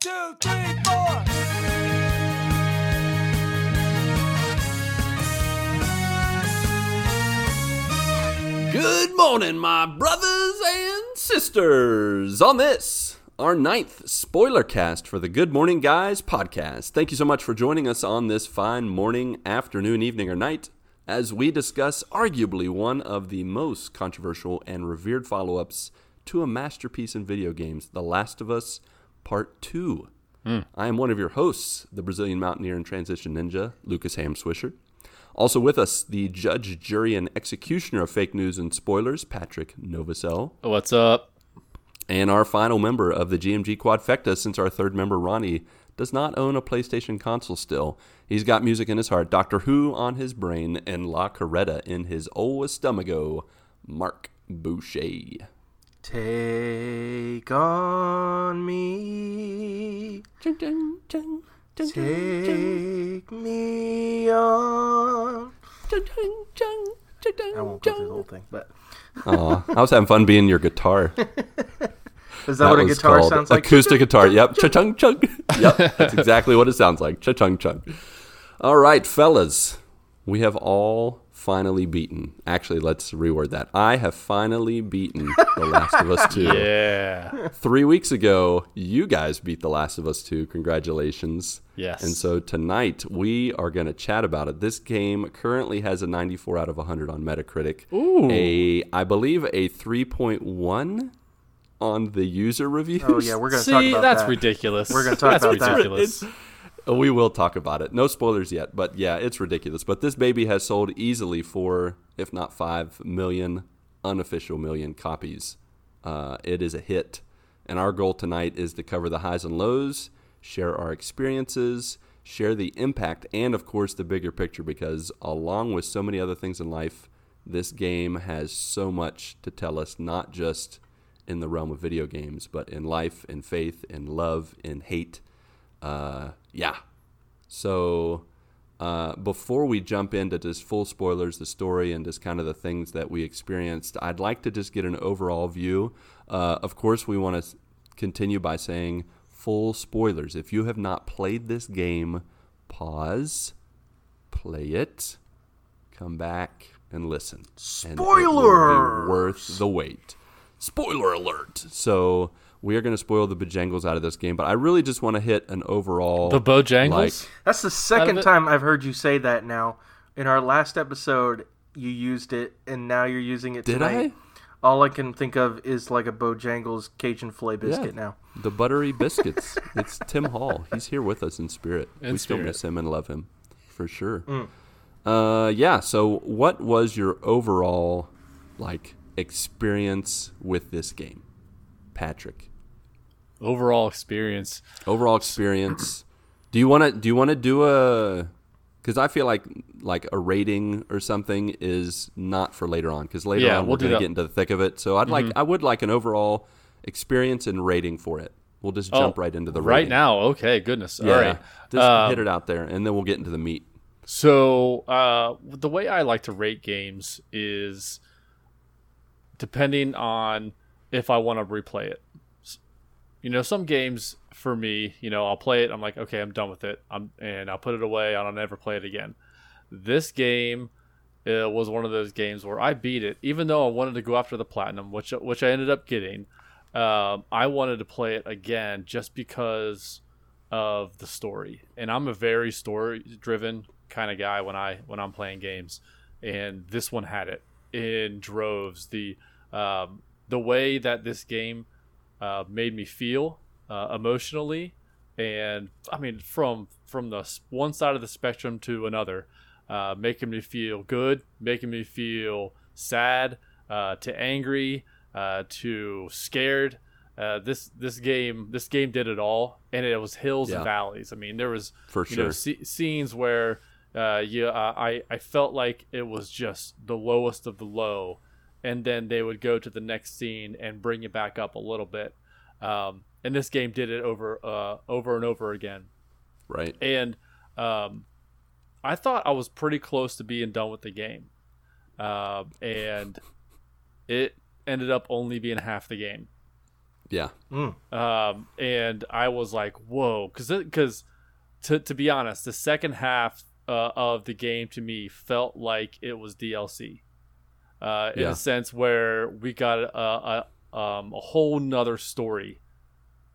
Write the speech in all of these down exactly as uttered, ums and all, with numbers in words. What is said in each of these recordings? two, three, four. Good morning, my brothers and sisters. On this, our ninth spoiler cast for the Good Morning Guys podcast. Thank you so much for joining us on this fine morning, afternoon, evening, or night as we discuss arguably one of the most controversial and revered follow-ups to a masterpiece in video games, The Last of Us Part Two. Mm. I am one of your hosts, the Brazilian Mountaineer and Transition Ninja, Lucas Ham Swisher. Also with us, the judge, jury, and executioner of fake news and spoilers, Patrick Novosel. What's up? And our final member of the G M G Quadfecta, since our third member, Ronnie, does not own a PlayStation console still. He's got music in his heart, Doctor Who on his brain, and La Coretta in his old stomacho, Marc Boucher. Take on me, take me on. I won't go through the whole thing, but oh, I was having fun being your guitar. Is that, that what a guitar sounds like? Acoustic guitar. Yep, cha-chung chung. Yep, that's exactly what it sounds like. Cha-chung chung. All right, fellas, we have all finally beaten. Actually, let's reword that. I have finally beaten The Last of Us Two. Yeah. Three weeks ago, you guys beat The Last of Us Two. Congratulations. Yes. And so tonight, we are going to chat about it. This game currently has a ninety-four out of one hundred on Metacritic. Ooh. A, I believe a three point one on the user reviews. Oh, yeah, we're going to talk about that's that. That's ridiculous. We're going to talk that's about ridiculous. That. It's, we will talk about it. No spoilers yet, but yeah, it's ridiculous. But this baby has sold easily four, if not five million, unofficial million copies. Uh, it is a hit. And our goal tonight is to cover the highs and lows, share our experiences, share the impact, and of course the bigger picture, because along with so many other things in life, this game has so much to tell us, not just in the realm of video games, but in life, in faith, in love, in hate. Uh, yeah. So uh, before we jump into just full spoilers, the story, and just kind of the things that we experienced, I'd like to just get an overall view. Uh, of course, we want to continue by saying full spoilers. If you have not played this game, pause, play it, come back, and listen. Spoiler! And it will be worth the wait. Spoiler alert! So we are going to spoil the Bojangles out of this game, but I really just want to hit an overall... The Bojangles? Like, that's the second time I've heard you say that now. In our last episode, you used it, and now you're using it tonight. Did I? All I can think of is like a Bojangles Cajun filet biscuit yeah, now. The buttery biscuits. It's Tim Hall. He's here with us in spirit. In we spirit. Still miss him and love him, for sure. Mm. Uh, yeah, so what was your overall like experience with this game? Patrick. Overall experience. Overall experience. Do you want to do you want to do a cuz I feel like like a rating or something is not for later on cuz later yeah, on we'll we're going to get into the thick of it. So I'd mm-hmm. like I would like an overall experience and rating for it. We'll just jump oh, right into the rating. Right now. Okay, goodness. Yeah, all right. Just uh, hit it out there and then we'll get into the meat. So, uh, the way I like to rate games is depending on if I want to replay it. You know, some games for me, you know, I'll play it. I'm like, okay, I'm done with it. I'm, and I'll put it away. I'll never play it again. This game uh, was one of those games where I beat it, even though I wanted to go after the platinum, which, which I ended up getting. Um, I wanted to play it again just because of the story. And I'm a very story driven kind of guy when I, when I'm playing games, and this one had it in droves. The, um, The way that this game uh, made me feel uh, emotionally, and I mean, from from the one side of the spectrum to another, uh, making me feel good, making me feel sad, uh, to angry, uh, to scared. Uh, this this game this game did it all, and it was hills yeah. and valleys. I mean, there was For you sure. know c- scenes where uh, you uh, I I felt like it was just the lowest of the low. And then they would go to the next scene and bring you back up a little bit. Um, and this game did it over, uh, over and over again. Right. And um, I thought I was pretty close to being done with the game. Um, and it ended up only being half the game. Yeah. Mm. Um, and I was like, whoa, because because to to be honest, the second half uh, of the game to me felt like it was D L C, uh, in yeah. a sense where we got a a, um, a whole nother story,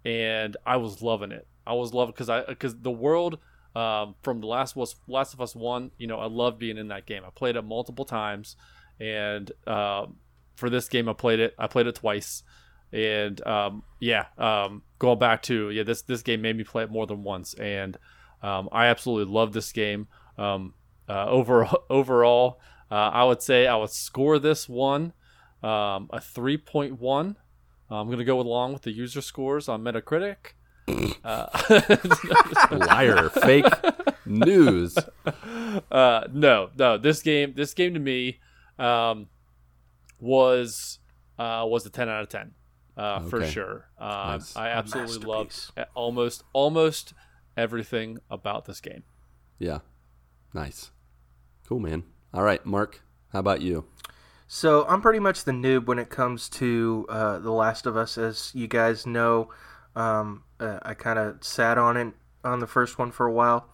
and I was loving it. I was loving because I because the world um, from the Last was Last of Us One, you know, I loved being in that game. I played it multiple times, and uh, for this game, I played it. I played it twice. And um, yeah, um, going back to yeah, this this game made me play it more than once, and um, I absolutely love this game. Um, uh, over overall, uh, I would say I would score this one um, a three point one. I'm gonna go along with the user scores on Metacritic. uh, Liar, fake news. Uh, no, no, this game, this game to me um, was uh, was a ten out of ten. Uh, okay. For sure. Uh, nice. I absolutely love almost almost everything about this game. Yeah. Nice. Cool, man. All right, Mark, how about you? So I'm pretty much the noob when it comes to uh, The Last of Us. As you guys know, um, uh, I kind of sat on it on the first one for a while.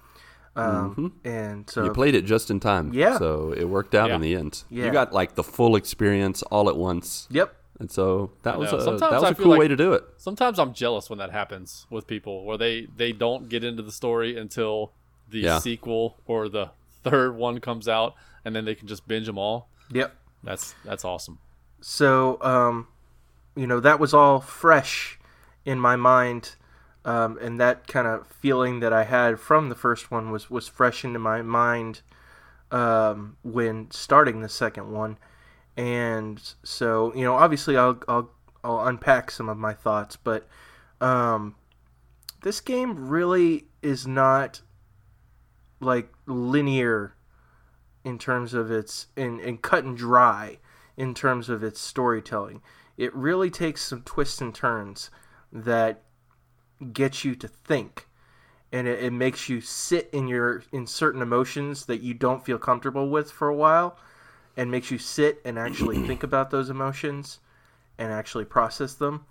Um, mm-hmm. And so you played it just in time. Yeah. So it worked out yeah. in the end. Yeah. You got like the full experience all at once. Yep. And so that was a sometimes that was I a cool like, way to do it. Sometimes I'm jealous when that happens with people where they, they don't get into the story until the yeah. sequel or the third one comes out, and then they can just binge them all. Yep. That's that's awesome. So, um, you know, that was all fresh in my mind, um, and that kind of feeling that I had from the first one was, was fresh into my mind um, when starting the second one. And so, you know, obviously I'll, I'll, I'll unpack some of my thoughts, but, um, this game really is not like linear in terms of its, and, and cut and dry in terms of its storytelling. It really takes some twists and turns that get you to think, and it, it makes you sit in your, in certain emotions that you don't feel comfortable with for a while. And makes you sit and actually think about those emotions and actually process them.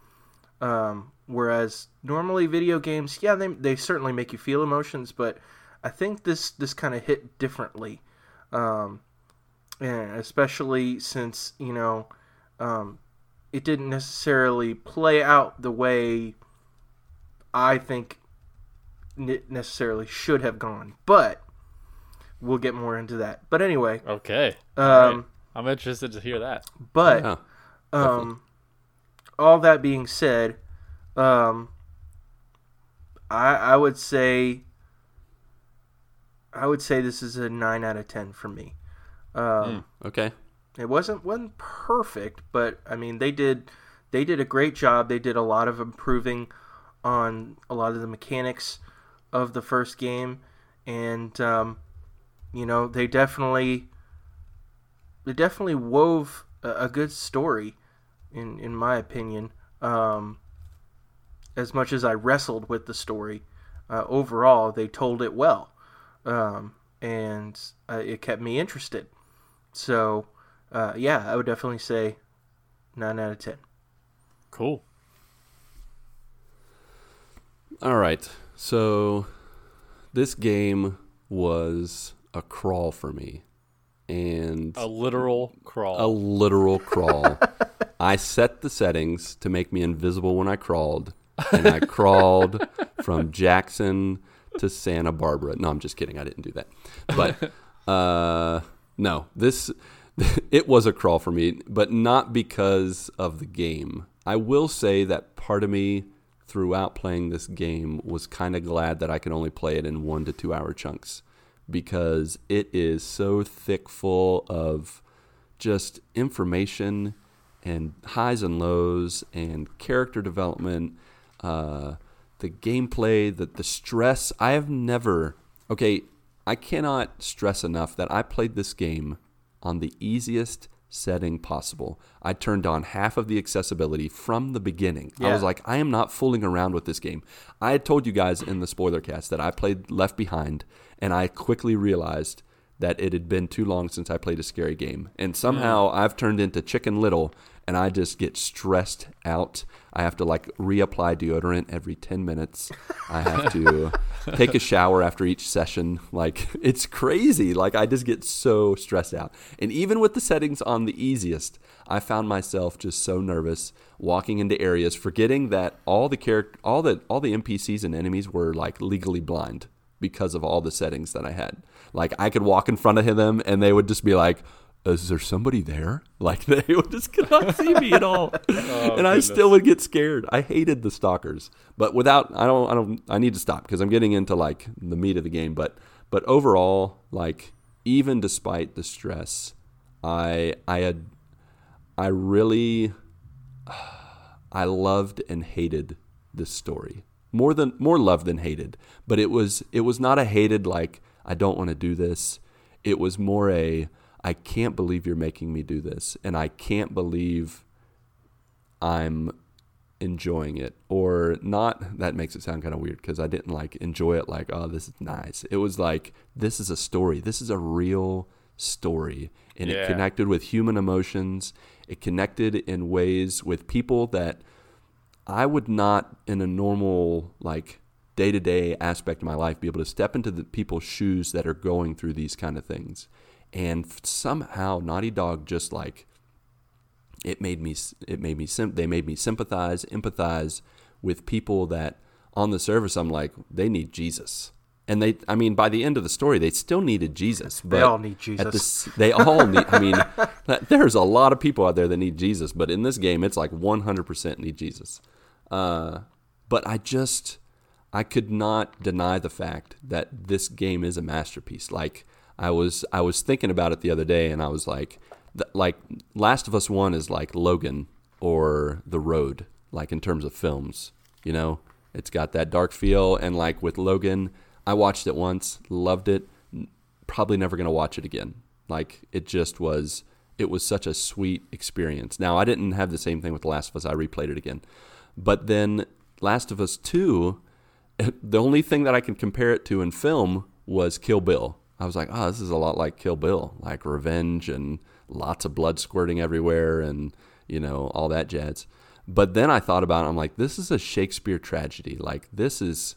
Um, whereas normally video games, yeah, they they certainly make you feel emotions, but I think this, this kind of hit differently. Um, and especially since, you know, um, it didn't necessarily play out the way I think it necessarily should have gone. But we'll get more into that. But anyway. Okay. Um, right. I'm interested to hear that. But yeah, um, all that being said, um, I, I would say I would say this is a nine out of ten for me. Um, mm, okay. It wasn't wasn't perfect, but I mean they did they did a great job. They did a lot of improving on a lot of the mechanics of the first game, and um you know, they definitely, they definitely wove a, a good story, in in my opinion. Um, as much as I wrestled with the story, uh, overall they told it well, um, and uh, it kept me interested. So, uh, yeah, I would definitely say nine out of ten. Cool. All right, so this game was a crawl for me, and a literal crawl. A literal crawl. I set the settings to make me invisible when I crawled, and I crawled from Jackson to Santa Barbara. No, I'm just kidding. I didn't do that. But uh, no, this it was a crawl for me, but not because of the game. I will say that part of me throughout playing this game was kind of glad that I could only play it in one to two hour chunks, because it is so thick full of just information and highs and lows and character development, uh, the gameplay, the, the stress. I have never, okay, I cannot stress enough that I played this game on the easiest setting possible. I turned on half of the accessibility from the beginning. Yeah. I was like, I am not fooling around with this game. I had told you guys in the spoiler cast that I played Left Behind, and I quickly realized that it had been too long since I played a scary game. And somehow yeah. I've turned into Chicken Little and I just get stressed out. I have to like reapply deodorant every ten minutes. I have to take a shower after each session. Like, it's crazy. Like, I just get so stressed out. And even with the settings on the easiest, I found myself just so nervous walking into areas, forgetting that all the character, all the all the N P Cs and enemies were like legally blind because of all the settings that I had. Like, I could walk in front of them and they would just be like, is there somebody there? Like, they would just could not see me at all. oh, and I goodness. still would get scared. I hated the stalkers. But without, I don't, I don't, I need to stop because I'm getting into like the meat of the game. But, but overall, like, even despite the stress, I, I had, I really, I loved and hated this story more than, more loved than hated. But it was, it was not a hated, like, I don't want to do this. It was more a, I can't believe you're making me do this, and I can't believe I'm enjoying it. Or not, that makes it sound kind of weird because I didn't like enjoy it like, oh, this is nice. It was like, this is a story. This is a real story, and yeah. it connected with human emotions. It connected in ways with people that I would not in a normal like day-to-day aspect of my life be able to step into the people's shoes that are going through these kind of things. And somehow Naughty Dog just like it made me it made me they made me sympathize, empathize with people that on the surface I'm like, they need Jesus. And they I mean by the end of the story they still needed Jesus. But they all need Jesus. At this, they all need I mean there's a lot of people out there that need Jesus, but in this game it's like one hundred percent need Jesus. Uh, but I just I could not deny the fact that this game is a masterpiece. Like I was I was thinking about it the other day, and I was like, th- like Last of Us One is like Logan or The Road, like in terms of films, you know, it's got that dark feel. And like with Logan, I watched it once, loved it, probably never gonna watch it again. Like it just was, it was such a sweet experience. Now I didn't have the same thing with The Last of Us; I replayed it again. But then Last of Us Two, the only thing that I can compare it to in film was Kill Bill. I was like, oh, this is a lot like Kill Bill, like revenge and lots of blood squirting everywhere and, you know, all that jazz. But then I thought about it. I'm like, this is a Shakespeare tragedy. Like, this is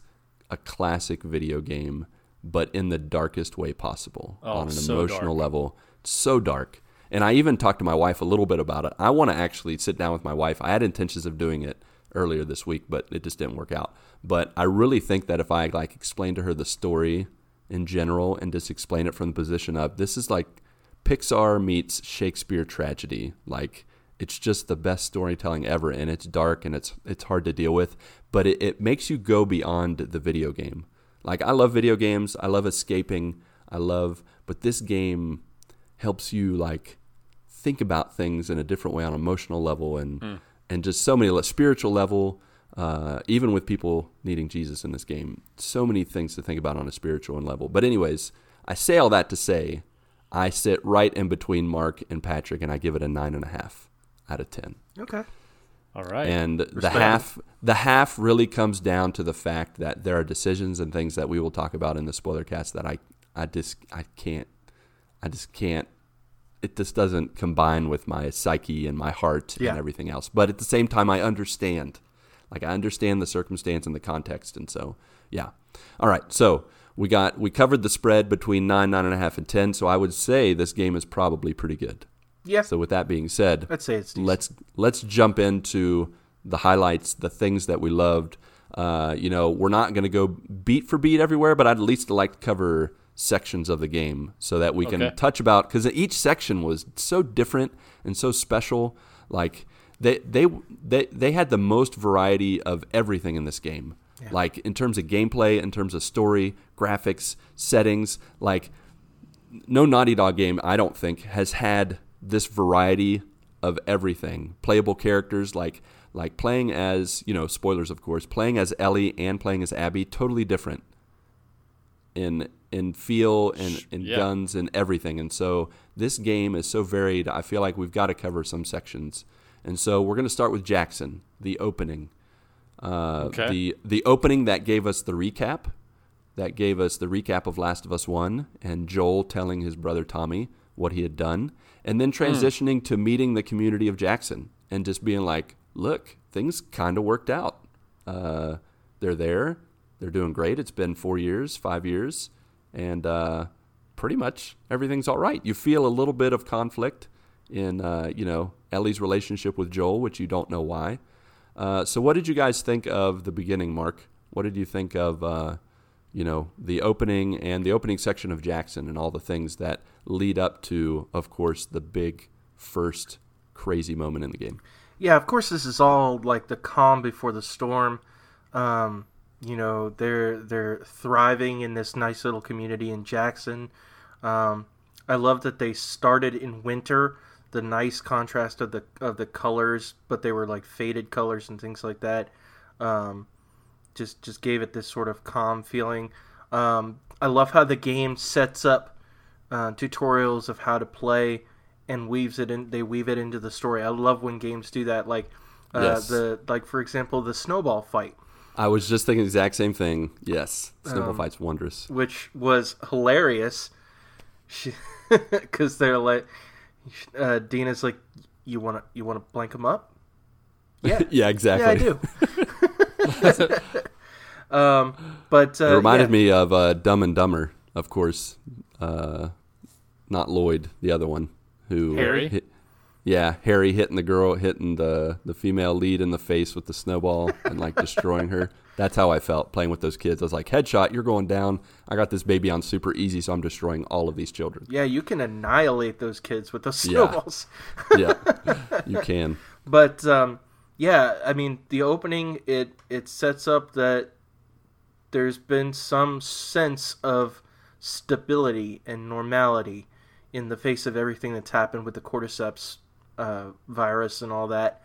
a classic video game, but in the darkest way possible oh, on an so emotional dark. level. So dark. And I even talked to my wife a little bit about it. I want to actually sit down with my wife. I had intentions of doing it earlier this week, but it just didn't work out. But I really think that if I, like, explained to her the story in general and just explain it from the position of this is like Pixar meets Shakespeare tragedy. Like it's just the best storytelling ever, and it's dark and it's it's hard to deal with, but it, it makes you go beyond the video game. Like I love video games, I love escaping, I love, but this game helps you like think about things in a different way on an emotional level and mm. and just so many le- spiritual level. Uh, even with people needing Jesus in this game, so many things to think about on a spiritual level. But anyways, I say all that to say I sit right in between Mark and Patrick, and I give it a nine and a half out of ten. Okay, all right. And Respect. the half, the half really comes down to the fact that there are decisions and things that we will talk about in the spoiler cast that I, I just, I can't, I just can't. It just doesn't combine with my psyche and my heart yeah. and everything else. But at the same time, I understand. Like, I understand the circumstance and the context, and so, yeah. All right, so we got we covered the spread between nine, nine and a half, and ten. So I would say this game is probably pretty good. Yeah. So with that being said, let's say it's decent. let's let's jump into the highlights, the things that we loved. Uh, you know, we're not going to go beat for beat everywhere, but I'd at least like to cover sections of the game so that we okay. can touch about because each section was so different and so special, like. They they they they had the most variety of everything in this game, yeah. like in terms of gameplay, in terms of story, graphics, settings. Like no Naughty Dog game, I don't think, has had this variety of everything. Playable characters, like like playing as you know, spoilers of course, playing as Ellie and playing as Abby, totally different in in feel and in yeah. guns and everything. And so this game is so varied. I feel like we've got to cover some sections. And so we're going to start with Jackson, the opening, uh, okay. the the opening that gave us the recap, that gave us the recap of Last of Us One and Joel telling his brother Tommy what he had done, and then transitioning mm. to meeting the community of Jackson and just being like, look, things kind of worked out. Uh, they're there. They're doing great. It's been four years, five years, and uh, pretty much everything's all right. You feel a little bit of conflict in, uh, you know, Ellie's relationship with Joel, which you don't know why. Uh, so what did you guys think of the beginning, Mark? What did you think of, uh, you know, the opening and the opening section of Jackson and all the things that lead up to, of course, the big first crazy moment in the game? Yeah, of course, this is all like the calm before the storm. Um, you know, they're they're thriving in this nice little community in Jackson. Um, I love that they started in winter. The nice contrast of the of the colors, but they were like faded colors and things like that. Um, just just gave it this sort of calm feeling. Um, I love how the game sets up uh, tutorials of how to play and weaves it in. They weave it into the story. I love when games do that. Like uh, yes. the like for example, the snowball fight. I was just thinking the exact same thing. Yes, snowball um, fight's wondrous, which was hilarious because they're like. Uh, Dina's like, you want to you want to blank him up? Yeah, yeah, exactly. Yeah, I do. um, but uh, it reminded yeah. me of uh, Dumb and Dumber, of course. Uh, not Lloyd, the other one, who Harry. Hit, yeah, Harry hitting the girl, hitting the the female lead in the face with the snowball and like destroying her. That's how I felt playing with those kids. I was like, headshot, you're going down. I got this baby on super easy, so I'm destroying all of these children. Yeah, you can annihilate those kids with those snowballs. Yeah, yeah you can. But, um, yeah, I mean, the opening, it, it sets up that there's been some sense of stability and normality in the face of everything that's happened with the cordyceps uh, virus and all that,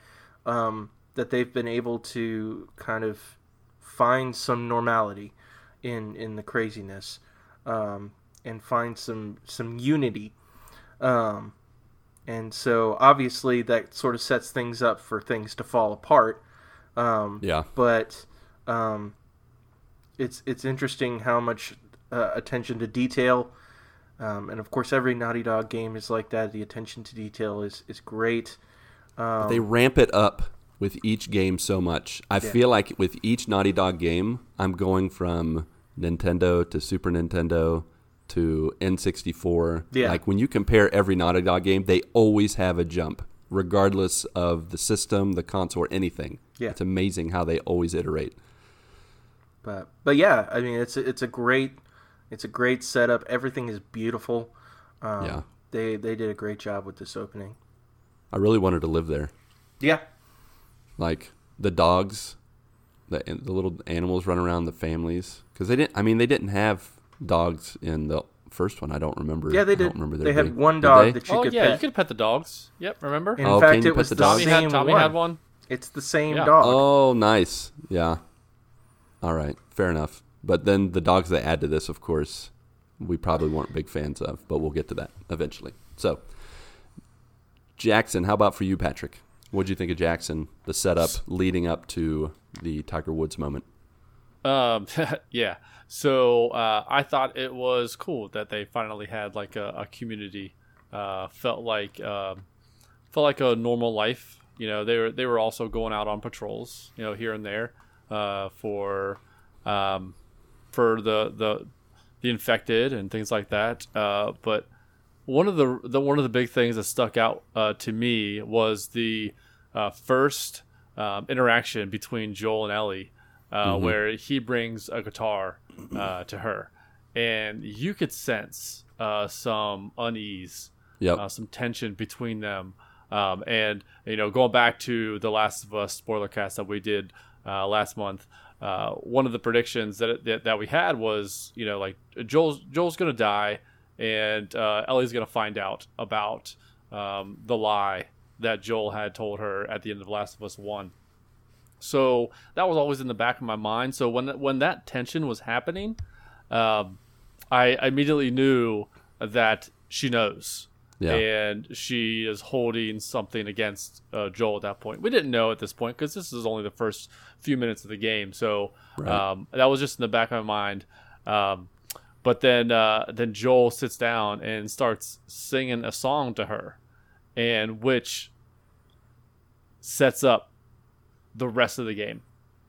um, that they've been able to kind of find some normality in in the craziness, um, and find some some unity, um, and so obviously that sort of sets things up for things to fall apart. Um, yeah. But um, it's it's interesting how much uh, attention to detail, um, and of course every Naughty Dog game is like that. The attention to detail is is great. Um, but they ramp it up with each game so much. I yeah. feel like with each Naughty Dog game, I'm going from Nintendo to Super Nintendo to N sixty-four. Yeah. Like when you compare every Naughty Dog game, they always have a jump, regardless of the system, the console, or anything. Yeah. It's amazing how they always iterate. But but yeah, I mean it's a, it's a great it's a great setup. Everything is beautiful. Um, yeah. They they did a great job with this opening. I really wanted to live there. Yeah. Like the dogs, the the little animals run around the families because they didn't. I mean, they didn't have dogs in the first one. I don't remember. Yeah, they did. I don't remember their they had one dog that you oh, could. Yeah, pet. You could pet the dogs. Yep, remember? In oh, fact, it was the, the Tommy same had, Tommy one. had one. It's the same yeah. dog. Oh, nice. Yeah. All right, fair enough. But then the dogs they add to this, of course, we probably weren't big fans of, but we'll get to that eventually. So, Jackson, how about for you, Patrick? What did you think of Jackson, the setup leading up to the Tiger Woods moment? Um, yeah. So uh, I thought it was cool that they finally had like a, a community. Uh, felt like uh, felt like a normal life. You know, they were they were also going out on patrols, you know, here and there uh, for um, for the, the the infected and things like that. Uh, but One of the, the one of the big things that stuck out uh, to me was the uh, first um, interaction between Joel and Ellie, uh, mm-hmm. where he brings a guitar uh, to her, and you could sense uh, some unease, yep. uh, some tension between them. Um, and you know, going back to the Last of Us spoiler cast that we did uh, last month, uh, one of the predictions that, that that we had was, you know, like Joel's Joel's gonna die. And uh, Ellie's going to find out about um, the lie that Joel had told her at the end of Last of Us One. So that was always in the back of my mind. So when when that tension was happening, um, I immediately knew that she knows. Yeah. And she is holding something against uh, Joel at that point. We didn't know at this point because this is only the first few minutes of the game. So right. um, that was just in the back of my mind. Um But then, uh, then Joel sits down and starts singing a song to her, and which sets up the rest of the game.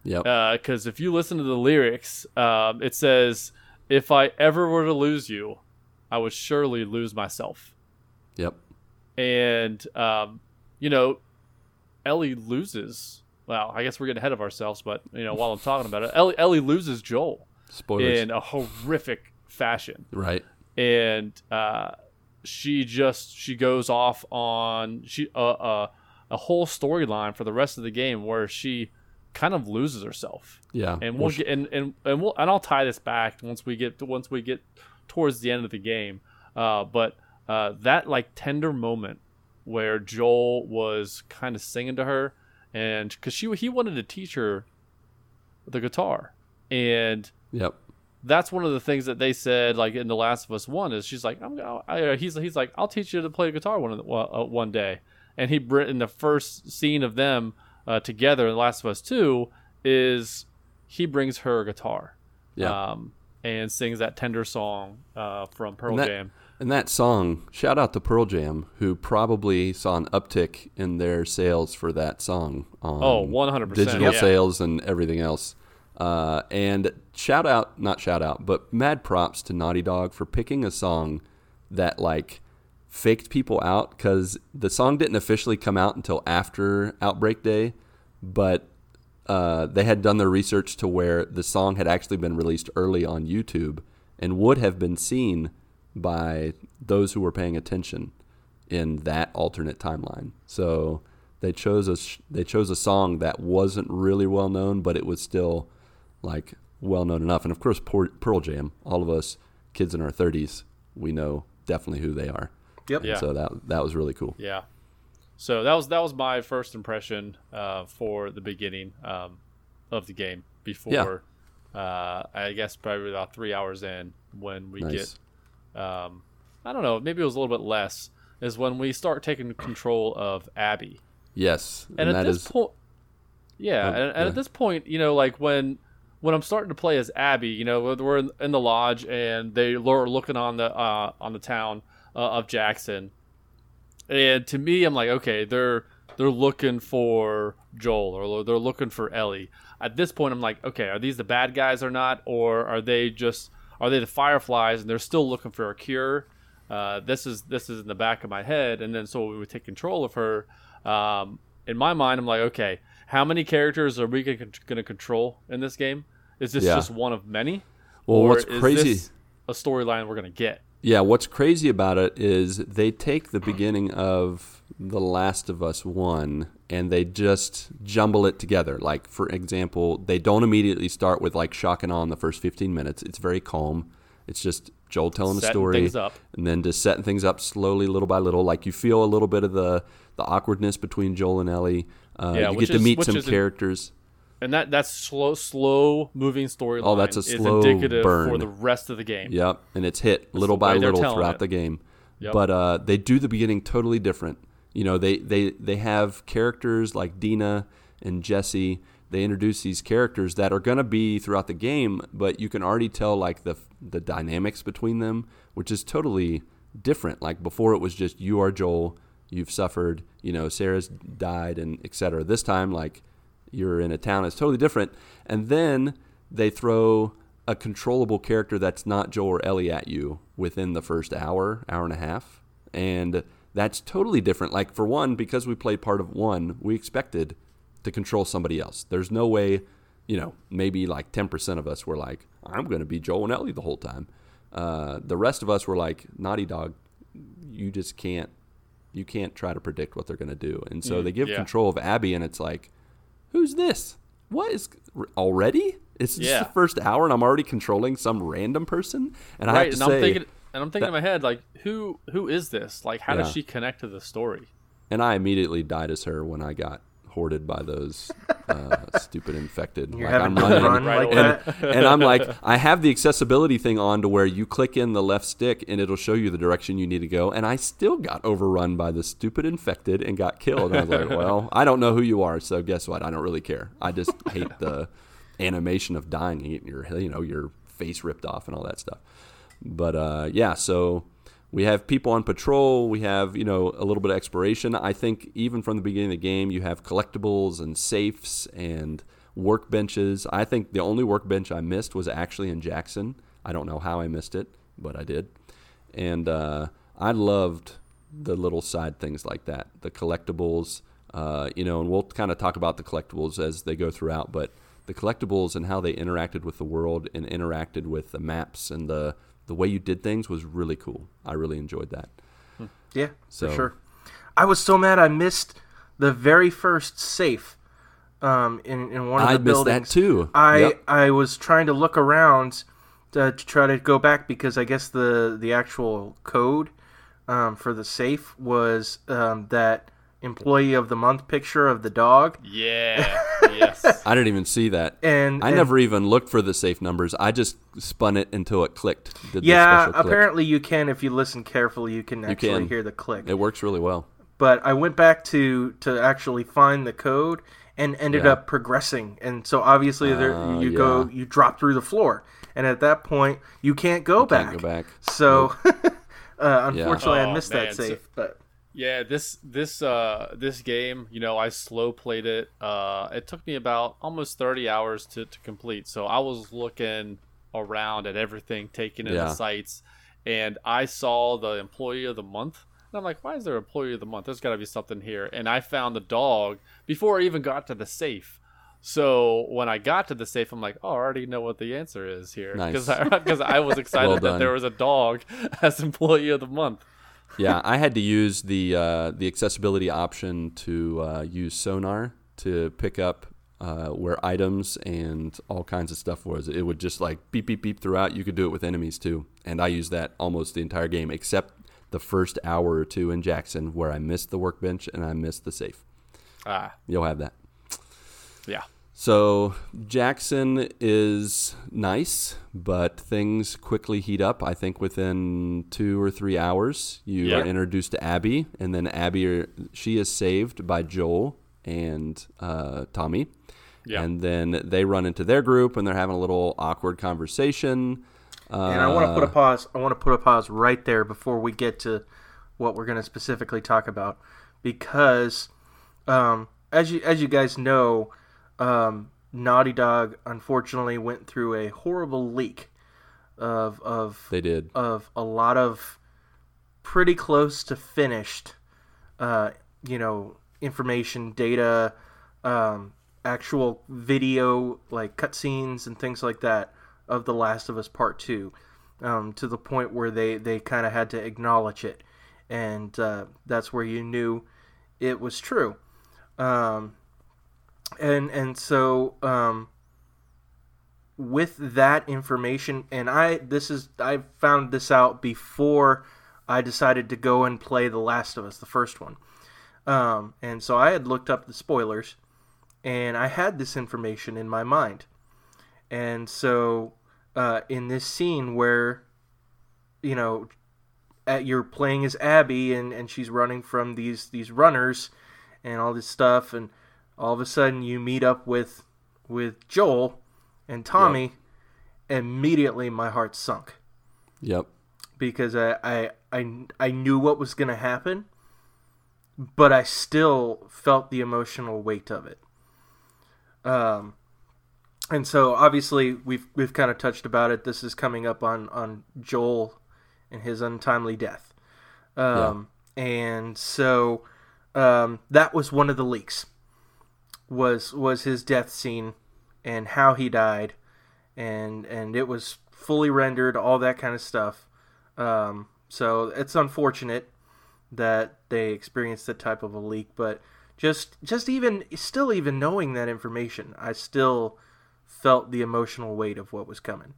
Yep. Because uh, if you listen to the lyrics, um, it says, if I ever were to lose you, I would surely lose myself. Yep. And, um, you know, Ellie loses. Well, I guess we're getting ahead of ourselves, but, you know, while I'm talking about it, Ellie, Ellie loses Joel. Spoilers. In a horrific fashion. Right. And uh, she just, she goes off on she uh, uh, a whole storyline for the rest of the game where she kind of loses herself. Yeah. And we'll, we'll get, and, and, and we'll, and I'll tie this back once we get to, once we get towards the end of the game. Uh, but uh, that like tender moment where Joel was kind of singing to her, and cause she, he wanted to teach her the guitar, and yep, that's one of the things that they said, like in The Last of Us One, is she's like, I'm I, he's, he's like, I'll teach you to play guitar one, uh, one day. And he, in the first scene of them, Uh, together in The Last of Us Two, is he brings her a guitar, yeah, um, and sings that tender song uh, from Pearl and that, Jam. And that song, shout out to Pearl Jam, who probably saw an uptick in their sales for that song on oh, one hundred percent, digital yeah. sales and everything else. Uh, and shout out, not shout out, but mad props to Naughty Dog for picking a song that like faked people out, because the song didn't officially come out until after Outbreak Day, but uh, they had done their research to where the song had actually been released early on YouTube and would have been seen by those who were paying attention in that alternate timeline. So they chose a sh- they chose a song that wasn't really well known, but it was still like well known enough. And of course, Pearl Jam. All of us kids in our thirties, we know definitely who they are. Yep. Yeah. So that that was really cool. Yeah. So that was that was my first impression uh, for the beginning um, of the game before, yeah. uh, I guess probably about three hours in when we nice. get, um, I don't know, maybe it was a little bit less, is when we start taking control of Abby. Yes. And, and at this point, yeah, uh, and, and yeah. at this point, you know, like when when I'm starting to play as Abby, you know, we're in, in the lodge and they were looking on the uh, on the town. Uh, of Jackson, and to me, I'm like, okay, they're they're looking for Joel, or they're looking for Ellie. At this point, I'm like, okay, are these the bad guys or not, or are they just are they the Fireflies and they're still looking for a cure? Uh, this is this is in the back of my head, and then so we would take control of her. Um, in my mind, I'm like, okay, how many characters are we going to control in this game? Is this yeah. just one of many? Well, or what's is crazy this a storyline we're going to get? Yeah, what's crazy about it is they take the beginning of The Last of Us One and they just jumble it together. Like, for example, they don't immediately start with, like, shock and awe in the first fifteen minutes. It's very calm. It's just Joel telling setting a story. Things up. And then just setting things up slowly, little by little. Like, you feel a little bit of the, the awkwardness between Joel and Ellie. Uh, yeah, you get to meet is, some characters. A, and that that's slow, slow moving storyline. Oh, that's a slow indicative burn for the rest of the game. Yep, and it's hit that's little by little throughout it. the game. Yep. But uh, they do the beginning totally different. You know, they, they, they have characters like Dina and Jesse. They introduce these characters that are going to be throughout the game, but you can already tell like the the dynamics between them, which is totally different. Like before, it was just you are Joel, you've suffered, you know, Sarah's died, and et cetera. This time, like, you're in a town that's totally different. And then they throw a controllable character that's not Joel or Ellie at you within the first hour, hour and a half. And that's totally different. Like, for one, because we played part of one, we expected to control somebody else. There's no way, you know, maybe like ten percent of us were like, I'm going to be Joel and Ellie the whole time. Uh, the rest of us were like, Naughty Dog, you just can't, you can't try to predict what they're going to do. And so mm, they give yeah. control of Abby, and it's like, who's this? What is already? It's just yeah. the first hour, and I'm already controlling some random person. And right, I have to and say, I'm thinking, and I'm thinking that, in my head, like, who who is this? Like, how yeah. does she connect to the story? And I immediately died as her when I got hoarded by those uh, stupid infected. You're like, I'm running, run right and, and, and I'm like, I have the accessibility thing on to where you click in the left stick and it'll show you the direction you need to go. And I still got overrun by the stupid infected and got killed. And I was like, well, I don't know who you are, so guess what? I don't really care. I just hate the animation of dying and getting your, you know, your face ripped off and all that stuff. But uh, yeah, so We have people on patrol. We have, you know, a little bit of exploration. I think even from the beginning of the game, you have collectibles and safes and workbenches. I think the only workbench I missed was actually in Jackson. I don't know how I missed it, but I did. And uh, I loved the little side things like that, the collectibles, uh, you know, and we'll kind of talk about the collectibles as they go throughout, but the collectibles and how they interacted with the world and interacted with the maps and the the way you did things was really cool. I really enjoyed that. Yeah, so, for sure. I was so mad I missed the very first safe um, in, in one of the I buildings. I missed that too. I, yep. I was trying to look around to, to try to go back because I guess the, the actual code um, for the safe was um, that employee of the month picture of the dog. Yeah. Yes. I didn't even see that. And I and, never even looked for the safe numbers. I just spun it until it clicked. Did yeah, the click. Apparently you can, if you listen carefully, you can actually you can. hear the click. It works really well. But I went back to, to actually find the code and ended yeah. up progressing. And so obviously there uh, you yeah. go you drop through the floor. And at that point you can't go you back. Can't go back. So nope. uh, unfortunately yeah. oh, I missed man. that safe, so- but Yeah, this this uh this game, you know, I slow played it. Uh, it took me about almost thirty hours to, to complete. So I was looking around at everything, taking in yeah. the sights, and I saw the employee of the month. And I'm like, why is there an employee of the month? There's got to be something here. And I found the dog before I even got to the safe. So when I got to the safe, I'm like, oh, I already know what the answer is here, because nice. because I, I was excited well that there was a dog as employee of the month. Yeah, I had to use the uh, the accessibility option to uh, use sonar to pick up uh, where items and all kinds of stuff was. It would just like beep, beep, beep throughout. You could do it with enemies too. And I used that almost the entire game, except the first hour or two in Jackson where I missed the workbench and I missed the safe. Ah. You'll have that. Yeah. So Jackson is nice, but things quickly heat up. I think within two or three hours, you yeah. are introduced to Abby, and then Abby, are, she is saved by Joel and uh, Tommy. Yeah. And then they run into their group, and they're having a little awkward conversation. Uh, and I want to put a pause. I want to put a pause right there before we get to what we're going to specifically talk about, because um, as you as you guys know. Um, Naughty Dog unfortunately went through a horrible leak of of they did of a lot of pretty close to finished, uh, you know, information, data, um, actual video like cutscenes and things like that of The Last of Us Part Two, um, to the point where they they kind of had to acknowledge it, and uh, that's where you knew it was true. Um, And and so um, with that information, and I this is I found this out before I decided to go and play The Last of Us, the first one. Um, and so I had looked up the spoilers, and I had this information in my mind. And so uh, in this scene where, you know, at, you're playing as Abby, and, and she's running from these these runners and all this stuff, and all of a sudden, you meet up with with Joel and Tommy. Yep. Immediately, my heart sunk. Yep. Because I I, I, I knew what was going to happen, but I still felt the emotional weight of it. Um, and so obviously we've we've kind of touched about it. This is coming up on on Joel and his untimely death. Um, yeah. And so um, that was one of the leaks. was was his death scene and how he died, and and it was fully rendered, all that kind of stuff. Um, so it's unfortunate that they experienced that type of a leak, but just just even still even knowing that information, I still felt the emotional weight of what was coming.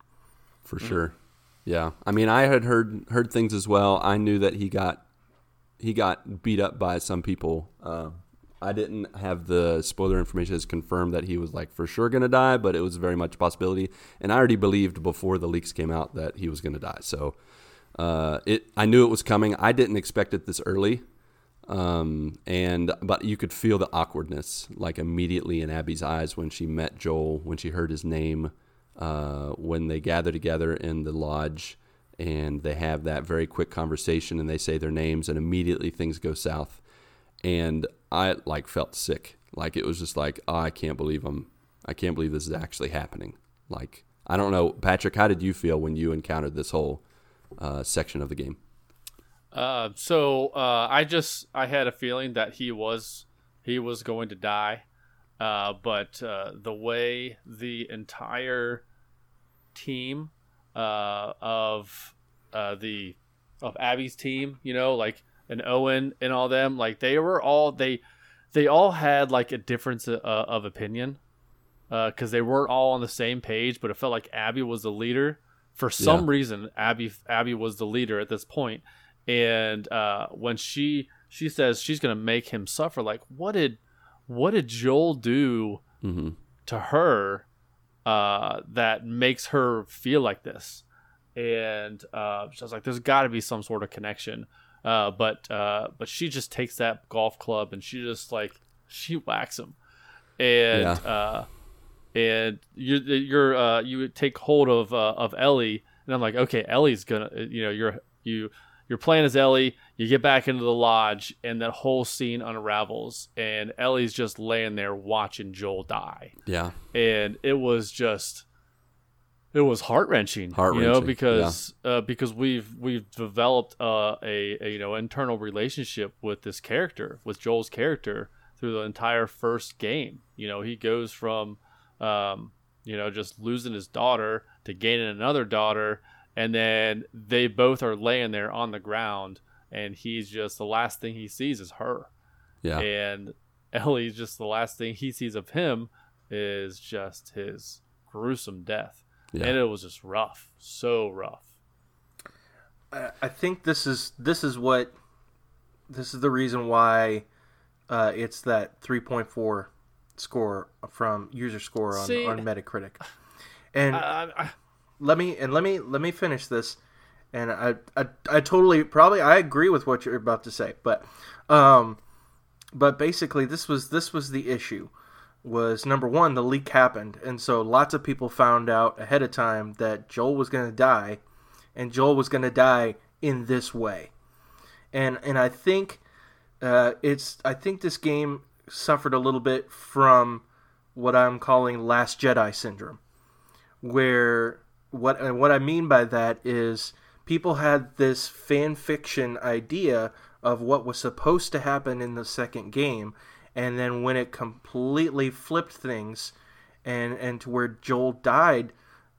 For sure. Mm-hmm. Yeah. I mean, I had heard heard things as well. I knew that he got he got beat up by some people. Uh, I didn't have the spoiler information that's confirmed that he was like for sure going to die, but it was very much a possibility. And I already believed before the leaks came out that he was going to die. So uh, it, I knew it was coming. I didn't expect it this early. Um, and but you could feel the awkwardness like immediately in Abby's eyes when she met Joel, when she heard his name, uh, when they gathered together in the lodge and they have that very quick conversation and they say their names and immediately things go south. And I like felt sick. Like it was just like, oh, I can't believe I'm, I can't believe this is actually happening. Like, I don't know, Patrick, how did you feel when you encountered this whole uh, section of the game? Uh, so uh, I just, I had a feeling that he was, he was going to die. Uh, but uh, the way the entire team uh, of uh, the of Abby's team, you know, like and Owen and all them, like they were all they they all had like a difference uh, of opinion because uh, they weren't all on the same page. But it felt like Abby was the leader for some yeah. reason. Abby Abby was the leader at this point, and uh, when she she says she's gonna make him suffer, like what did What did Joel do mm-hmm. to her uh, that makes her feel like this? And uh, so I was like, there's got to be some sort of connection. Uh, but uh, but she just takes that golf club and she just like she whacks him. And yeah. uh, and you you're uh, you take hold of uh, of Ellie, and I'm like, okay, Ellie's gonna, you know, you're you. Your plan is Ellie, you get back into the lodge, and that whole scene unravels, and Ellie's just laying there watching Joel die. Yeah. And it was just, it was heart-wrenching, heart-wrenching. you know, because yeah. uh, because we've we've developed uh, a, a, you know, internal relationship with this character, with Joel's character through the entire first game. You know, he goes from, um, you know, just losing his daughter to gaining another daughter. And then they both are laying there on the ground, and he's just the last thing he sees is her. Yeah. And Ellie's just the last thing he sees of him is just his gruesome death. Yeah. And it was just rough, so rough. I think this is this is what this is the reason why uh, it's that three point four score from user score on, See, on Metacritic. And I, I, I, Let me and let me let me finish this, and I, I I totally probably I agree with what you're about to say, but um, but basically this was this was the issue, was number one, the leak happened, and so lots of people found out ahead of time that Joel was going to die, and Joel was going to die in this way, and and I think uh, it's I think this game suffered a little bit from what I'm calling Last Jedi syndrome, where What and what I mean by that is people had this fan fiction idea of what was supposed to happen in the second game, and then when it completely flipped things, and and to where Joel died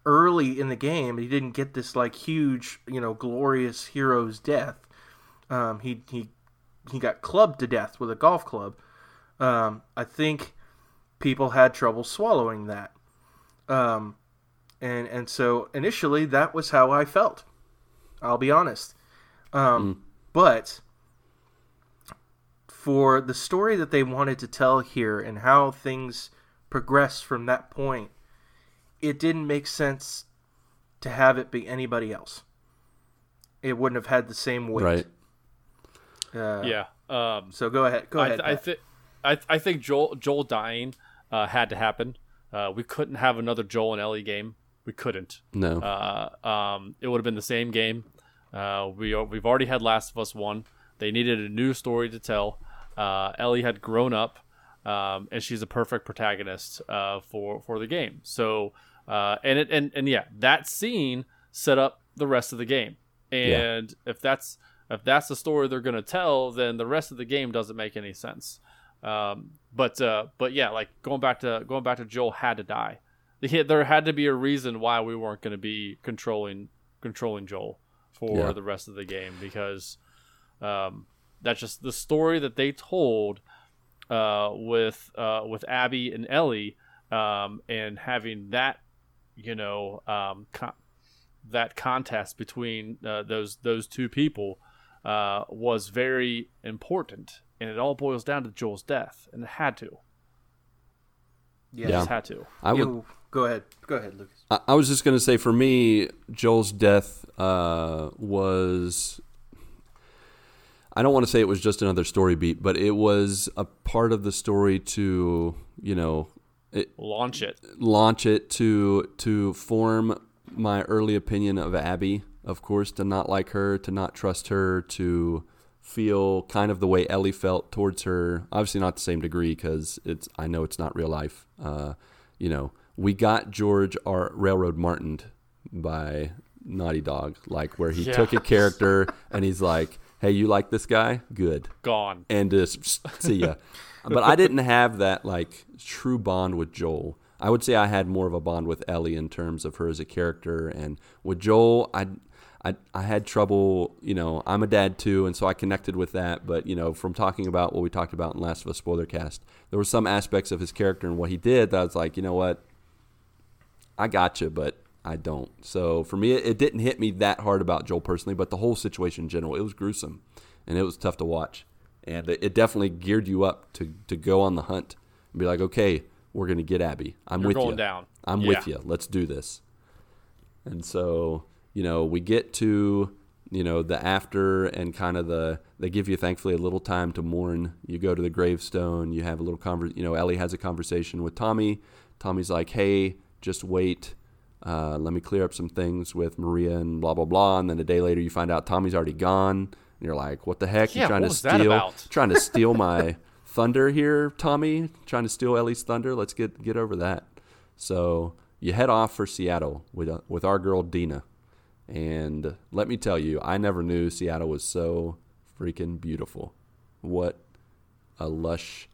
early in the game, he didn't get this like huge, you know, glorious hero's death. Um, he he he got clubbed to death with a golf club. Um, I think people had trouble swallowing that. Um. And and so initially that was how I felt. I'll be honest. Um, mm. But for the story that they wanted to tell here and how things progressed from that point, it didn't make sense to have it be anybody else. It wouldn't have had the same weight. Right. Uh, yeah. Um, so go ahead. Go I th- ahead. I think I th- I think Joel Joel dying uh, had to happen. Uh, we couldn't have another Joel and Ellie game. We couldn't. No. Uh, um, it would have been the same game. Uh, we are, we've already had Last of Us one. They needed a new story to tell. Uh, Ellie had grown up, um, and she's a perfect protagonist uh, for for the game. So, uh, and it and, and yeah, that scene set up the rest of the game. And yeah. if that's if that's the story they're gonna tell, then the rest of the game doesn't make any sense. Um, but uh, but yeah, like going back to going back to Joel had to die. There had to be a reason why we weren't going to be controlling controlling Joel for yeah. the rest of the game, because um, that's just the story that they told uh, with uh, with Abby and Ellie, um, and having that you know um, con- that contest between uh, those those two people uh, was very important, and it all boils down to Joel's death, and it had to. Yeah, yeah. It just had to. I would. Ew. Go ahead. Go ahead, Lucas. I, I was just going to say, for me, Joel's death uh, was... I don't want to say it was just another story beat, but it was a part of the story to, you know... It, launch it. Launch it to to form my early opinion of Abby of course, to not like her, to not trust her, to feel kind of the way Ellie felt towards her. Obviously not the same degree, because it's, I know it's not real life. Uh, you know, we got George our railroad Martin'd by Naughty Dog, like where he yeah. took a character and he's like, hey, you like this guy? Good. Gone. And just uh, see ya. But I didn't have that like true bond with Joel. I would say I had more of a bond with Ellie in terms of her as a character. And with Joel, I, I, I had trouble, you know, I'm a dad too, and so I connected with that. But, you know, from talking about what we talked about in Last of Us Spoiler Cast, there were some aspects of his character and what he did that I was like, you know what, I gotcha, but I don't. So for me, it, it didn't hit me that hard about Joel personally, but the whole situation in general, it was gruesome, and it was tough to watch. And it, it definitely geared you up to, to go on the hunt and be like, okay, we're going to get Abby. I'm You're with going you. Down. I'm yeah. with you. Let's do this. And so, you know, we get to, you know, the after and kind of the, they give you thankfully a little time to mourn. You go to the gravestone, you have a little conversation, you know, Ellie has a conversation with Tommy. Tommy's like, hey, just wait. Uh, let me clear up some things with Maria and blah, blah, blah. And then a day later you find out Tommy's already gone. And you're like, what the heck? Yeah, you're trying what to was steal, that about? Trying to steal my thunder here, Tommy, trying to steal Ellie's thunder. Let's get, get over that. So you head off for Seattle with uh, with our girl Dina. And let me tell you, I never knew Seattle was so freaking beautiful. What a lush,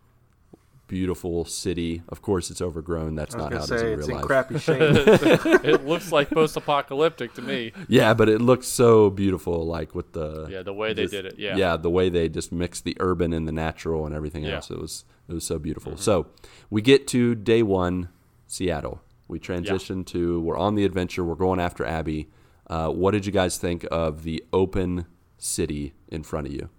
beautiful city. Of course, it's overgrown. That's not how it is in real life. It's in crappy shape. It looks like post-apocalyptic to me. Yeah, but it looks so beautiful, like with the yeah the way they did it. Yeah, yeah, the way they just mixed the urban and the natural and everything yeah. else. It was it was so beautiful. Mm-hmm. So we get to day one, Seattle. We transition yeah. to we're on the adventure. We're going after Abby. Uh, what did you guys think of the open city in front of you?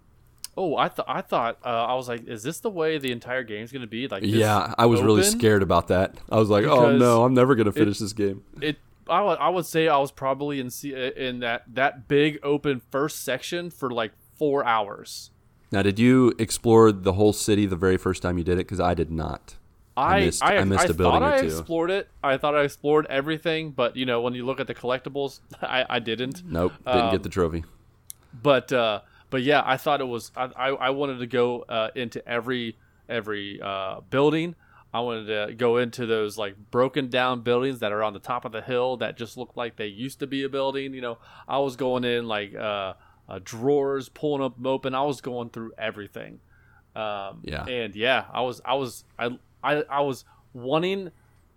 Oh, I thought I thought uh, I was like, is this the way the entire game's gonna be? Like, yeah, I was open? really scared about that. I was like, because oh no, I'm never gonna finish it, this game. It, I would, I would say I was probably in in that that big open first section for like four hours. Now, did you explore the whole city the very first time you did it? Because I did not. I I missed, I, I missed I a building or two. I thought I explored it. I thought I explored everything, but you know, when you look at the collectibles, I, I didn't. Nope, didn't um, get the trophy. But. Uh, But yeah, I thought it was. I I wanted to go uh, into every every uh, building. I wanted to go into those like broken down buildings that are on the top of the hill that just look like they used to be a building. You know, I was going in like uh, uh, drawers, pulling up open. I was going through everything. Um, yeah. And yeah, I was I was I, I I was wanting.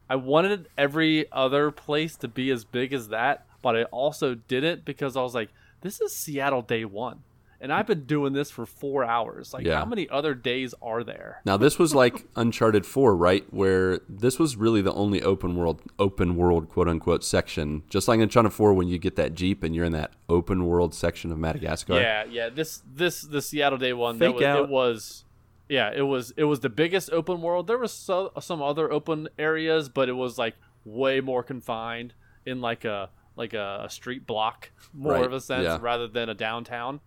I wanted every other place to be as big as that, but I also didn't because I was like, this is Seattle day one. And I've been doing this for four hours. Like, yeah. how many other days are there? Now, this was like Uncharted four, right? Where this was really the only open world, open world, quote unquote, section. Just like Uncharted four, when you get that Jeep and you're in that open world section of Madagascar. Yeah, yeah. This, this, the Seattle Day one. Fake that was, out. It was, yeah, it was, it was the biggest open world. There was so, some other open areas, but it was like way more confined in like a like a street block, more right. of a sense, yeah. rather than a downtown.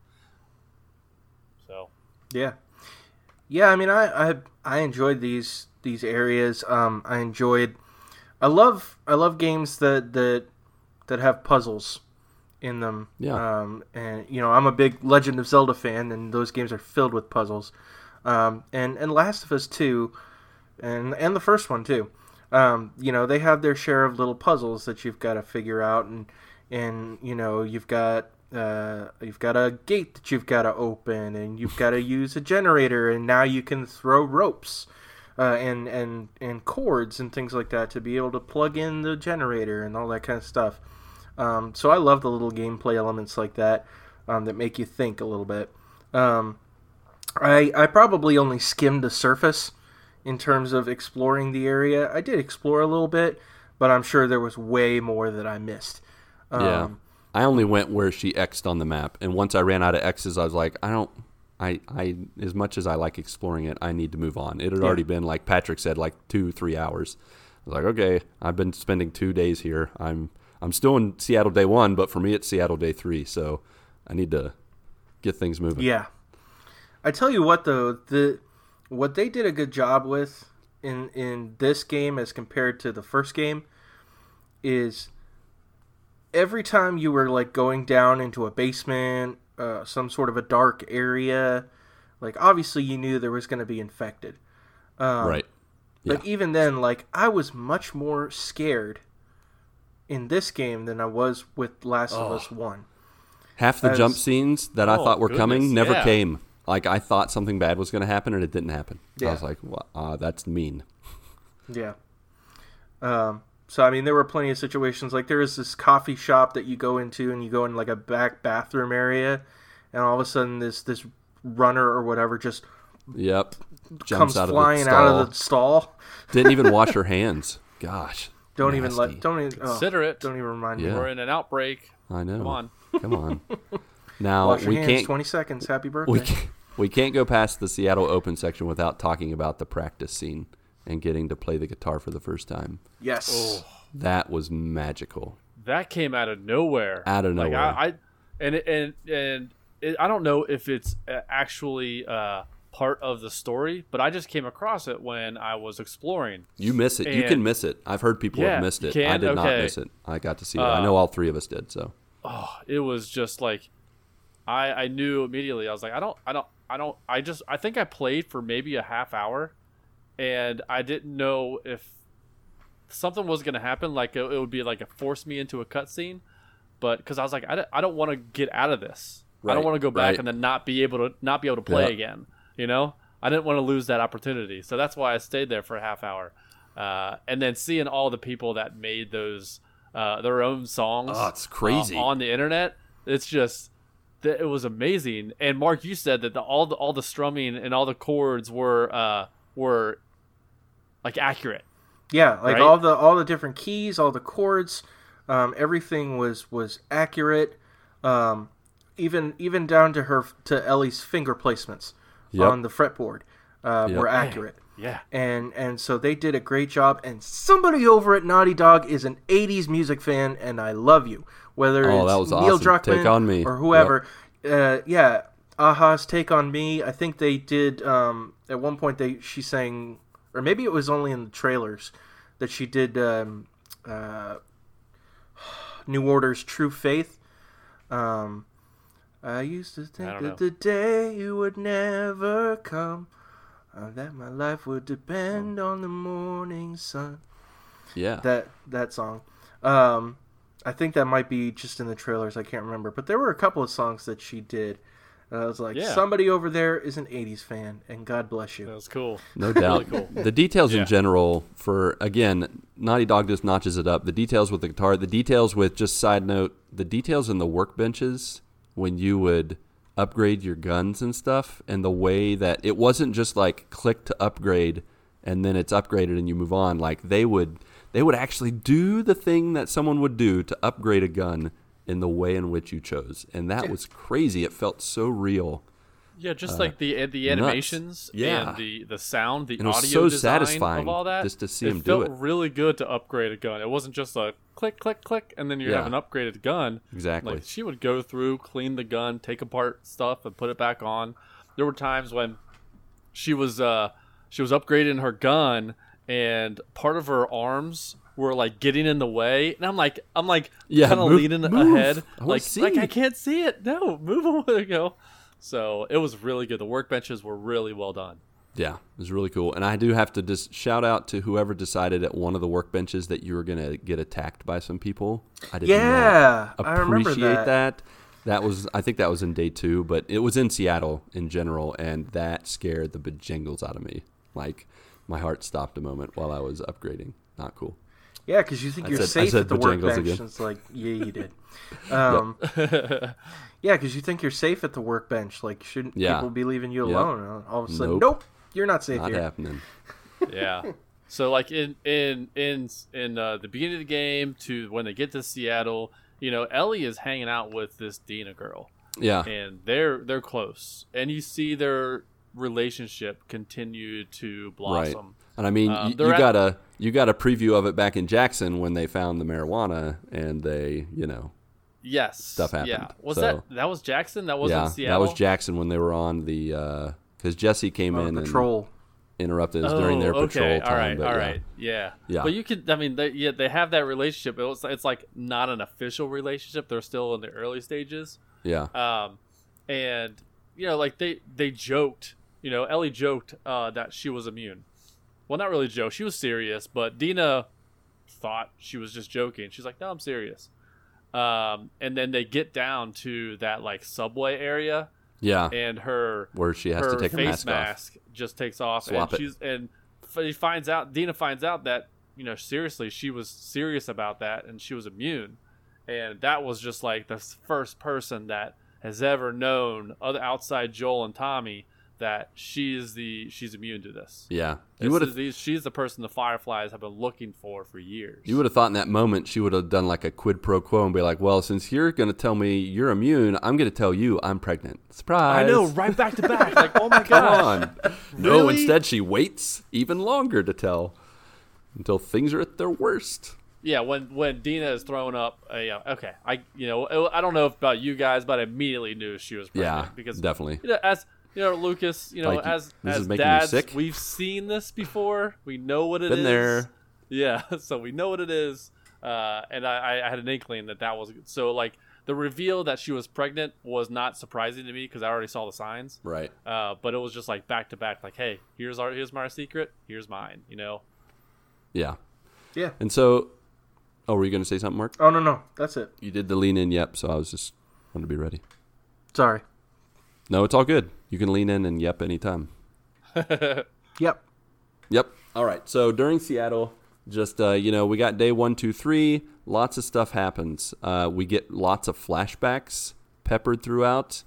So, yeah, yeah. I mean, I, I I enjoyed these these areas. Um, I enjoyed. I love I love games that that that have puzzles in them. Yeah. Um, and you know, I'm a big Legend of Zelda fan, and those games are filled with puzzles. Um, and and Last of Us two, and and the first one too. Um, you know, they have their share of little puzzles that you've got to figure out, and and you know, you've got. Uh, you've got a gate that you've got to open, and you've got to use a generator, and now you can throw ropes uh, and, and and cords and things like that to be able to plug in the generator and all that kind of stuff. Um, so I love the little gameplay elements like that um, that make you think a little bit. Um, I I probably only skimmed the surface in terms of exploring the area. I did explore a little bit, but I'm sure there was way more that I missed. Um, yeah. I only went where she X'd on the map, and once I ran out of X's, I was like, I don't, I, I, as much as I like exploring it, I need to move on. It had yeah. already been, like Patrick said, like two, three hours. I was like, okay, I've been spending two days here. I'm, I'm still in Seattle day one, but for me, it's Seattle day three, so I need to get things moving. Yeah, I tell you what, though, the what they did a good job with in in this game as compared to the first game is. every time you were, like, going down into a basement, uh, some sort of a dark area, like, obviously you knew there was going to be infected. Um, right. Yeah. But even then, like, I was much more scared in this game than I was with Last oh. of Us one. Half the was, jump scenes that I oh, thought were goodness, coming never yeah. came. Like, I thought something bad was going to happen, and it didn't happen. Yeah. I was like, well, uh, that's mean. Yeah. Um, so, I mean, there were plenty of situations. Like, there is this coffee shop that you go into, and you go in, like, a back bathroom area, and all of a sudden this this runner or whatever just yep. comes out flying out of the stall. Didn't even wash her hands. Gosh. Don't nasty. even let. Don't even, Consider oh, it. Don't even remind yeah. me. We're in an outbreak. I know. Come on. Come on. Now, wash your we hands, can't. twenty seconds. Happy birthday. We can't, we can't go past the Seattle Open section without talking about the practice scene and getting to play the guitar for the first time. Yes. Oh. That was magical. That came out of nowhere. Out of nowhere. Like I, I and and and it, I don't know if it's actually uh, part of the story, but I just came across it when I was exploring. You miss it. And you can miss it. I've heard people yeah, have missed it. I did okay. not miss it. I got to see it. Uh, I know all three of us did. So. Oh, it was just like. I, I knew immediately. I was like, I don't, I don't, I don't, I just, I think I played for maybe a half hour and I didn't know if something was going to happen. Like it, it would be like a force me into a cutscene, but cause I was like, I don't, I don't want to get out of this. Right, I don't want to go back right. and then not be able to, not be able to play yeah. again. You know, I didn't want to lose that opportunity. So that's why I stayed there for a half hour. Uh, and then seeing all the people that made those, uh, their own songs oh, it's crazy. Uh, on the internet. It's just, it was amazing. And Mark, you said that the, all the all the strumming and all the chords were uh, were like accurate. Yeah, like right? all the all the different keys, all the chords, um, everything was was accurate. Um, even even down to her to Ellie's finger placements yep. on the fretboard uh, yep. were accurate. Yeah, and and so they did a great job. And somebody over at Naughty Dog is an eighties music fan, and I love you. Whether oh, it's Neil awesome. Druckmann Take on Me. Or whoever, yep. uh, yeah, Aha's Take on Me. I think they did um, at one point. They she sang, or maybe it was only in the trailers that she did um, uh, New Order's True Faith. Um, I used to think that know. the day you would never come. Uh, that my life would depend on the morning sun. Yeah. That that song. Um, I think that might be just in the trailers. I can't remember. But there were a couple of songs that she did. And I was like, yeah. somebody over there is an eighties fan, and God bless you. That was cool. No doubt. Really cool. The details yeah. in general for, again, Naughty Dog just notches it up. The details with the guitar, the details with, just side note, the details in the workbenches when you would upgrade your guns and stuff, and the way that it wasn't just like click to upgrade and then it's upgraded and you move on. Like they would they would actually do the thing that someone would do to upgrade a gun in the way in which you chose, and that was crazy. It felt so real. Yeah, just uh, like the the animations, yeah. and the, the sound, the and audio so design satisfying of all that. Just to see it him do it felt really good to upgrade a gun. It wasn't just a click, click, click, and then you yeah. have an upgraded gun. Exactly. Like, she would go through, clean the gun, take apart stuff, and put it back on. There were times when she was uh, she was upgrading her gun, and part of her arms were like getting in the way, and I'm like, I'm like, yeah, kind of leaning move. ahead, I like, see. like I can't see it. No, move away, you know. So it was really good. The workbenches were really well done. Yeah, it was really cool. And I do have to just shout out to whoever decided at one of the workbenches that you were going to get attacked by some people. I did yeah, not appreciate I remember that. that. That was, I think that was in day two, but it was in Seattle in general, and that scared the bejingles out of me. Like, my heart stopped a moment while I was upgrading. Not cool. Yeah, because you think I you're said, safe at the workbench. It's like, yeah, you did. Um, yep. Yeah, because you think you're safe at the workbench. Like, shouldn't yeah. people be leaving you alone? Yep. All of a sudden, nope, nope you're not safe not here. Not happening. Yeah. So, like, in in in in uh, the beginning of the game to when they get to Seattle, you know, Ellie is hanging out with this Dina girl. Yeah. And they're they're close. And you see their relationship continue to blossom. Right. And I mean, um, you, you got a you got a preview of it back in Jackson when they found the marijuana and they, you know, yes, stuff happened. Yeah, was so, that that was Jackson? That wasn't yeah, Seattle. That was Jackson when they were on the because uh, Jesse came oh, in the and, troll. interrupt us oh, during their patrol okay. time. All right, but all yeah. right, yeah, yeah. But you could, I mean, they, yeah, they have that relationship. It's it's like not an official relationship. They're still in the early stages. Yeah. Um, and you know, like they they joked. You know, Ellie joked uh, that she was immune. Well, not really joke. She was serious, but Dina thought she was just joking. She's like, "No, I'm serious." Um, and then they get down to that like subway area. Yeah, and her where she has to take her face mask, mask off. Just takes off, Swap and she's it. and she finds out. Dina finds out that you know seriously she was serious about that, and she was immune, and that was just like the first person that has ever known other outside Joel and Tommy that she is the she's immune to this. Yeah, you would have. She's the person the Fireflies have been looking for for years. You would have thought in that moment she would have done like a quid pro quo and be like, "Well, since you're going to tell me you're immune, I'm going to tell you I'm pregnant. Surprise!" I know, right back to back. Like, oh my god. Really? No, instead she waits even longer to tell until things are at their worst. Yeah, when when Dina is throwing up, uh, yeah, okay, I you know I don't know about you guys, but I immediately knew she was pregnant. Yeah, because definitely. You know, as You know, Lucas, you know, like, as, as dads, we've seen this before. We know what it Been is. Been there. Yeah, so we know what it is. Uh, and I, I had an inkling that that was – so, like, the reveal that she was pregnant was not surprising to me because I already saw the signs. Right. Uh, but it was just, like, back-to-back, like, hey, here's our here's my secret. Here's mine, you know? Yeah. Yeah. And so – oh, were you going to say something, Mark? Oh, no, no. That's it. You did the lean in, yep, so I was just – wanted to be ready. Sorry. No, it's all good. You can lean in and yep anytime. Yep. Yep. All right. So during Seattle, just, uh, you know, we got day one, two, three. Lots of stuff happens. Uh, we get lots of flashbacks peppered throughout,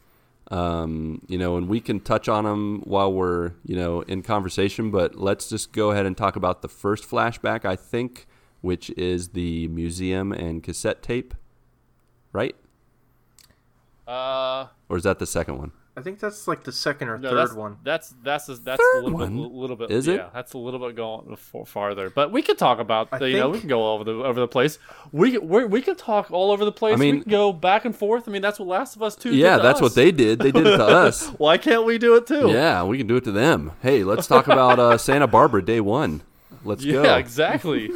um, you know, and we can touch on them while we're, you know, in conversation. But let's just go ahead and talk about the first flashback, I think, which is the museum and cassette tape. Right? Uh, or is that the second one? I think that's like the second or no, third that's, one. That's that's that's, that's a little bit, little bit. Is yeah, it? That's a little bit going farther, but we could talk about. The, you know, we can go all over the over the place. We we we could talk all over the place. I mean, we can go back and forth. I mean, that's what Last of Us Two. Yeah, did to that's us. What they did. They did it to us. Why can't we do it too? Yeah, we can do it to them. Hey, let's talk about uh, Santa Barbara day one. Let's yeah, go. Yeah, exactly.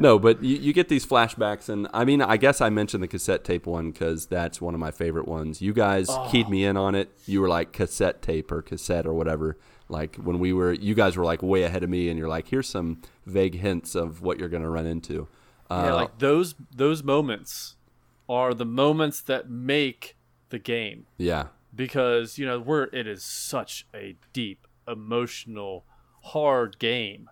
No, but you, you get these flashbacks, and I mean, I guess I mentioned the cassette tape one because that's one of my favorite ones. You guys oh. keyed me in on it. You were like cassette tape or cassette or whatever. Like when we were, you guys were like way ahead of me, and you're like, here's some vague hints of what you're going to run into. Uh, yeah, like those those moments are the moments that make the game. Yeah, because you know we're it is such a deep, emotional, hard game.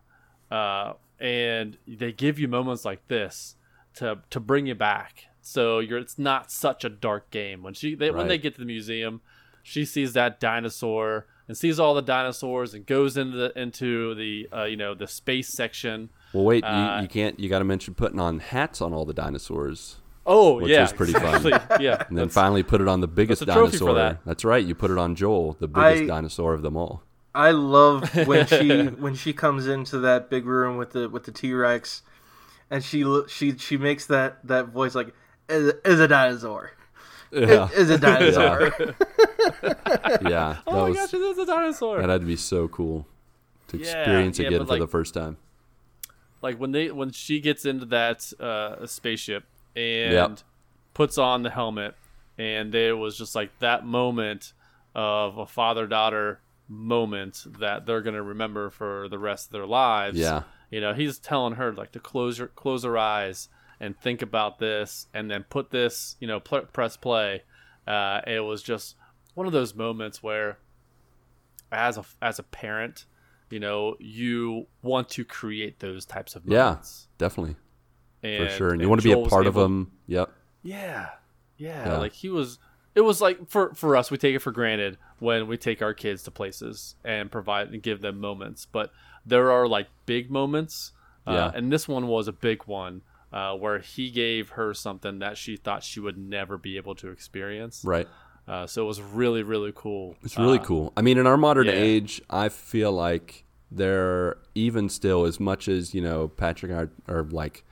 Uh, and they give you moments like this to to bring you back. So you're it's not such a dark game. When she they, right. when they get to the museum, she sees that dinosaur and sees all the dinosaurs and goes into the into the uh, you know the space section. Well, wait, uh, you, you can't. You got to mention putting on hats on all the dinosaurs. Oh which yeah, which was pretty exactly. fun. Yeah, and then finally put it on the biggest dinosaur. That. That's right. You put it on Joel, the biggest I, dinosaur of them all. I love when she when she comes into that big room with the with the T-Rex, and she she she makes that, that voice like is, is a dinosaur, yeah. is, is a dinosaur. Yeah. yeah oh my was, gosh, it is a dinosaur. That'd be so cool to yeah, experience again yeah, for like, the first time. Like when they when she gets into that uh, spaceship and yep. puts on the helmet, and there was just like that moment of a father-daughter moment that they're going to remember for the rest of their lives. Yeah. You know, he's telling her like to close your, close her eyes and think about this and then put this, you know, pl- press play. Uh, it was just one of those moments where as a, as a parent, you know, you want to create those types of moments. Yeah, definitely. And, for sure. And, and you want to be a part of them. Yep. Yeah. Yeah. yeah. Like he was, It was like for, for us, we take it for granted when we take our kids to places and provide and give them moments. But there are like big moments, yeah. uh, and this one was a big one uh, where he gave her something that she thought she would never be able to experience. Right. Uh, so it was really, really cool. It's really uh, cool. I mean, in our modern yeah. age, I feel like there even still, as much as you know, Patrick and I are, are like.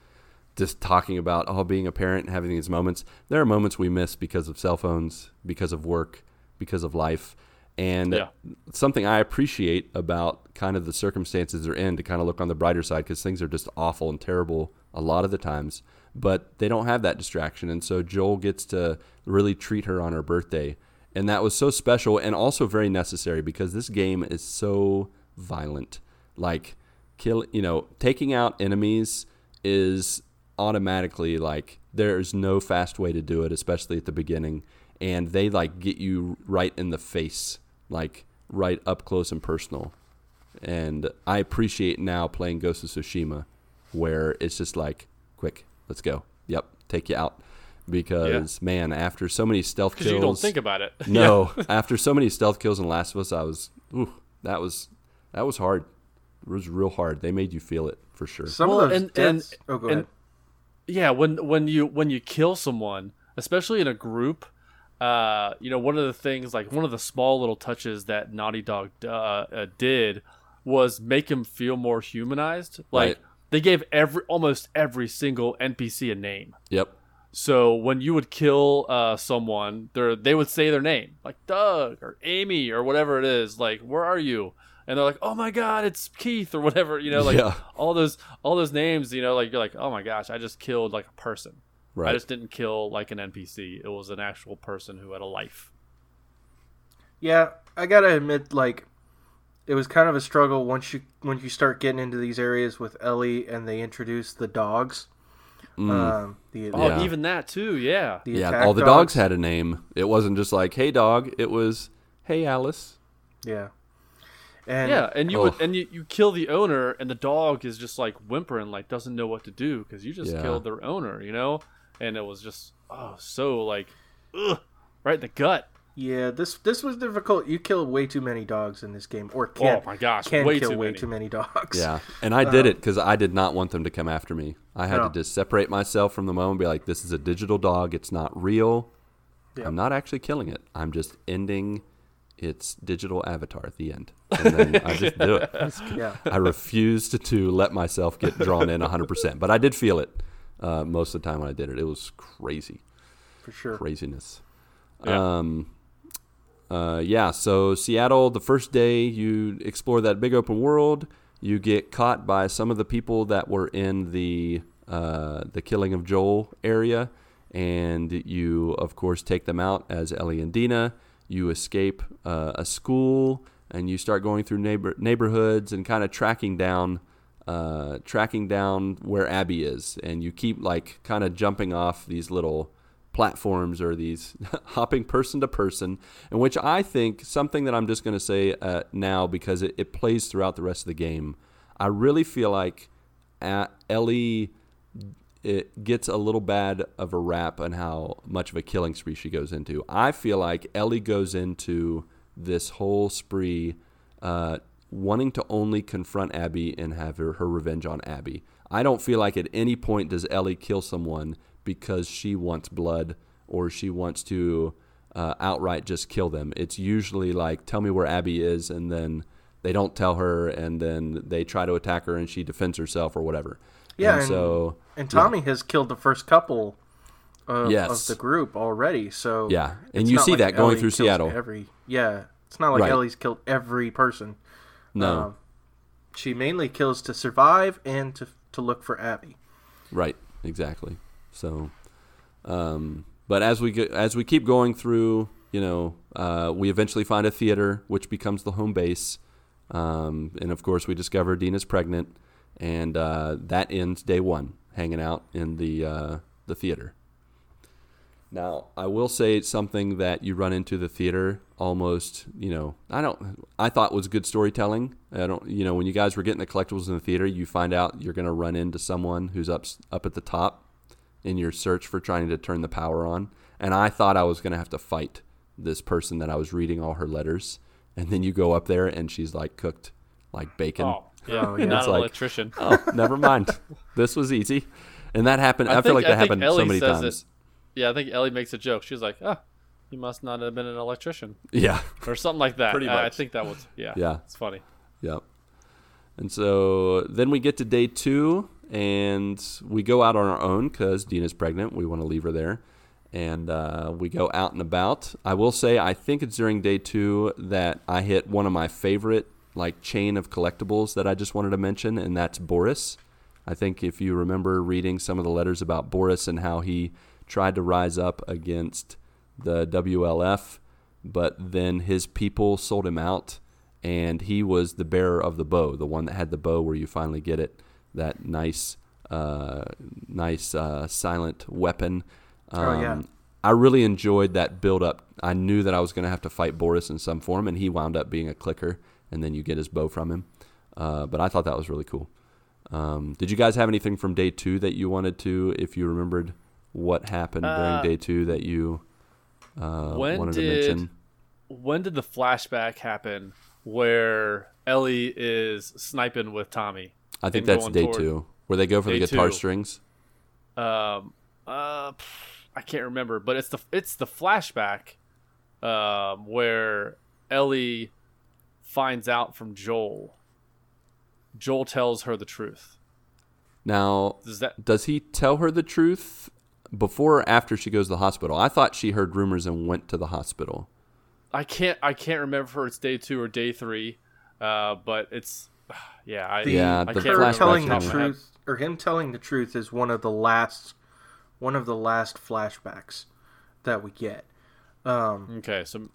Just talking about oh, being a parent and having these moments. There are moments we miss because of cell phones, because of work, because of life. And yeah. something I appreciate about kind of the circumstances they're in to kind of look on the brighter side, because things are just awful and terrible a lot of the times, but they don't have that distraction. And so Joel gets to really treat her on her birthday. And that was so special and also very necessary, because this game is so violent. Like, kill, you know, taking out enemies is automatically, like, there's no fast way to do it, especially at the beginning. And they, like, get you right in the face, like, right up close and personal. And I appreciate now playing Ghost of Tsushima, where it's just like, quick, let's go. Yep, take you out. Because, yeah. man, after so many stealth kills. Because you don't think about it. No. After so many stealth kills in Last of Us, I was, ooh, that was that was hard. It was real hard. They made you feel it, for sure. Some well, of those and, deaths, and, oh, go and, ahead. Yeah, when, when, you, when you kill someone, especially in a group, uh, you know, one of the things, like one of the small little touches that Naughty Dog uh, uh, did was make him feel more humanized. Like, right. They gave every almost every single N P C a name. Yep. So when you would kill uh, someone, they would say their name, like Doug or Amy or whatever it is. Like, where are you? And they're like, oh my God, it's Keith or whatever. You know, like yeah. all those all those names. You know, like you're like, oh my gosh, I just killed like a person. Right. I just didn't kill like an N P C. It was an actual person who had a life. Yeah, I gotta admit, like, it was kind of a struggle once you once you start getting into these areas with Ellie and they introduce the dogs. Mm. Um, the, oh, yeah. even that too, yeah. The yeah, all the dogs. dogs had a name. It wasn't just like, "Hey, dog." It was, "Hey, Alice." Yeah. And yeah, and you oh. would, and you, you kill the owner, and the dog is just like whimpering, like doesn't know what to do because you just yeah. killed their owner, you know. And it was just oh, so like, ugh, right in the gut. Yeah, this this was difficult. You kill way too many dogs in this game, or can, oh my gosh, can way kill too way many. too many dogs. Yeah, and I did um, it because I did not want them to come after me. I had no. to just separate myself from the moment and be like, this is a digital dog. It's not real. Yeah. I'm not actually killing it. I'm just ending its digital avatar at the end. And then I just do it. Yeah. I refused to let myself get drawn in one hundred percent. But I did feel it uh, most of the time when I did it. It was crazy. For sure. Craziness. Yeah. Um, Uh, yeah, so Seattle, the first day you explore that big open world, you get caught by some of the people that were in the uh, the killing of Joel area, and you, of course, take them out as Ellie and Dina. You escape uh, a school, and you start going through neighbor neighborhoods and kind of tracking down uh, tracking down where Abby is, and you keep like kind of jumping off these little platforms or these hopping person to person, in which I think something that I'm just going to say uh, now, because it, it plays throughout the rest of the game. I really feel like Ellie it gets a little bad of a rap on how much of a killing spree she goes into. I feel like Ellie goes into this whole spree uh, wanting to only confront Abby and have her, her revenge on Abby. I don't feel like at any point does Ellie kill someone because she wants blood or she wants to uh, outright just kill them. It's usually like, tell me where Abby is, and then they don't tell her, and then they try to attack her, and she defends herself or whatever. Yeah, and, and, so, and Tommy yeah. has killed the first couple of, yes. of the group already. So yeah, and you see like that going Ellie through Seattle. Every, yeah, it's not like right. Ellie's killed every person. No. Um, she mainly kills to survive and to, to look for Abby. Right, exactly. So, um, but as we go, as we keep going through, you know, uh, we eventually find a theater, which becomes the home base. Um, and, of course, we discover Dina's pregnant, and uh, that ends day one, hanging out in the uh, the theater. Now, I will say it's something that you run into the theater almost, you know, I don't, I thought was good storytelling. I don't, you know, when you guys were getting the collectibles in the theater, you find out you're going to run into someone who's up up at the top in your search for trying to turn the power on. And I thought I was going to have to fight this person that I was reading all her letters. And then you go up there and she's like cooked like bacon. Oh, yeah. Oh, yeah. Not an like, electrician. Oh, never mind. This was easy. And that happened. I, I think, feel like I that happened Ellie so many times. It, yeah, I think Ellie makes a joke. She's like, ah, he must not have been an electrician. Yeah. Or something like that. Pretty much. I, I think that was, yeah. Yeah. It's funny. Yep. And so then we get to day two. And we go out on our own because Dina's pregnant. We want to leave her there. And uh, we go out and about. I will say I think it's during day two that I hit one of my favorite like chain of collectibles that I just wanted to mention, and that's Boris. I think if you remember reading some of the letters about Boris and how he tried to rise up against the W L F, but then his people sold him out, and he was the bearer of the bow, the one that had the bow where you finally get it, that nice uh, nice uh, silent weapon. Um, oh, yeah. I really enjoyed that build-up. I knew that I was going to have to fight Boris in some form, and he wound up being a clicker, and then you get his bow from him. Uh, but I thought that was really cool. Um, did you guys have anything from day two that you wanted to, if you remembered what happened uh, during day two that you uh, wanted did, to mention? When did the flashback happen where Ellie is sniping with Tommy? I think that's day two, where they go for the guitar two. strings. Um, uh, I can't remember, but it's the it's the flashback um, where Ellie finds out from Joel. Joel tells her the truth. Now, does, that, does he tell her the truth before or after she goes to the hospital? I thought she heard rumors and went to the hospital. I can't I can't remember if it's day two or day three, uh, but it's yeah. I, the, yeah, I the can't her telling the truth or him telling the truth is one of the last one of the last flashbacks that we get. Um, okay, so.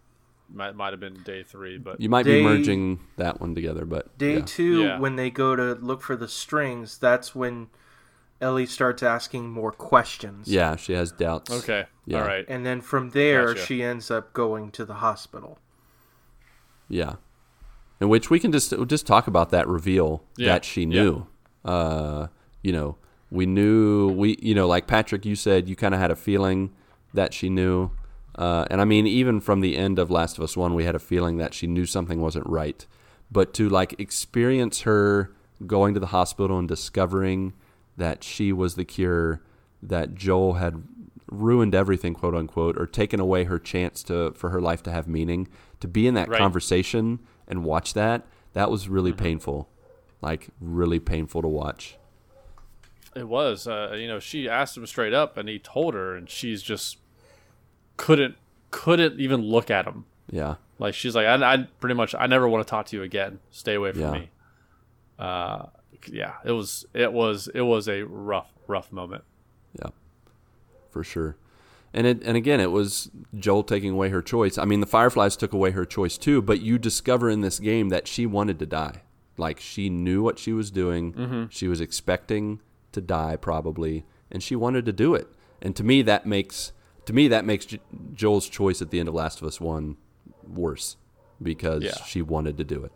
Might might have been day three, but you might day, be merging that one together. But day yeah. two, yeah. when they go to look for the strings, that's when Ellie starts asking more questions. Yeah, she has doubts. Okay, yeah. All right. And then from there, gotcha. She ends up going to the hospital. Yeah, in which we can just we'll just talk about that reveal yeah. that she knew. Yeah. Uh, you know, we knew we you know like Patrick, you said you kind of had a feeling that she knew. Uh, and I mean, even from the end of Last of Us One, we had a feeling that she knew something wasn't right. But to like experience her going to the hospital and discovering that she was the cure, that Joel had ruined everything, quote unquote, or taken away her chance to for her life to have meaning, to be in that right. conversation and watch that, that was really mm-hmm. painful, like really painful to watch. It was, uh, you know, she asked him straight up, and he told her, and she's just. Couldn't couldn't even look at him. Yeah, like she's like, I, I pretty much I never want to talk to you again. Stay away from yeah. me. Uh, yeah, it was it was it was a rough rough moment. Yeah, for sure. And it and again, it was Joel taking away her choice. I mean, the Fireflies took away her choice too. But you discover in this game that she wanted to die. Like she knew what she was doing. Mm-hmm. She was expecting to die probably, and she wanted to do it. And to me, that makes. To me, that makes Joel's choice at the end of Last of Us One worse because yeah. she wanted to do it.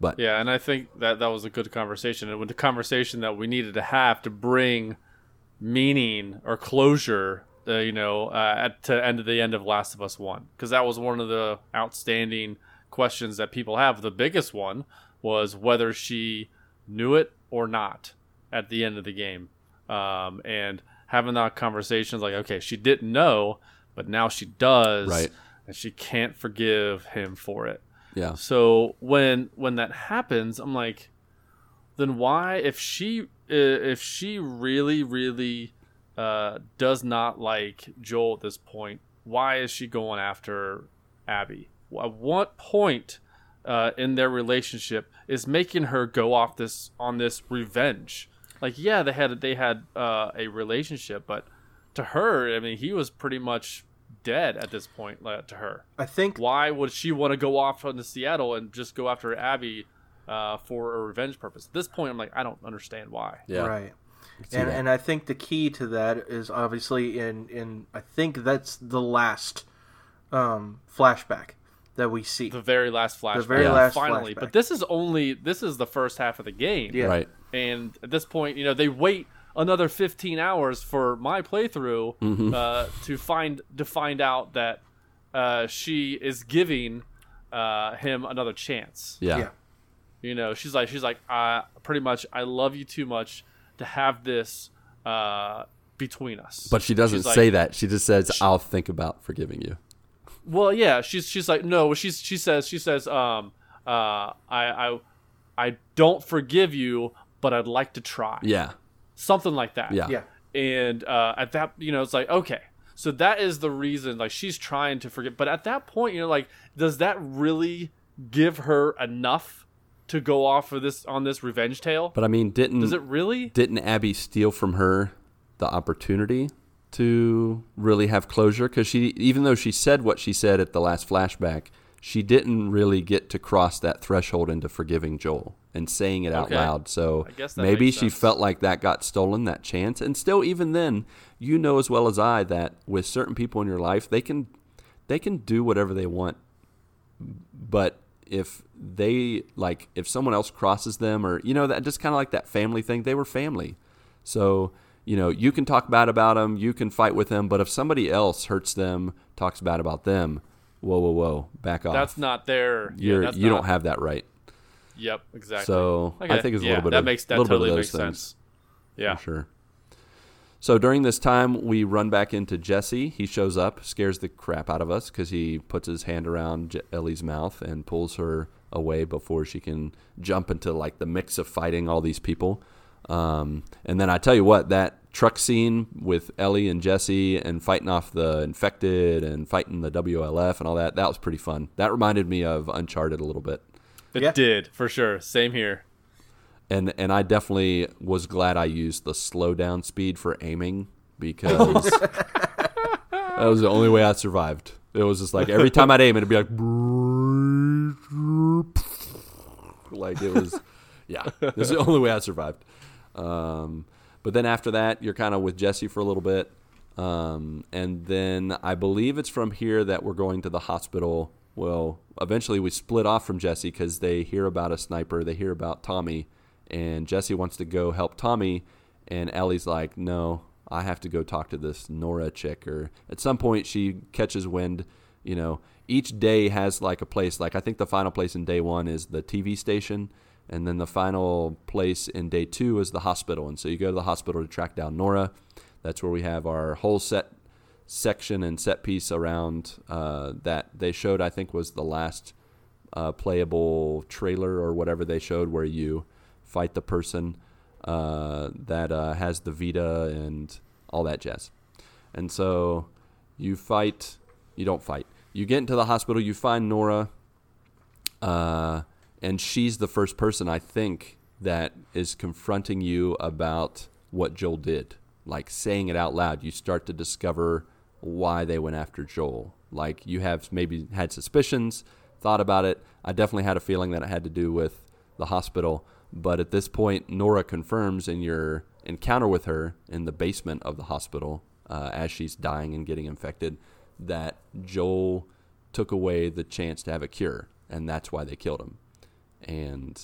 But yeah, and I think that that was a good conversation. It was a conversation that we needed to have to bring meaning or closure, uh, you know, uh, at to end of the end of Last of Us One, because that was one of the outstanding questions that people have. The biggest one was whether she knew it or not at the end of the game, um, and. Having that conversation, like, okay, she didn't know, but now she does, right. and she can't forgive him for it. Yeah. So when when that happens, I'm like, then why, if she if she really really uh, does not like Joel at this point, why is she going after Abby? At what point uh, in their relationship is making her go off this on this revenge? Like, yeah, they had they had uh, a relationship, but to her, I mean, he was pretty much dead at this point. Uh, to her, I think. Why would she want to go off into Seattle and just go after Abby uh, for a revenge purpose? At this point, I'm like, I don't understand why. Yeah, right. And and I think the key to that is obviously in in I think that's the last um, flashback that we see. The very last flashback. The very yeah. last finally. Flashback. But this is only this is the first half of the game. Yeah. Right. And at this point, you know, they wait another fifteen hours for my playthrough mm-hmm. uh, to find to find out that uh, she is giving uh, him another chance. Yeah. yeah, you know, she's like she's like, uh, pretty much, I love you too much to have this uh, between us. But she doesn't she's say like, that. She just says, she, "I'll think about forgiving you." Well, yeah, she's she's like, no, she's she says she says, um, uh, I I I don't forgive you. But I'd like to try. Yeah. Something like that. Yeah. yeah. And uh, at that, you know, it's like, okay. So that is the reason, like, she's trying to forget. But at that point, you know, like, does that really give her enough to go off for this on this revenge tale. But I mean, didn't does it really? Didn't Abby steal from her the opportunity to really have closure? Because she, even though she said what she said at the last flashback, she didn't really get to cross that threshold into forgiving Joel and saying it out okay. loud. So maybe she felt like that got stolen, that chance. And still, even then, you know as well as I that with certain people in your life, they can they can do whatever they want. But if they like, if someone else crosses them, or you know, that just kind of like that family thing, they were family. So you know, you can talk bad about them, you can fight with them, but if somebody else hurts them, talks bad about them. Whoa, whoa, whoa! Back off. That's not their. You're, yeah, that's you not, don't have that right. Yep, exactly. So okay. I think it's a yeah, little bit. That of, makes that totally makes things. sense. Yeah, for sure. So during this time, we run back into Jesse. He shows up, scares the crap out of us because he puts his hand around Ellie's mouth and pulls her away before she can jump into like the mix of fighting all these people. Um, and then I tell you what, that truck scene with Ellie and Jesse and fighting off the infected and fighting the W L F and all that, that was pretty fun. That reminded me of Uncharted a little bit. It yeah. did, for sure. Same here. And and I definitely was glad I used the slowdown speed for aiming because that was the only way I survived. It was just like every time I'd aim, it'd be like, like it was, yeah, this is the only way I survived. Um, but then after that, you're kind of with Jesse for a little bit. Um, and then I believe it's from here that we're going to the hospital. Well, eventually we split off from Jesse because they hear about a sniper. They hear about Tommy. And Jesse wants to go help Tommy. And Ellie's like, no, I have to go talk to this Nora chick. Or at some point she catches wind. You know, each day has like a place. Like I think the final place in day one is the T V station. And then the final place in day two is the hospital. And so you go to the hospital to track down Nora. That's where we have our whole set section and set piece around uh, that they showed, I think, was the last uh, playable trailer or whatever they showed where you fight the person uh, that uh, has the Vita and all that jazz. And so you fight. You don't fight. You get into the hospital. You find Nora. Uh And she's the first person, I think, that is confronting you about what Joel did. Like, saying it out loud, you start to discover why they went after Joel. Like, you have maybe had suspicions, thought about it. I definitely had a feeling that it had to do with the hospital. But at this point, Nora confirms in your encounter with her in the basement of the hospital, uh, as she's dying and getting infected, that Joel took away the chance to have a cure. And that's why they killed him. And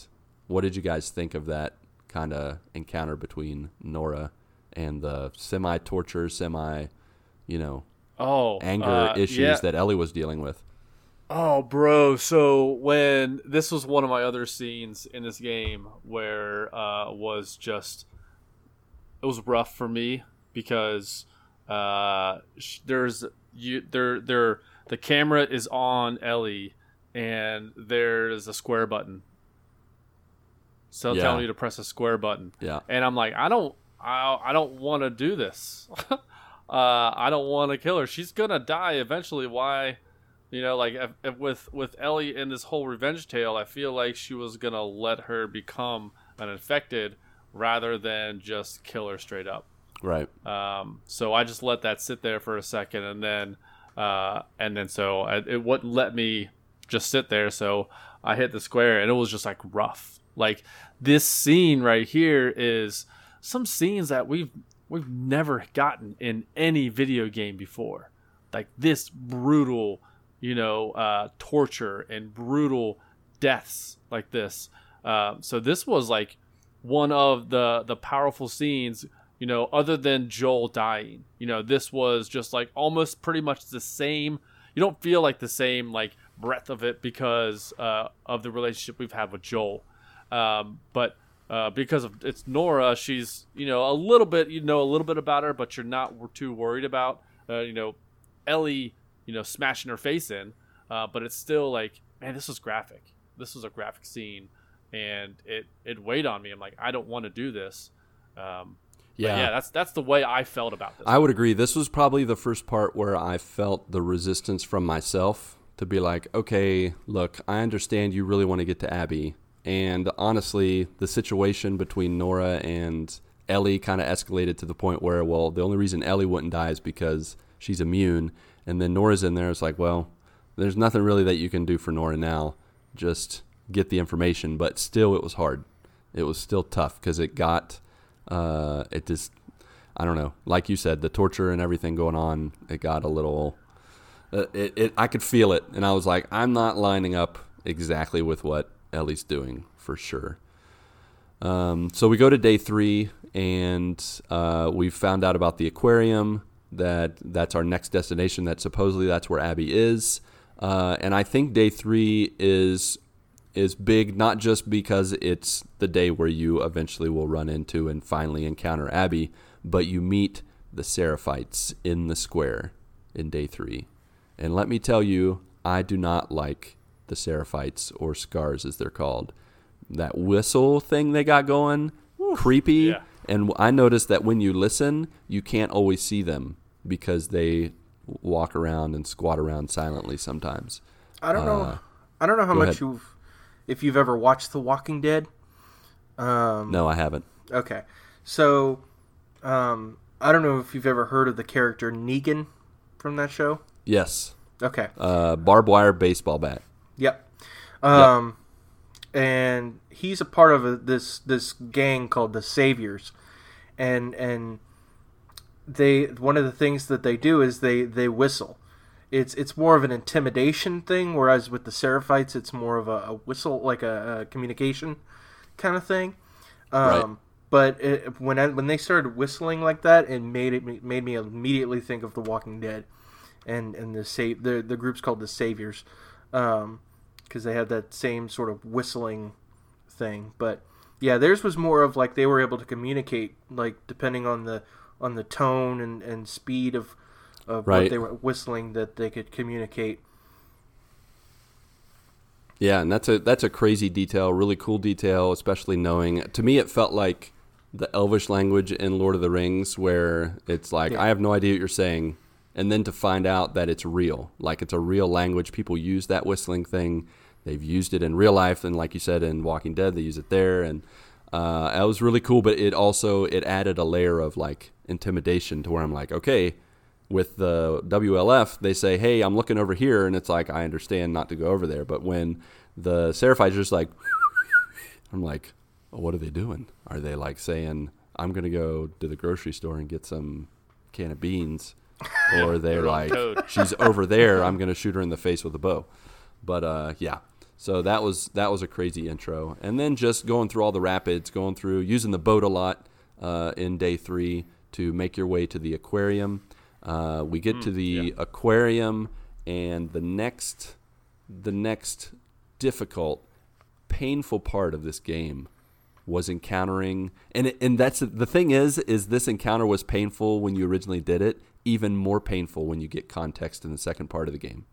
what did you guys think of that kind of encounter between Nora and the semi-torture, semi, you know, oh, anger uh, issues yeah. that Ellie was dealing with? Oh, bro. So when this was one of my other scenes in this game where uh, was just it was rough for me because uh, there's you there there the camera is on Ellie and there's a square button. So yeah. telling you to press a square button. Yeah. And I'm like, I don't, I, I don't want to do this. uh, I don't want to kill her. She's gonna die eventually. Why, you know, like if, if with with Ellie in this whole revenge tale, I feel like she was gonna let her become an infected rather than just kill her straight up. Right. Um. So I just let that sit there for a second, and then, uh, and then so I, it wouldn't let me just sit there. So I hit the square, and it was just like rough. Like this scene right here is some scenes that we've we've never gotten in any video game before, like this brutal, you know, uh, torture and brutal deaths like this. Uh, so this was like one of the the powerful scenes, you know, other than Joel dying. You know, this was just like almost pretty much the same. You don't feel like the same like breadth of it because uh, of the relationship we've had with Joel. Um, but uh, because of it's Nora, she's, you know, a little bit, you know, a little bit about her, but you're not too worried about, uh, you know, Ellie, you know, smashing her face in. Uh, but it's still like, man, this was graphic. This was a graphic scene, and it, it weighed on me. I'm like, I don't want to do this. Um, yeah. yeah, that's that's the way I felt about this. I would agree. This was probably the first part where I felt the resistance from myself to be like, okay, look, I understand you really want to get to Abby. And honestly, the situation between Nora and Ellie kind of escalated to the point where, well, the only reason Ellie wouldn't die is because she's immune. And then Nora's in there. It's like, well, there's nothing really that you can do for Nora now. Just get the information. But still, it was hard. It was still tough because it got, uh, it just, I don't know. Like you said, the torture and everything going on, it got a little, uh, it, it, I could feel it. And I was like, I'm not lining up exactly with what Ellie's doing for sure. Um, so we go to day three, and uh, we found out about the aquarium, that that's our next destination, that supposedly that's where Abby is. Uh, and I think day three is is big, not just because it's the day where you eventually will run into and finally encounter Abby, but you meet the Seraphites in the square in day three. And let me tell you, I do not like the Seraphites, or Scars as they're called. That whistle thing they got going, oof, creepy. Yeah. And I noticed that when you listen, you can't always see them because they walk around and squat around silently sometimes. I don't know. Uh, I don't know how much ahead. you've, if you've ever watched The Walking Dead. Um, no, I haven't. Okay, so um, I don't know if you've ever heard of the character Negan from that show. Yes. Okay. Uh, barbed wire baseball bat. Yep. Um, yep. And he's a part of a, this this gang called the Saviors, and and they one of the things that they do is they, they whistle. It's it's more of an intimidation thing, whereas with the Seraphites, it's more of a, a whistle, like a, a communication kind of thing. Um, right. But it, when I, when they started whistling like that, it made it made me immediately think of The Walking Dead, and and the sa- the the group's called the Saviors. Um, because they had that same sort of whistling thing, but yeah, theirs was more of like they were able to communicate, like depending on the on the tone and, and speed of of right. what they were whistling, that they could communicate. Yeah, and that's a that's a crazy detail, really cool detail, especially knowing. To me, it felt like the Elvish language in Lord of the Rings, where it's like yeah. I have no idea what you're saying. And then to find out that it's real, like it's a real language. People use that whistling thing. They've used it in real life. And like you said, in Walking Dead, they use it there. And uh, that was really cool. But it also, it added a layer of like intimidation to where I'm like, okay, with the W L F, they say, hey, I'm looking over here. And it's like, I understand not to go over there. But when the Seraphites are just like, I'm like, well, what are they doing? Are they like saying, I'm going to go to the grocery store and get some can of beans? Or they're like, she's over there, I'm going to shoot her in the face with a bow. But uh, yeah, so that was that was a crazy intro. And then just going through all the rapids, going through, using the boat a lot uh, in day three to make your way to the aquarium. Uh, we get mm, to the yeah. aquarium, and the next, the next difficult, painful part of this game was encountering. And, it, and that's the thing is, is this encounter was painful when you originally did it. Even more painful when you get context in the second part of the game.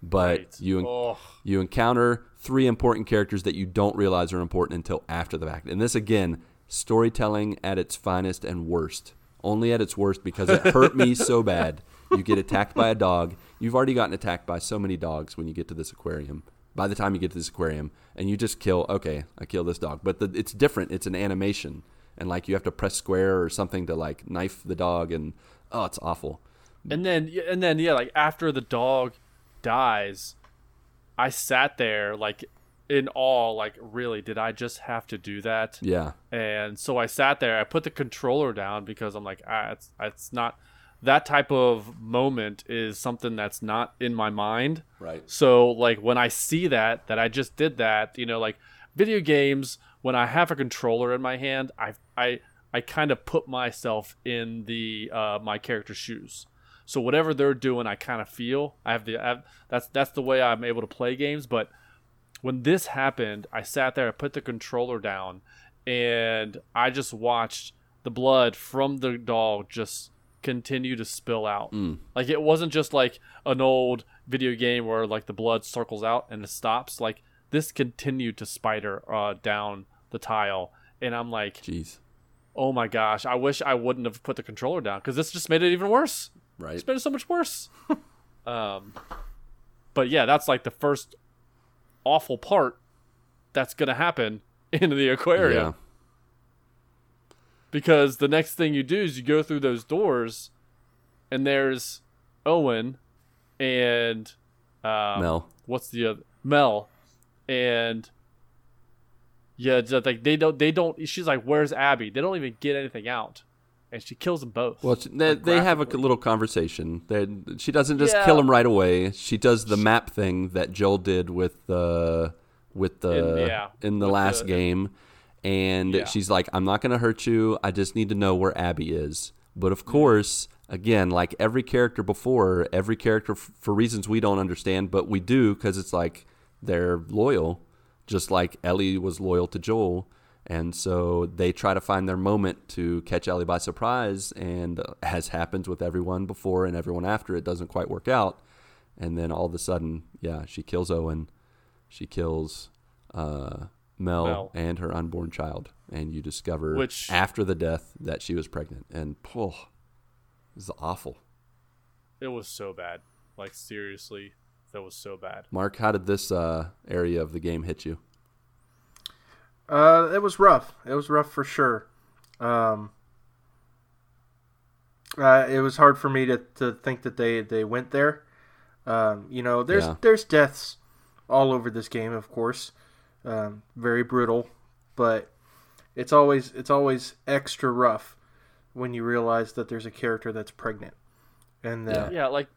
But right. you oh. you encounter three important characters that you don't realize are important until after the fact. And this, again, storytelling at its finest and worst. Only at its worst because it hurt me so bad. You get attacked by a dog. You've already gotten attacked by so many dogs when you get to this aquarium. By the time you get to this aquarium, and you just kill, okay, I kill this dog. But the, it's different. It's an animation. And, like, you have to press square or something to, like, knife the dog and... Oh, it's awful. And then, and then, yeah, like after the dog dies, I sat there like in awe, like, really, did I just have to do that? Yeah. And so I sat there, I put the controller down because I'm like, ah, it's, it's not, that type of moment is something that's not in my mind. Right. So like when I see that, that I just did that, you know, like video games, when I have a controller in my hand, I, I, I kind of put myself in the uh, my character's shoes, so whatever they're doing, I kind of feel. I have the I have, that's that's the way I'm able to play games. But when this happened, I sat there, I put the controller down, and I just watched the blood from the dog just continue to spill out. Mm. Like it wasn't just like an old video game where like the blood circles out and it stops. Like this continued to spider uh, down the tile, and I'm like, jeez. Oh my gosh, I wish I wouldn't have put the controller down because this just made it even worse. Right. It's made it so much worse. um, but yeah, that's like the first awful part that's going to happen in the aquarium. Yeah. Because the next thing you do is you go through those doors, and there's Owen and um, Mel. What's the other Mel? And yeah, like they don't. They don't. She's like, "Where's Abby?" They don't even get anything out, and she kills them both. Well, they, they have a little conversation. They, she doesn't just yeah. kill them right away. She does the map thing that Joel did with the with the in, yeah, in the last the, game. And yeah. she's like, I'm not going to hurt you. I just need to know where Abby is. But of course, again, like every character before, every character f- for reasons we don't understand, but we do because it's like they're loyal, just like Ellie was loyal to Joel. And so they try to find their moment to catch Ellie by surprise. And uh, as happens with everyone before and everyone after, it doesn't quite work out. And then all of a sudden, yeah, she kills Owen. She kills... Uh, Mel, Mel and her unborn child, and you discover Which, after the death that she was pregnant, and oh, it was awful. It was so bad. Like seriously, that was so bad. Mark, how did this uh, area of the game hit you? Uh, it was rough. It was rough for sure. Um, uh, it was hard for me to, to think that they, they went there. Um, you know, there's yeah. there's deaths all over this game, of course. Um, very brutal, but it's always it's always extra rough when you realize that there's a character that's pregnant. And uh, yeah. yeah, like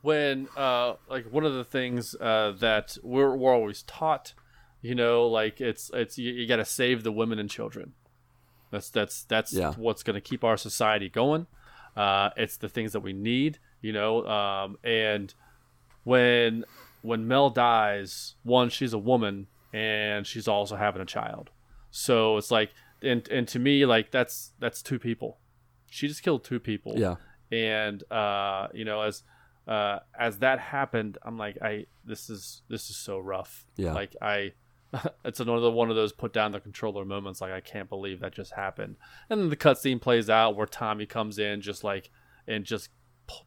when uh, like one of the things uh, that we're we're always taught, you know, like it's it's you, you got to save the women and children. That's that's that's yeah. what's going to keep our society going. Uh, it's the things that we need, you know, um, and when. When Mel dies, one, she's a woman and she's also having a child. So it's like, and and to me, like that's that's two people. She just killed two people. Yeah. And uh, you know, as uh, as that happened, I'm like, I this is this is so rough. Yeah. Like I, it's another one of those put down the controller moments. Like I can't believe that just happened. And then the cutscene plays out where Tommy comes in, just like and just.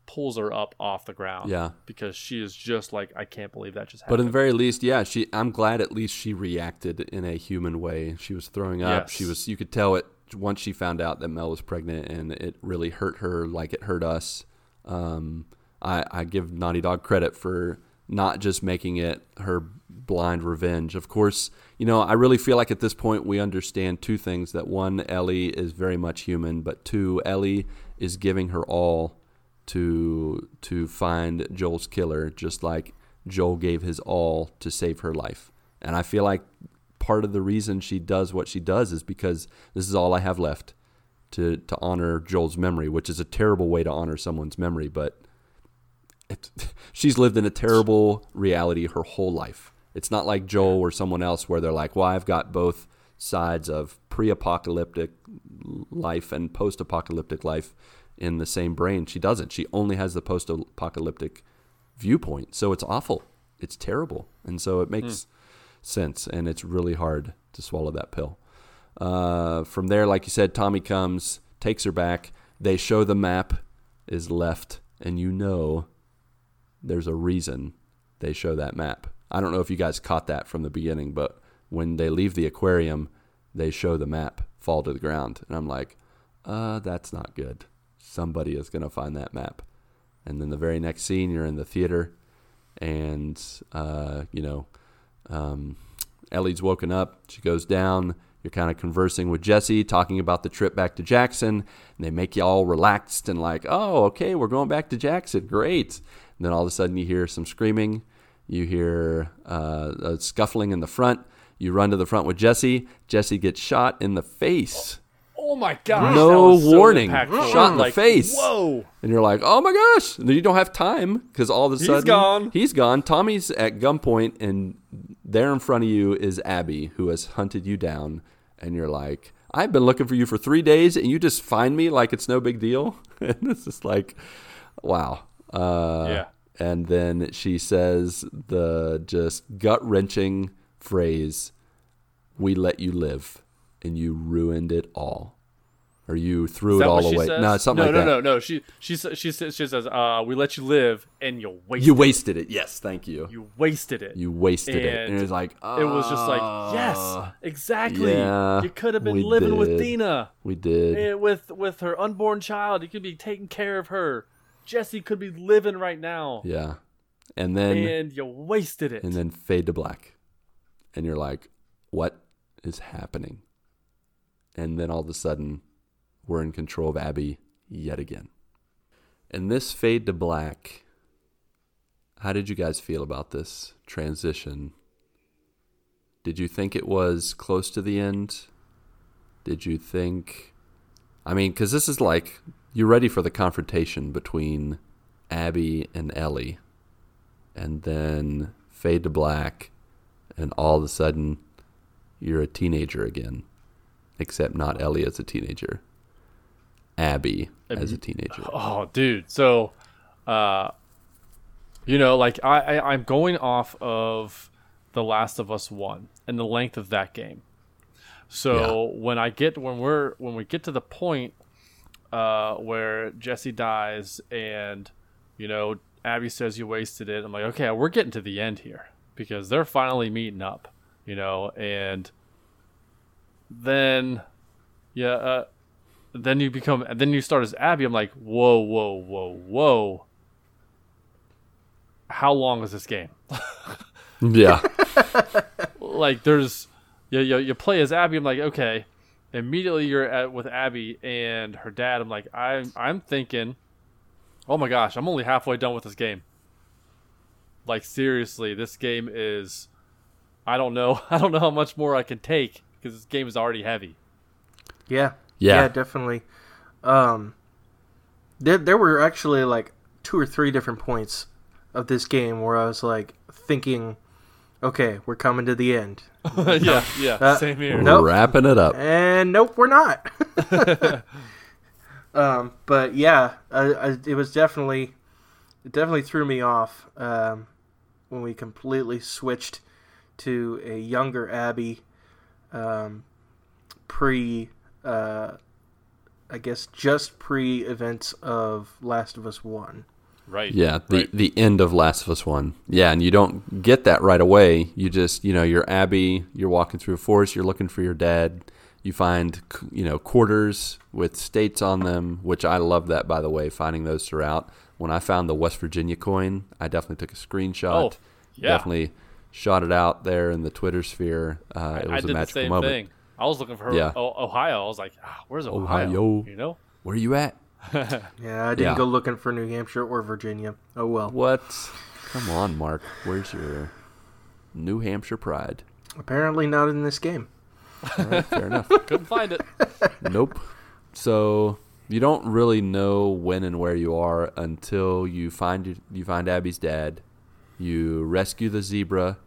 pulls her up off the ground yeah because she is just like I can't believe that just happened. But in the very least yeah she I'm glad at least she reacted in a human way. She was throwing up yes. she was you could tell it once she found out that Mel was pregnant, and it really hurt her like it hurt us. um I, I give Naughty Dog credit for not just making it her blind revenge. Of course, you know, I really feel like at this point we understand two things: that one, Ellie is very much human, but two, Ellie is giving her all to to find Joel's killer, just like Joel gave his all to save her life. And I feel like part of the reason she does what she does is because this is all I have left to to honor Joel's memory, which is a terrible way to honor someone's memory, but it, she's lived in a terrible reality her whole life. It's not like Joel or someone else where they're like, well, I've got both sides of pre-apocalyptic life and post-apocalyptic life in the same brain. She doesn't. She only has the post-apocalyptic viewpoint. So it's awful. It's terrible. And so it makes mm. sense. And it's really hard to swallow that pill. Uh, from there, like you said, Tommy comes, takes her back. They show the map is left. And you know there's a reason they show that map. I don't know if you guys caught that from the beginning, but when they leave the aquarium, they show the map fall to the ground. And I'm like, uh, that's not good. Somebody is going to find that map. And then the very next scene, you're in the theater, and, uh, you know, um, Ellie's woken up. She goes down. You're kind of conversing with Jesse, talking about the trip back to Jackson, and they make you all relaxed and like, oh, okay, we're going back to Jackson. Great. And then all of a sudden you hear some screaming. You hear uh, a scuffling in the front. You run to the front with Jesse. Jesse gets shot in the face. Oh my gosh! No warning, so shot in the like, face. Whoa! And you're like, oh my gosh! And you don't have time because all of a sudden he's gone. He's gone. Tommy's at gunpoint, and there in front of you is Abby, who has hunted you down. And you're like, I've been looking for you for three days, and you just find me like it's no big deal. And it's just like, wow. Uh, yeah. And then she says the just gut-wrenching phrase, "We let you live, and you ruined it all." Or you threw it all away? No, it's something no, like no, that. No, no, no, no. She, she, she, she says, uh, "We let you live, and you wasted. You wasted it. it. Yes, thank you. You wasted it. You wasted and it." And it was like, oh, it was just like, yes, exactly. Yeah, you could have been living did. with Dina. We did. And with with her unborn child, you could be taking care of her. Jesse could be living right now. Yeah, and then and you wasted it. And then fade to black, and you're like, what is happening? And then all of a sudden, we're in control of Abby yet again. And this fade to black, how did you guys feel about this transition? Did you think it was close to the end? Did you think... I mean, because this is like, you're ready for the confrontation between Abby and Ellie. And then fade to black, and all of a sudden, you're a teenager again. Except not Ellie as a teenager. Abby as a teenager. Oh, dude. So, uh, you know, like I, I, I'm going off of The Last of Us One and the length of that game. So yeah. when I get when we're when we get to the point uh, where Jesse dies and you know Abby says you wasted it, I'm like, okay, we're getting to the end here because they're finally meeting up, you know, and then yeah. Uh, Then you become, and then you start as Abby. I'm like, whoa, whoa, whoa, whoa. How long is this game? yeah. Like, there's, you, you you play as Abby. I'm like, okay. Immediately you're at with Abby and her dad. I'm like, I'm I'm thinking, oh my gosh, I'm only halfway done with this game. Like seriously, this game is, I don't know, I don't know how much more I can take because this game is already heavy. Yeah. Yeah. yeah, definitely. Um, there, there were actually like two or three different points of this game where I was like thinking, "Okay, we're coming to the end." yeah, yeah, uh, same here. We're nope. wrapping it up, and nope, we're not. um, but yeah, I, I, it was definitely, it definitely threw me off um, when we completely switched to a younger Abby, um, pre. Uh, I guess just pre-events of Last of Us One, right? Yeah, the right. the end of Last of Us One. Yeah, and you don't get that right away. You just, you know, you're Abby. You're walking through a forest. You're looking for your dad. You find, you know, quarters with states on them, which I love that, by the way. Finding those throughout. When I found the West Virginia coin, I definitely took a screenshot. Oh, yeah. Definitely shot it out there in the Twitter sphere. Uh, it was I, I a did magical the same moment. Thing. I was looking for her yeah. o- Ohio. I was like, ah, where's Ohio? Ohio? You know? Where are you at? yeah, I didn't yeah. go looking for New Hampshire or Virginia. Oh, well. What? Come on, Mark. Where's your New Hampshire pride? Apparently not in this game. All right, fair enough. Couldn't find it. Nope. So you don't really know when and where you are until you find you find Abby's dad. You rescue the zebra.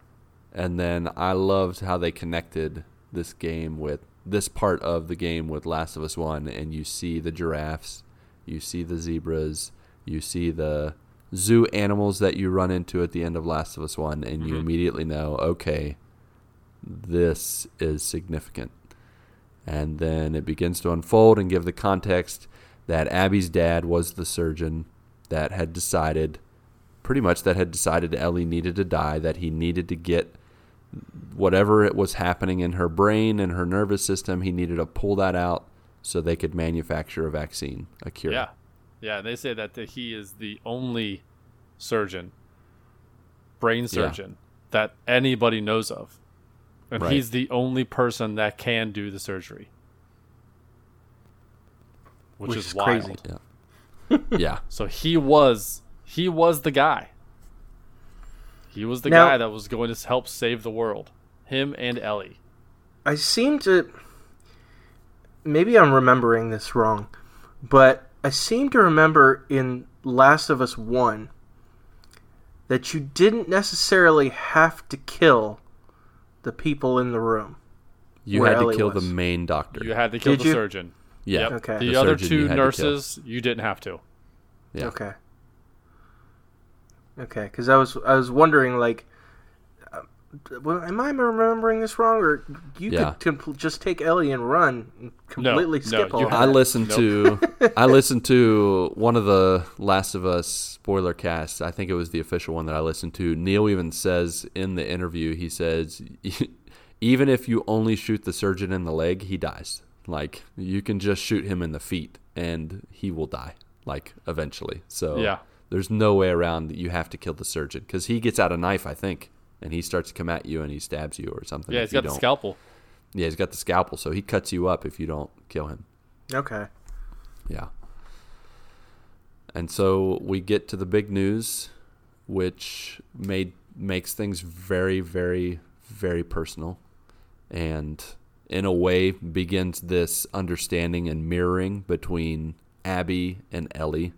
And then I loved how they connected this game with this part of the game with Last of Us One, and you see the giraffes, you see the zebras, you see the zoo animals that you run into at the end of Last of Us One, and mm-hmm. you immediately know, okay, this is significant. And then it begins to unfold and give the context that Abby's dad was the surgeon that had decided, pretty much that had decided Ellie needed to die, that he needed to get whatever it was happening in her brain and her nervous system, he needed to pull that out so they could manufacture a vaccine, a cure. Yeah, yeah. They say that he is the only surgeon, brain surgeon, yeah. that anybody knows of. And right. he's the only person that can do the surgery. Which, which is, is wild. Crazy. Yeah. yeah. So he was, he was the guy. He was the now, guy that was going to help save the world. Him and Ellie. I seem to... Maybe I'm remembering this wrong, but I seem to remember in Last of Us one that you didn't necessarily have to kill the people in the room. You had to Ellie kill was. the main doctor. You had to kill Did the you? surgeon. Yeah. Yep. Okay. The, the other two you nurses, you didn't have to. Yeah. Okay. Okay, because I was I was wondering, like, Well, am I remembering this wrong? Or you yeah. could compl- just take Ellie and run, and completely no, skip no, all. I listened nope. to I listened to one of the Last of Us spoiler casts. I think it was the official one that I listened to. Neil even says in the interview, he says, even if you only shoot the surgeon in the leg, he dies. Like, you can just shoot him in the feet, and he will die. Like, eventually. So yeah. there's no way around that. You have to kill the surgeon because he gets out a knife, I think. And he starts to come at you and he stabs you or something. Yeah, he's got the scalpel. Yeah, he's got the scalpel, so he cuts you up if you don't kill him. Okay. Yeah. And so we get to the big news, which made makes things very, very, very personal. And in a way begins this understanding and mirroring between Abby and Ellie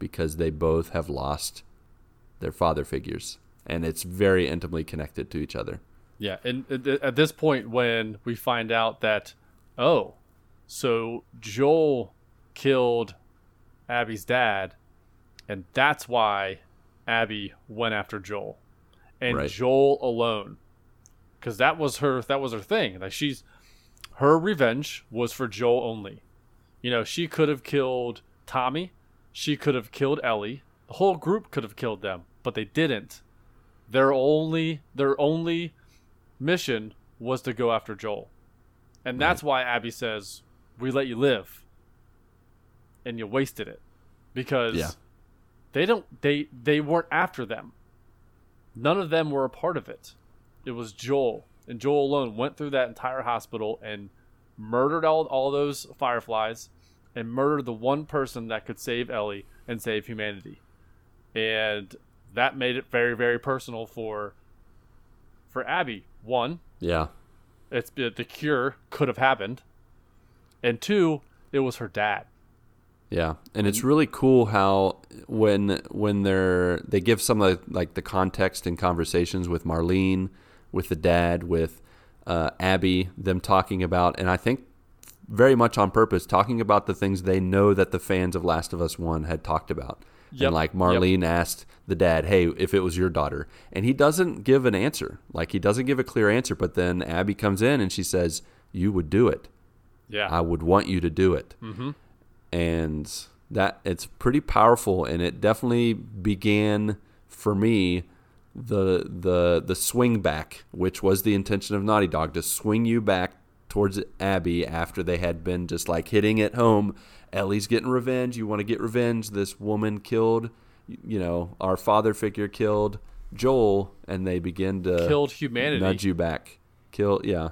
because they both have lost their father figures. And it's very intimately connected to each other. Yeah, and at this point when we find out that, oh, so Joel killed Abby's dad, and that's why Abby went after Joel, and right. Joel alone, because that was her that was her thing. Like she's her revenge was for Joel only. You know, she could have killed Tommy, she could have killed Ellie, the whole group could have killed them, but they didn't. Their only their only mission was to go after Joel. And that's right. why Abby says, we let you live. And you wasted it. Because yeah. they don't they they weren't after them. None of them were a part of it. It was Joel. And Joel alone went through that entire hospital and murdered all, all those Fireflies and murdered the one person that could save Ellie and save humanity. And that made it very, very personal for for Abby. One, yeah, it's it, the cure could have happened, and two, it was her dad. Yeah, and it's really cool how when when they're they give some of the, like the context in conversations with Marlene, with the dad, with uh, Abby, them talking about, and I think very much on purpose talking about the things they know that the fans of Last of Us One had talked about. Yep. And like Marlene yep. asked the dad, hey, if it was your daughter. And he doesn't give an answer. Like he doesn't give a clear answer. But then Abby comes in and she says, you would do it. Yeah. I would want you to do it. Mm-hmm. And that it's pretty powerful. And it definitely began for me the the the swing back, which was the intention of Naughty Dog, to swing you back towards Abby after they had been just like hitting it home. Ellie's getting revenge. You want to get revenge. This woman killed, you know, our father figure killed Joel, and they begin to killed humanity. Nudge you back. Kill, yeah,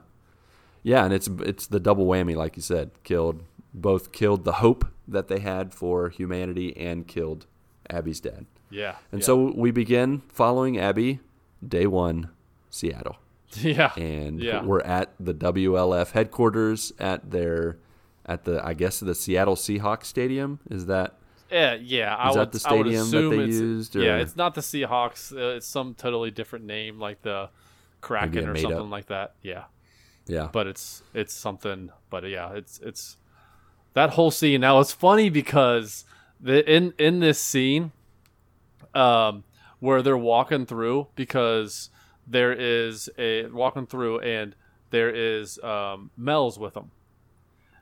yeah, and it's it's the double whammy, like you said. Killed both killed the hope that they had for humanity and killed Abby's dad. Yeah, and yeah. so we begin following Abby, day one, Seattle. Yeah, and yeah. we're at the W L F headquarters at their. At the, I guess, the Seattle Seahawks stadium, is that? Yeah, yeah. I is would, that the stadium that they used? Or? Yeah, it's not the Seahawks. Uh, it's some totally different name, like the Kraken or something up. Like that. Yeah, yeah. But it's it's something. But yeah, it's it's that whole scene. Now it's funny because the, in in this scene, um, where they're walking through, because there is a walking through, and there is um, Mel's with them.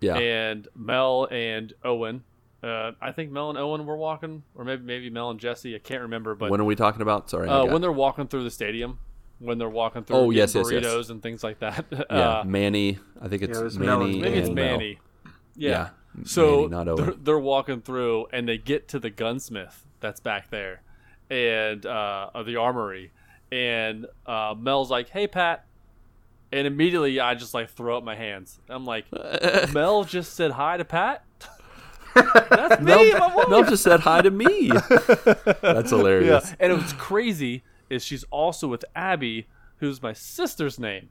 Yeah. And Mel and Owen, uh, I think Mel and Owen were walking, or maybe maybe Mel and Jesse. I can't remember. But when are we talking about? Sorry, uh, when they're walking through the stadium, when they're walking through oh, yes, burritos yes, yes. and things like that. Yeah, uh, Manny. I think it's yeah, it Manny. Mel and maybe it's Manny. Mel. Yeah. yeah. So Manny, not Owen. They're, they're walking through, and they get to the gunsmith that's back there, and uh, the armory, and uh, Mel's like, "Hey, Pat." And immediately I just like throw up my hands. I'm like, Mel just said hi to Pat? That's me, Mel, my woman. Mel just said hi to me. That's hilarious. Yeah. And what's crazy is she's also with Abby, who's my sister's name.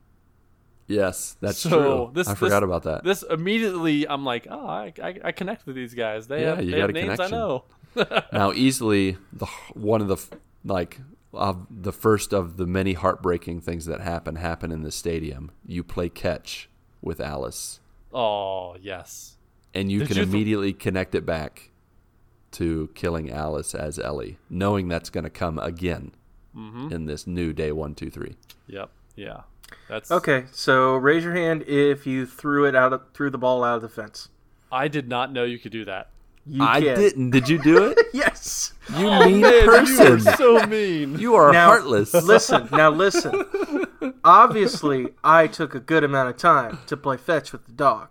Yes, that's so true. This, I forgot this, about that. This immediately I'm like, oh, I, I, I connect with these guys. They yeah, have, you they got have a names connection. I know. Now, easily the one of the like. Of the first of the many heartbreaking things that happen happen in the stadium. You play catch with Alice. Oh yes, and you Did can you th- immediately connect it back to killing Alice as Ellie, knowing that's going to come again mm-hmm. in this new day one, two, three. Yep, Yeah. That's okay. So raise your hand if you threw it out of, threw the ball out of the fence. I did not know you could do that. You I can. didn't. Did you do it? Yes. You oh, mean man, person. You are so mean. You are now, heartless. Listen. Now listen. Obviously, I took a good amount of time to play fetch with the dog,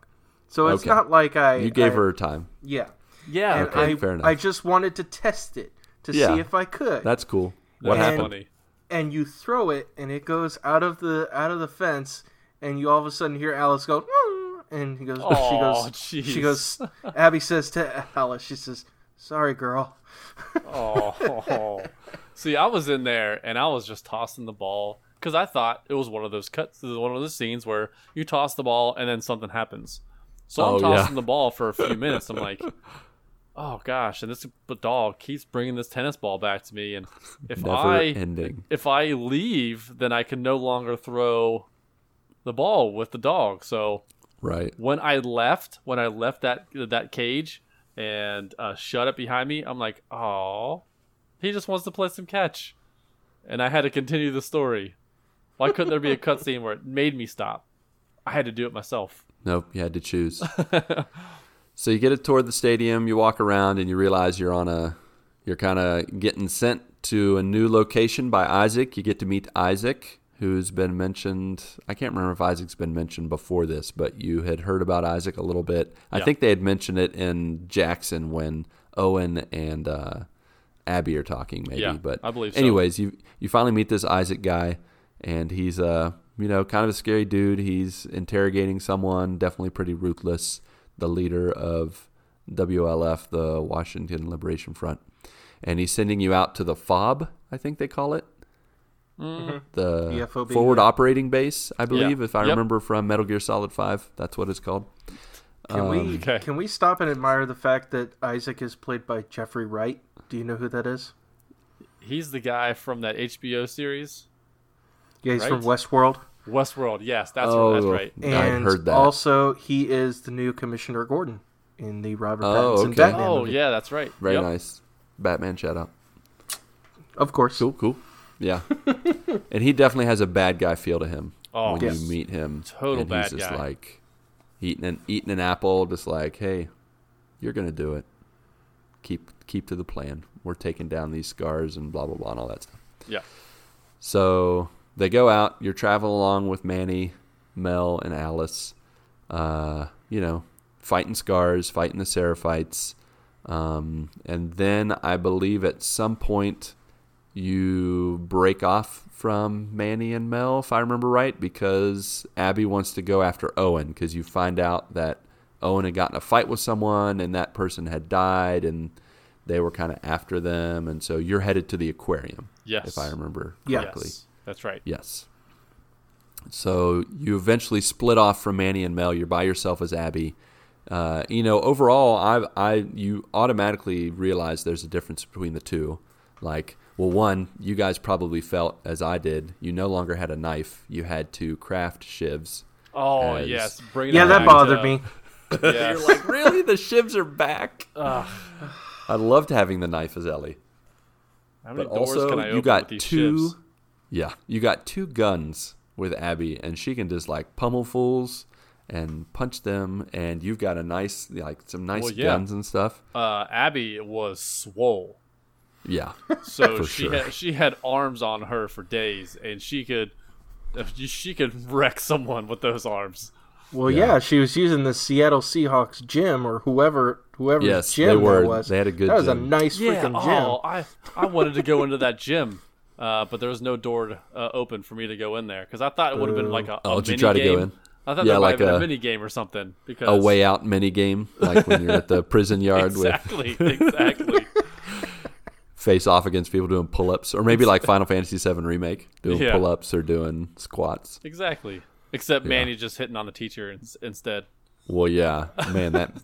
so it's okay. not like I. You gave I, her time. Yeah. Yeah. And okay. I, fair enough. I just wanted to test it to yeah. see if I could. That's cool. What and, happened? And you throw it, and it goes out of the out of the fence, and you all of a sudden hear Alice go. And he goes, oh, she goes, geez. she goes, Abby says to Alice, she says, sorry, girl. Oh, see, I was in there and I was just tossing the ball because I thought it was one of those cuts. It was one of those scenes where you toss the ball and then something happens. So oh, I'm tossing yeah. the ball for a few minutes. I'm like, oh, gosh. And this dog keeps bringing this tennis ball back to me. And if Never I ending. if I leave, then I can no longer throw the ball with the dog. So. Right. When I left, when I left that that cage and uh, shut it behind me, I'm like, "Oh, he just wants to play some catch," and I had to continue the story. Why couldn't there be a cutscene where it made me stop? I had to do it myself. Nope, you had to choose. So you get it toward the stadium, you walk around, and you realize you're on a, you're kind of getting sent to a new location by Isaac. You get to meet Isaac, who's been mentioned. I can't remember if Isaac's been mentioned before this, but you had heard about Isaac a little bit. Yeah. I think they had mentioned it in Jackson when Owen and uh, Abby are talking, maybe. Yeah, but I believe so. Anyways, you you finally meet this Isaac guy, and he's uh, you know, kind of a scary dude. He's interrogating someone, definitely pretty ruthless, the leader of W L F, the Washington Liberation Front. And he's sending you out to the FOB, I think they call it. Mm-hmm. The E F O B, forward yeah. operating base, I believe, yeah. if I yep. remember from Metal Gear Solid five, that's what it's called. Can um, we okay. can we stop and admire the fact that Isaac is played by Jeffrey Wright? Do you know who that is? He's the guy from that H B O series. Yeah, he's right? from Westworld. Westworld, yes, that's, oh, that's right. And I've heard that. Also, he is the new Commissioner Gordon in the Robert oh, Pattinson okay. Batman Oh, movie. Yeah, that's right. Very yep. nice. Batman shout out. Of course. Cool, cool. Yeah, and he definitely has a bad guy feel to him oh, when yes. you meet him. Total and bad he's just guy. Like eating an eating an apple, just like, hey, you're gonna do it. Keep keep to the plan. We're taking down these scars and blah blah blah and all that stuff. Yeah. So they go out. You're traveling along with Manny, Mel, and Alice. Uh, you know, fighting scars, fighting the Seraphites, um, and then I believe at some point. You break off from Manny and Mel, if I remember right, because Abby wants to go after Owen because you find out that Owen had gotten a fight with someone and that person had died and they were kind of after them. And so you're headed to the aquarium, yes. if I remember correctly. Yes, that's right. Yes. So you eventually split off from Manny and Mel. You're by yourself as Abby. Uh, you know, overall, I, I, you automatically realize there's a difference between the two. Like... Well, one, you guys probably felt, as I did, you no longer had a knife. You had to craft shivs. Oh, as... yes. Bring yeah, that bothered up. me. Yes. You're like, really? The shivs are back? Ugh. I loved having the knife as Ellie. How many but doors also, can I open you got with these two, shivs? Yeah, you got two guns with Abby, and she can just, like, pummel fools and punch them, and you've got a nice, like, some nice well, yeah. guns and stuff. Uh, Abby was swole. Yeah. So she sure. had, she had arms on her for days, and she could she could wreck someone with those arms. Well, yeah, yeah she was using the Seattle Seahawks gym or whoever whoever's yes, gym that was. They had a good. That was gym. a nice yeah, freaking gym. Oh, I I wanted to go into that gym, uh, but there was no door to, uh, open for me to go in there because I thought it would have been like a, a oh, did mini you try game. To go in? I thought yeah, there like might have been a, a mini game or something because a way out mini game, like when you're at the prison yard. Exactly, with... exactly. Face off against people doing pull-ups, or maybe like Final Fantasy seven Remake, doing yeah. pull-ups or doing squats. Exactly. Except yeah. Manny just hitting on the teacher in- instead. Well, yeah, man, that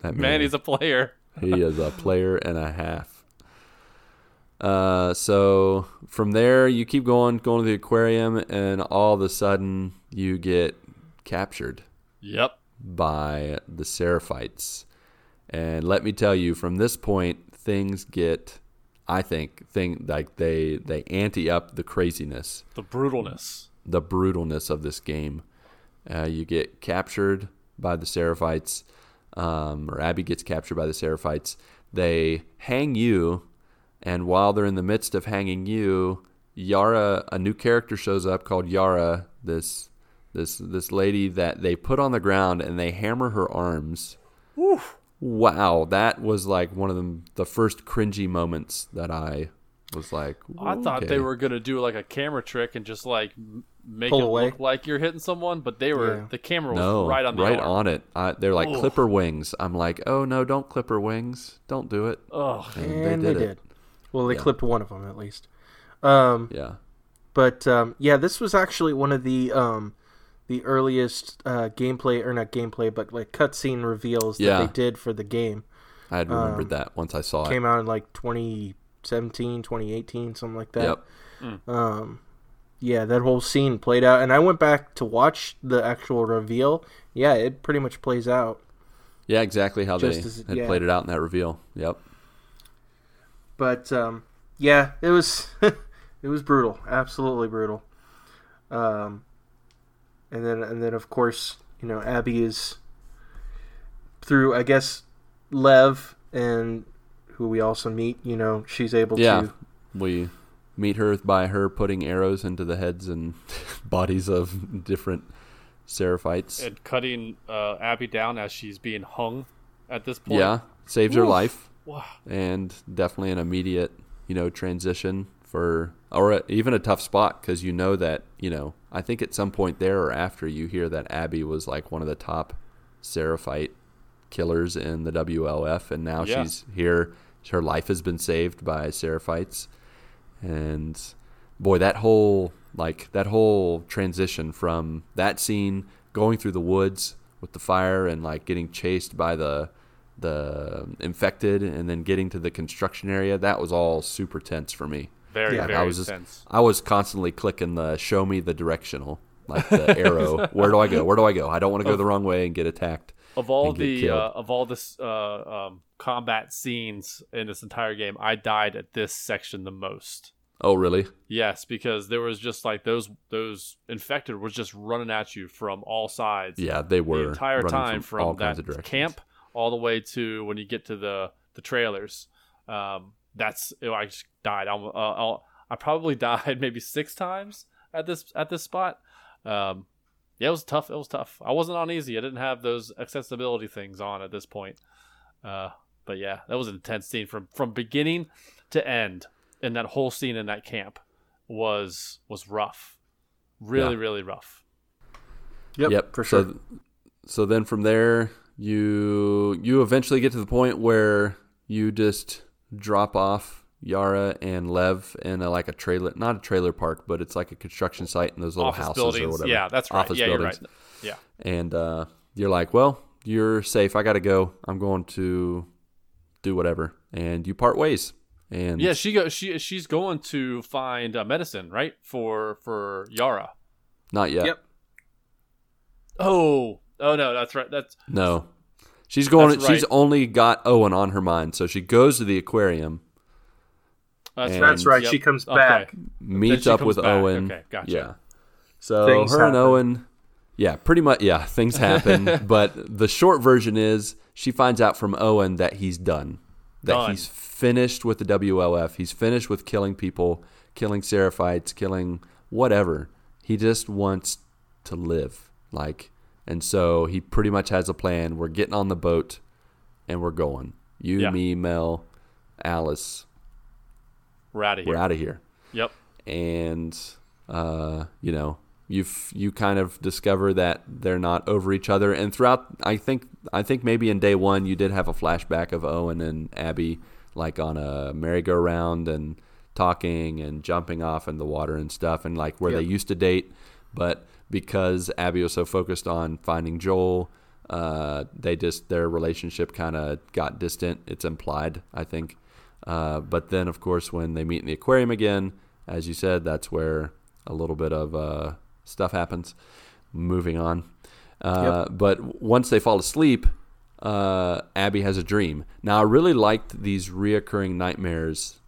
that Manny's man, a player. He is a player and a half. Uh, so from there, you keep going, going to the aquarium, and all of a sudden you get captured. Yep. By the Seraphites, and let me tell you, from this point, things get. I think thing like they they ante up the craziness, the brutalness. the brutalness of this game. Uh, you get captured by the Seraphites, um, or Abby gets captured by the Seraphites. They hang you, and while they're in the midst of hanging you, Yara, a new character shows up called Yara, this this this lady that they put on the ground, and they hammer her arms. Oof. Wow, that was like one of the, the first cringy moments that I was like, okay. I thought they were going to do like a camera trick and just like make Pull it away. Look like you're hitting someone, but they were yeah. the camera was no, right on the right arm. on it. I, they're like Oof. clipper wings. I'm like, oh no, don't clipper wings. Don't do it. Oh, and, and they did. They did. Well, they yeah. clipped one of them at least. Um, yeah. But um, yeah, this was actually one of the um, the earliest uh, gameplay, or not gameplay, but like cutscene reveals yeah. that they did for the game. I had remembered um, that once I saw it. Came out in like twenty seventeen, twenty eighteen, something like that. Yep. Mm. Um, yeah, that whole scene played out. And I went back to watch the actual reveal. Yeah, it pretty much plays out. Yeah, exactly how Just they as, had yeah. played it out in that reveal. Yep. But um, yeah, it was it was brutal, absolutely brutal. Um, and then and then of course, you know, Abby is through, I guess, Lev, and who we also meet. You know, she's able yeah, to. Yeah, we meet her by her putting arrows into the heads and bodies of different Seraphites and cutting uh, Abby down as she's being hung. At this point, yeah, saves Oof. her life. Wow. And definitely an immediate, you know, transition for, or even a tough spot, because you know that, you know, I think at some point there or after, you hear that Abby was like one of the top Seraphite killers in the W L F, and now yeah. she's here. Her life has been saved by Seraphites, and boy, that whole like that whole transition from that scene going through the woods with the fire and like getting chased by the. the infected, and then getting to the construction area, that was all super tense for me. Very, yeah. very I was just, tense. I was constantly clicking the show me the directional, like the arrow. Where do I go? Where do I go? I don't want to go the wrong way and get attacked. Of all the uh, of all this uh, um, combat scenes in this entire game, I died at this section the most. Oh, really? Yes, because there was just like those those infected were just running at you from all sides. Yeah, they were the entire time from, from, from that camp. All the way to when you get to the the trailers, um, that's I just died. I'll, uh, I'll, I probably died maybe six times at this at this spot. Um, yeah, it was tough. It was tough. I wasn't on easy. I didn't have those accessibility things on at this point. Uh, but yeah, that was an intense scene from from beginning to end. And that whole scene in that camp was was rough, really yeah. really rough. Yep, yep. for sure. So, so then from there. You you eventually get to the point where you just drop off Yara and Lev in a, like a trailer, not a trailer park, but it's like a construction site in those little Office houses buildings. or whatever. Yeah, that's right. Office yeah, buildings. You're right. Yeah. And uh, you're like, well, you're safe. I got to go. I'm going to do whatever, and you part ways. And yeah, she go she she's going to find uh, medicine, right, for for Yara. Not yet. Yep. Oh. Oh no, that's right. That's no. She's going. Right. She's only got Owen on her mind, so she goes to the aquarium. That's, that's right. Yep. She comes back, okay. meets up comes with back. Owen. Okay, gotcha. Yeah. So things her happen. and Owen, yeah, pretty much. Yeah, things happen. But the short version is she finds out from Owen that he's done, that done. he's finished with the W L F. He's finished with killing people, killing Seraphites, killing whatever. He just wants to live, like. And so he pretty much has a plan. We're getting on the boat, and we're going. You, yeah. me, Mel, Alice. We're out of here. We're out of here. Yep. And, uh, you know, you you kind of discover that they're not over each other. And throughout, I think I think maybe in day one, you did have a flashback of Owen and Abby, like on a merry-go-round and talking and jumping off in the water and stuff, and like where yep. they used to date. But because Abby was so focused on finding Joel, uh, they just their relationship kind of got distant. It's implied, I think. Uh, but then, of course, when they meet in the aquarium again, as you said, that's where a little bit of uh, stuff happens. Moving on. Uh, yep. But once they fall asleep, uh, Abby has a dream. Now, I really liked these reoccurring nightmares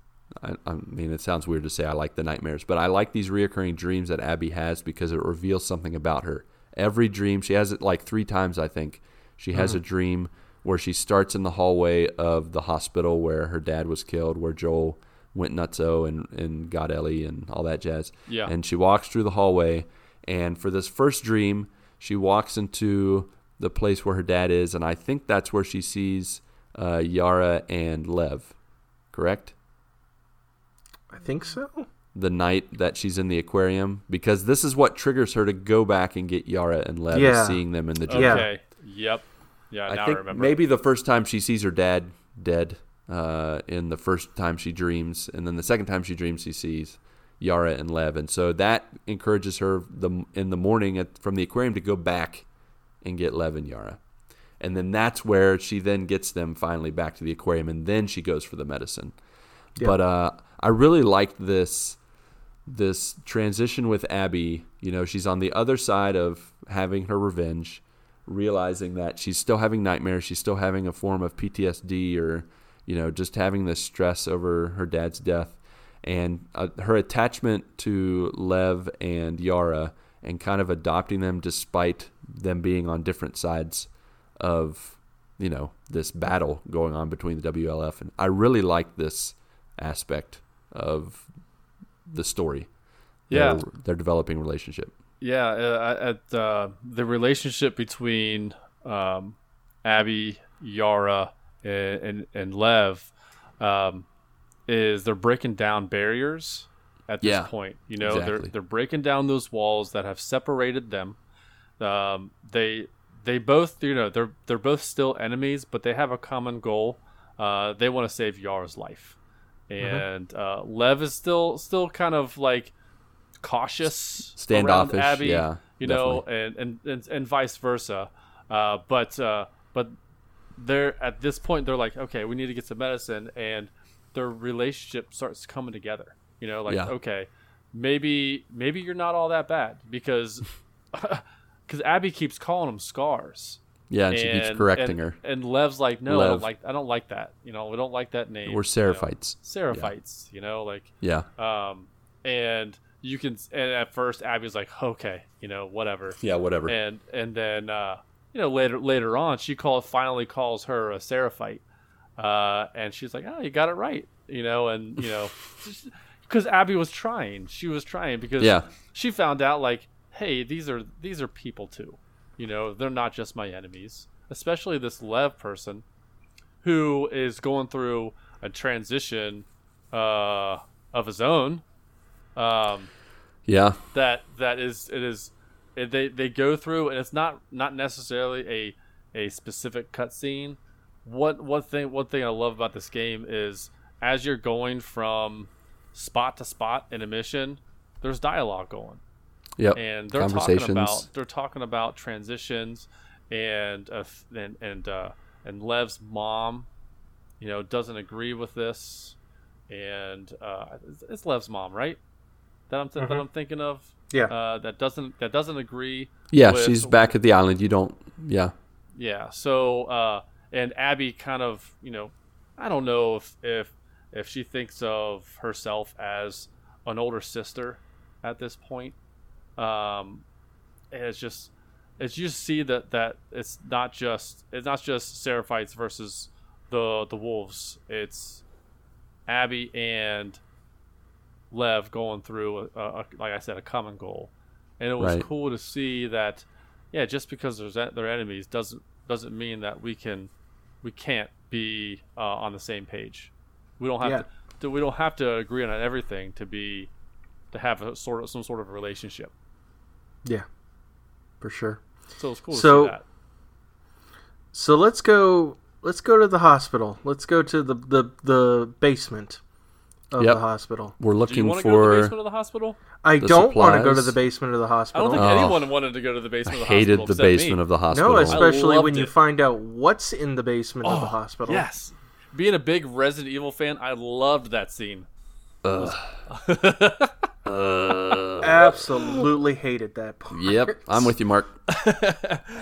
I, I mean, it sounds weird to say I like the nightmares, but I like these reoccurring dreams that Abby has because it reveals something about her. Every dream, she has it like three times, I think. She has mm-hmm. a dream where she starts in the hallway of the hospital where her dad was killed, where Joel went nutso and, and got Ellie and all that jazz. Yeah. And she walks through the hallway, and for this first dream, she walks into the place where her dad is, and I think that's where she sees uh, Yara and Lev, correct? I think so. The night that she's in the aquarium, because this is what triggers her to go back and get Yara and Lev, yeah. seeing them in the dream. Okay, yeah. yep. Yeah, I now think I remember. Maybe the first time she sees her dad dead uh, in the first time she dreams, and then the second time she dreams, she sees Yara and Lev. And so that encourages her the in the morning at, from the aquarium to go back and get Lev and Yara. And then that's where she then gets them finally back to the aquarium, and then she goes for the medicine. Yeah. But uh, I really liked this this transition with Abby. You know, she's on the other side of having her revenge, realizing that she's still having nightmares, she's still having a form of P T S D, or, you know, just having this stress over her dad's death. And uh, her attachment to Lev and Yara and kind of adopting them despite them being on different sides of, you know, this battle going on between the W L F. And I really like this aspect of the story. Yeah. Their, their developing relationship. Yeah. Uh, at uh, the relationship between um, Abby, Yara, and, and, and Lev um, is they're breaking down barriers at this yeah, point. You know, exactly. they're, they're breaking down those walls that have separated them. Um, they they both, you know, they're they're both still enemies, but they have a common goal. Uh, they want to save Yara's life, and mm-hmm. uh, Lev is still still kind of like cautious, standoffish, Abby, yeah, you know, and, and and and vice versa. Uh, but uh, but they're at this point, they're like, okay, we need to get some medicine, and their relationship starts coming together. You know, like yeah. okay, maybe maybe you're not all that bad because. Because Abby keeps calling him Scars. Yeah, and, and she keeps correcting and, her. And Lev's like, no, Lev. I don't like, I don't like that. You know, we don't like that name. We're Seraphites. You know? Seraphites. Yeah. You know, like yeah. Um, and you can. And at first, Abby's like, okay, you know, whatever. Yeah, whatever. And and then uh, you know later later on, she call finally calls her a Seraphite, uh, and she's like, oh, you got it right. You know, and you know, because Abby was trying, she was trying because yeah. she found out like. Hey, these are these are people too, you know. They're not just my enemies, especially this Lev person, who is going through a transition uh, of his own. Um, yeah, that that is it is it, they they go through, and it's not not necessarily a a specific cutscene. What one thing one thing I love about this game is as you're going from spot to spot in a mission, there's dialogue going. Yep. And they're talking about they're talking about transitions, and uh, and and uh, and Lev's mom, you know, doesn't agree with this, and uh, it's Lev's mom, right? That I'm th- mm-hmm. that I'm thinking of. Yeah. Uh, that doesn't that doesn't agree. Yeah, with, she's back at the island. You don't. Yeah. Yeah. So uh, and Abby kind of, you know, I don't know if if if she thinks of herself as an older sister at this point. Um, and it's just, it's you see that, that it's not just it's not just Seraphites versus the the wolves. It's Abby and Lev going through a, a, like I said, a common goal, and it was right. cool to see that. Yeah, just because there's they're enemies doesn't doesn't mean that we can we can't be uh, on the same page. We don't have yeah. to we don't have to agree on everything to be to have a sort of some sort of relationship. Yeah, for sure. So it's cool to so, see that. So let's go. Let's go to the hospital. Let's go to the the, the basement of yep. the hospital. We're looking Do you want for to go to the basement of the hospital. I the don't supplies. want to go to the basement of the hospital. I don't think oh, anyone wanted to go to the basement. I of the hated hospital the basement me. of the hospital. No, especially when it. you find out what's in the basement oh, of the hospital. Yes, being a big Resident Evil fan, I loved that scene. Ugh. Uh, absolutely hated that part. Yep, I'm with you, Mark.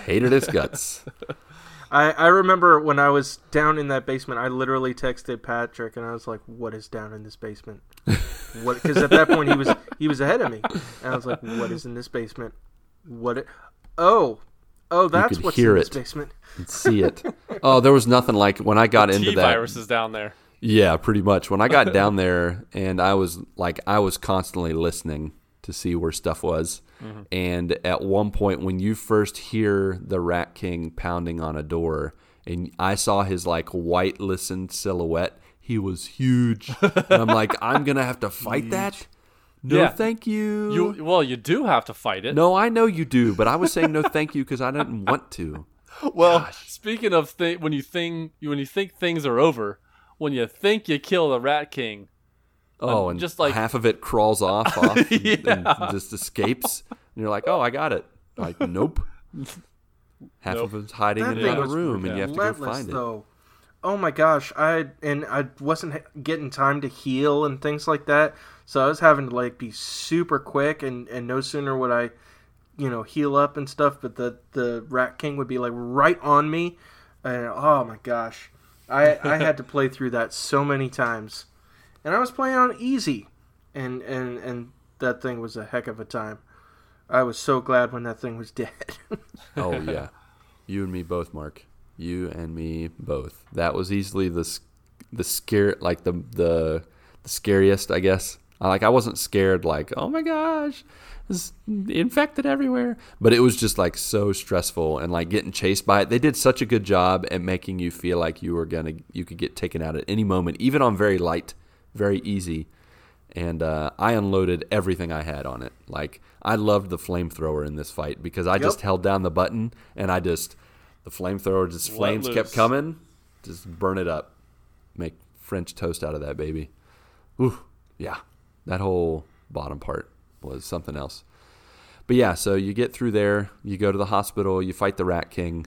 Hated his guts. I, I remember when I was down in that basement, I literally texted Patrick, and I was like, what is down in this basement? What? Because at that point, he was he was ahead of me. And I was like, what is in this basement? What? It, oh, oh, that's what's in this it. basement. You could see it. Oh, there was nothing like when I got the into T-virus that. T-virus is down there. Yeah, pretty much. When I got down there, and I was like, I was constantly listening to see where stuff was. Mm-hmm. And at one point, when you first hear the Rat King pounding on a door, and I saw his like white listened silhouette, he was huge. And I'm like, I'm gonna have to fight huge. that. No, yeah. thank you. You. Well, you do have to fight it. No, I know you do, but I was saying no, thank you, because I didn't want to. Well, Gosh. speaking of th- when you think when you think things are over, when you think you kill the Rat King. Oh, and just like half of it crawls off, off yeah. and, and just escapes. And you're like, oh, I got it. Like, nope. Half nope. of it's hiding that in another room, and you have to go find though. it. Oh my gosh, I and I wasn't getting time to heal and things like that, so I was having to like be super quick, and, and no sooner would I, you know, heal up and stuff, but the, the Rat King would be like right on me, and oh my gosh, I I had to play through that so many times. And I was playing on easy, and, and and that thing was a heck of a time. I was so glad when that thing was dead. Oh, yeah. You and me both, Mark. You and me both. That was easily the the scare, like the, the the scariest, I guess. Like I wasn't scared like, oh, my gosh, it's infected everywhere. But it was just like so stressful and like getting chased by it. They did such a good job at making you feel like you were gonna you could get taken out at any moment, even on very light. Very easy, and uh, I unloaded everything I had on it. Like, I loved the flamethrower in this fight because I yep. just held down the button, and I just, the flamethrower, just Let flames loose. kept coming. Just burn it up. Make French toast out of that, baby. Ooh, yeah. That whole bottom part was something else. But yeah, so you get through there. You go to the hospital. You fight the Rat King.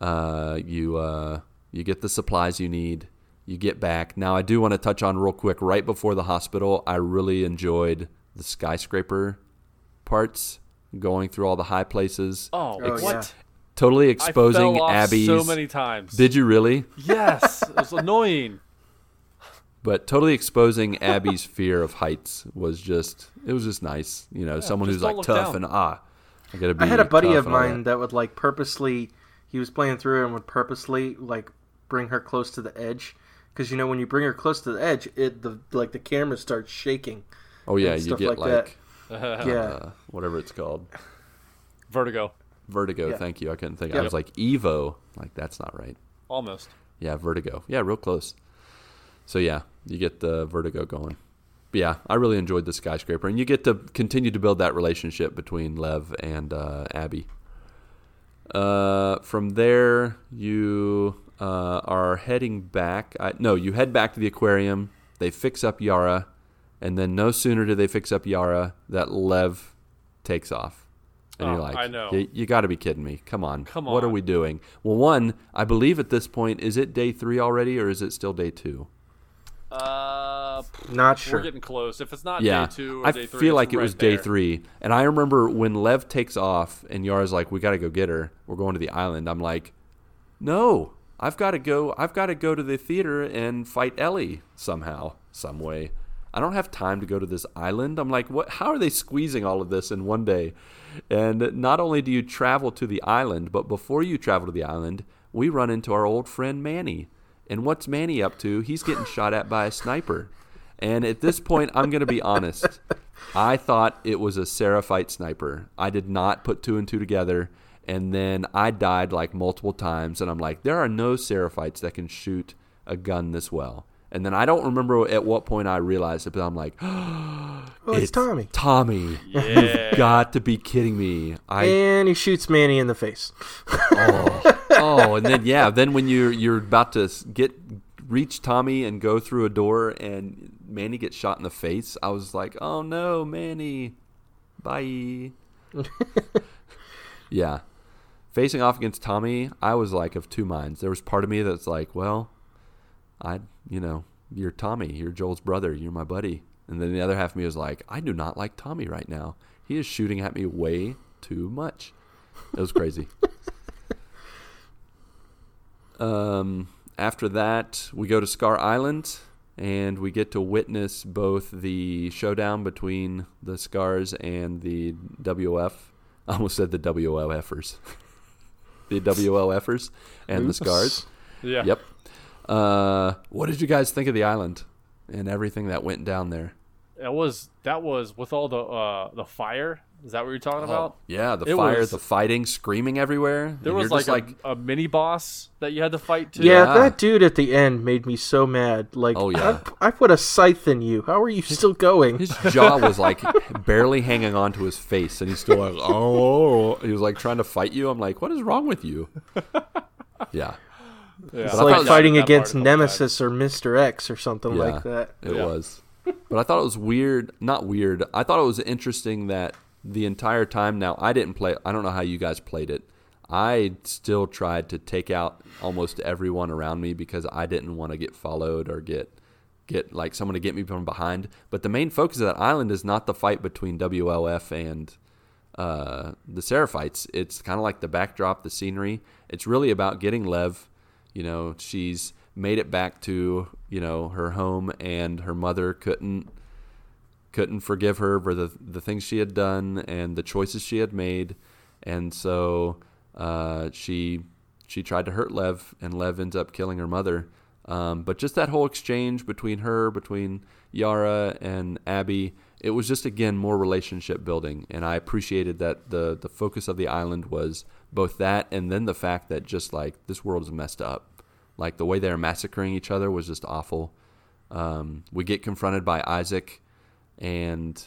Uh, you uh, you get the supplies you need. You get back. Now, I do want to touch on real quick, right before the hospital, I really enjoyed the skyscraper parts, going through all the high places. Oh, ex- what? Totally exposing Abby's. I fell off so many times. Did you really? Yes. It was annoying. But totally exposing Abby's fear of heights was just, it was just nice. You know, yeah, someone who's like tough down. and ah. I, gotta be I had a buddy of mine that. that would like purposely, he was playing through and would purposely like bring her close to the edge. Because, you know, when you bring her close to the edge, it the like the camera starts shaking. Oh, yeah, you get like, like yeah. uh, whatever it's called. Vertigo. Vertigo, yeah. Thank you. I couldn't think. Yep. I was like, Evo. Like, that's not right. Almost. Yeah, vertigo. Yeah, real close. So, yeah, you get the vertigo going. But, yeah, I really enjoyed the skyscraper. And you get to continue to build that relationship between Lev and uh, Abby. Uh, from there, you... Uh, are heading back. I, no, you head back to the aquarium. They fix up Yara, and then no sooner do they fix up Yara that Lev takes off. And oh, you're like, I know. You, you got to be kidding me. Come on. Come on. What are we doing? Well, one, I believe at this point, is it day three already, or is it still day two? Uh, not sure. We're getting close. If it's not yeah. day two or I day three, I feel like it right was day there. three. And I remember when Lev takes off, and Yara's like, we got to go get her. We're going to the island. I'm like, no. I've got to go. I've got to go to the theater and fight Ellie somehow, some way. I don't have time to go to this island. I'm like, what? How are they squeezing all of this in one day? And not only do you travel to the island, but before you travel to the island, we run into our old friend Manny. And what's Manny up to? He's getting shot at by a sniper. And at this point, I'm going to be honest. I thought it was a Seraphite sniper. I did not put two and two together. And then I died like multiple times, and I'm like, there are no Seraphites that can shoot a gun this well. And then I don't remember at what point I realized it, but I'm like, oh, well, it's, it's Tommy. Tommy. Yeah. You've got to be kidding me. I... And he shoots Manny in the face. oh. oh, and then, yeah, then when you're, you're about to get reach Tommy and go through a door and Manny gets shot in the face, I was like, oh, no, Manny. Bye. Yeah. Facing off against Tommy, I was like of two minds. There was part of me that's like, well, I, you know, you're Tommy. You're Joel's brother. You're my buddy. And then the other half of me was like, I do not like Tommy right now. He is shooting at me way too much. It was crazy. Um, after that, we go to Scar Island, and we get to witness both the showdown between the Scars and the W O F. I almost said the W O Fers. The W O Fers and Oops. the Scars. Yeah. Yep. Uh, what did you guys think of the island and everything that went down there? It was that was with all the uh, the fire. Is that what you're talking oh, about? Yeah, the it fire, was, the fighting, screaming everywhere. There was like, like a, a mini boss that you had to fight too. Yeah, yeah, that dude at the end made me so mad. Like, oh, yeah. I, I put a scythe in you. How are you still going? His jaw was like barely hanging onto his face, and he's still like, oh, he was like trying to fight you. I'm like, what is wrong with you? Yeah. Yeah. It's like fighting against Nemesis or Mister X or something yeah, like that. It yeah. was. But I thought it was weird. Not weird. I thought it was interesting that the entire time now, I didn't play. I don't know how you guys played it. I still tried to take out almost everyone around me because I didn't want to get followed or get, get like someone to get me from behind. But the main focus of that island is not the fight between W L F and uh, the Seraphites. It's kind of like the backdrop, the scenery. It's really about getting Lev. You know, she's made it back to, you know, her home, and her mother couldn't couldn't forgive her for the the things she had done and the choices she had made. And so uh, she she tried to hurt Lev, and Lev ends up killing her mother. Um, but just that whole exchange between her, between Yara and Abby, it was just, again, more relationship building. And I appreciated that the the focus of the island was both that and then the fact that just, like, this world is messed up. Like, the way they're massacring each other was just awful. Um, we get confronted by Isaac, and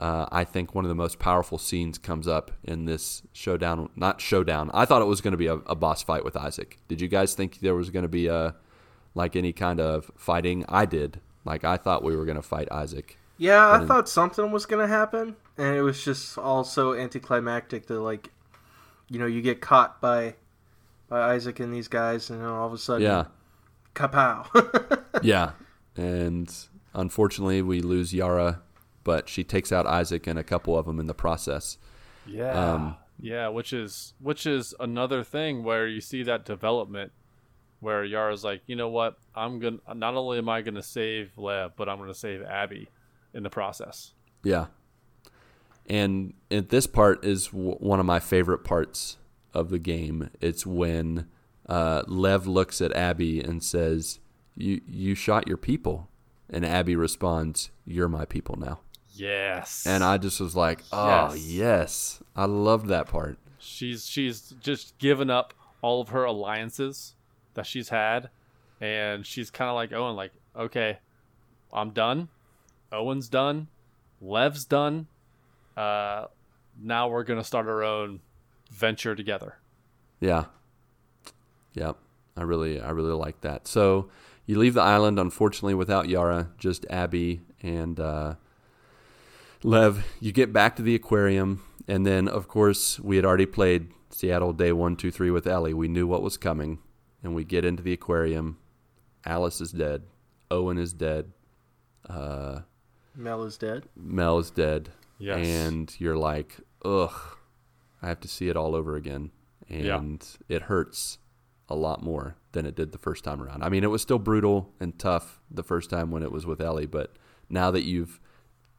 uh, I think one of the most powerful scenes comes up in this showdown. Not showdown. I thought it was going to be a, a boss fight with Isaac. Did you guys think there was going to be, a, like, any kind of fighting? I did. Like, I thought we were going to fight Isaac. Yeah, I thought something was going to happen, and it was just all so anticlimactic that, like, you know, you get caught by by Isaac and these guys, and all of a sudden, yeah. kapow. Yeah, and unfortunately we lose Yara, but she takes out Isaac and a couple of them in the process. Yeah, um, yeah, which is which is another thing where you see that development where Yara's like, you know what, I'm gonna not only am I going to save Lev, but I'm going to save Abby in the process. Yeah. And at this part is w- one of my favorite parts of the game. It's when uh, Lev looks at Abby and says, you you shot your people. And Abby responds, you're my people now. Yes. And I just was like, oh, yes. yes. I loved that part. She's she's just given up all of her alliances that she's had. And she's kind of like Owen, like, okay, I'm done. Owen's done, Lev's done. Uh, now we're gonna start our own venture together. Yeah, yeah. I really, I really like that. So you leave the island, unfortunately, without Yara, just Abby and uh, Lev. You get back to the aquarium, and then, of course, we had already played Seattle Day One, Two, Three with Ellie. We knew what was coming, and we get into the aquarium. Alice is dead. Owen is dead. Uh, Mel is dead. Mel is dead. Yes. And you're like, ugh, I have to see it all over again. And yeah. it hurts a lot more than it did the first time around. I mean, it was still brutal and tough the first time when it was with Ellie, but now that you've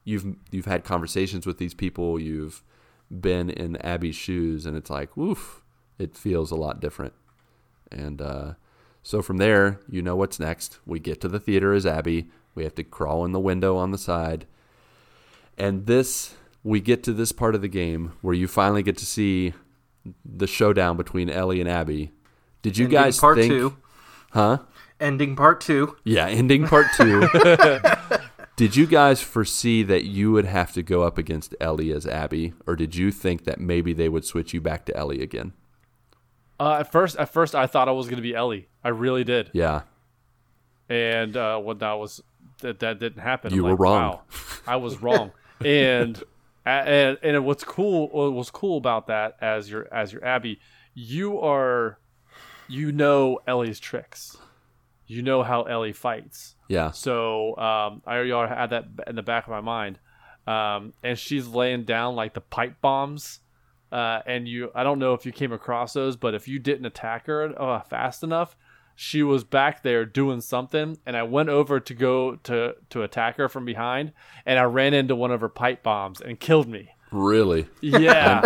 you've you've had conversations with these people, you've been in Abby's shoes, and it's like, woof, it feels a lot different. And uh, so from there, you know what's next. We get to the theater as Abby. We have to crawl in the window on the side. And this, we get to this part of the game where you finally get to see the showdown between Ellie and Abby. Did you ending guys part think... two. Huh? Ending part two. Yeah, ending part two. Did you guys foresee that you would have to go up against Ellie as Abby? Or did you think that maybe they would switch you back to Ellie again? Uh, at first, at first, I thought I was going to be Ellie. I really did. Yeah. And uh, when that was... That that didn't happen. You I'm were like, wrong. Wow, I was wrong. and and and what's cool? What was cool about that as your as your Abby, you are, you know Ellie's tricks. You know how Ellie fights. Yeah. So um, I already had that in the back of my mind, um, and she's laying down like the pipe bombs, uh, and you. I don't know if you came across those, but if you didn't attack her uh, fast enough, she was back there doing something, and I went over to go to, to attack her from behind, and I ran into one of her pipe bombs and killed me. Really? Yeah.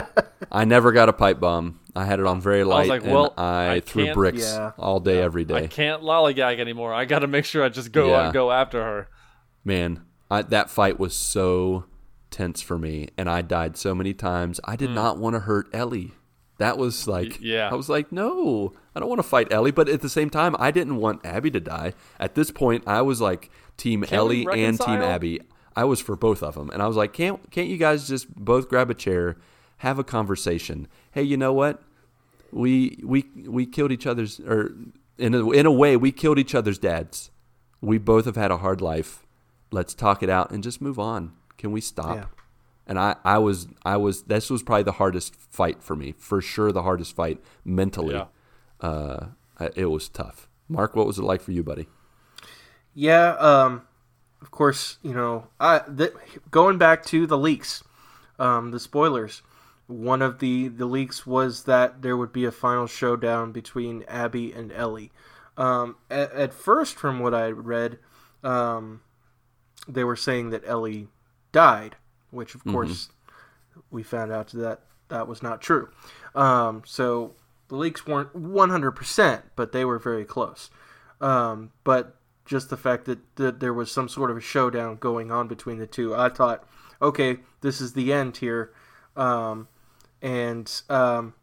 I never got a pipe bomb. I had it on very light, I was like, and well, I, I threw bricks yeah. all day, yeah. every day. I can't lollygag anymore. I got to make sure I just go yeah. and go after her. Man, I, that fight was so tense for me, and I died so many times. I did mm. not want to hurt Ellie. That was like, yeah. I was like, no, I don't want to fight Ellie. But at the same time, I didn't want Abby to die. At this point, I was like Team Can Ellie and Team Abby. I was for both of them. And I was like, can't can't you guys just both grab a chair, have a conversation? Hey, you know what? We we we killed each other's, or in a, in a way, we killed each other's dads. We both have had a hard life. Let's talk it out and just move on. Can we stop? Yeah. And I, I was I was this was probably the hardest fight for me, for sure, the hardest fight mentally. Yeah. Uh, it was tough. Marc, what was it like for you, buddy? Yeah, um of course, you know, I, th- going back to the leaks, um, the spoilers, one of the, the leaks was that there would be a final showdown between Abby and Ellie. Um, at, at first, from what I read, um, they were saying that Ellie died, which, of mm-hmm. course, we found out that that was not true. Um, so the leaks weren't one hundred percent, but they were very close. Um, but... just the fact that, that there was some sort of a showdown going on between the two. I thought, okay, this is the end here. Um, and um,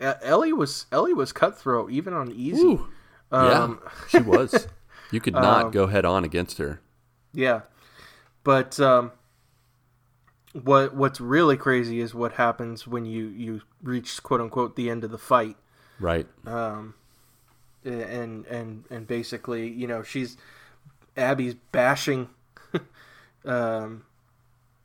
Ellie was Ellie was cutthroat, even on easy. Ooh, um, yeah, she was. You could not um, go head on against her. Yeah. But um, what what's really crazy is what happens when you, you reach, quote-unquote, the end of the fight. Right. Um And, and and basically, you know, she's Abby's bashing, um,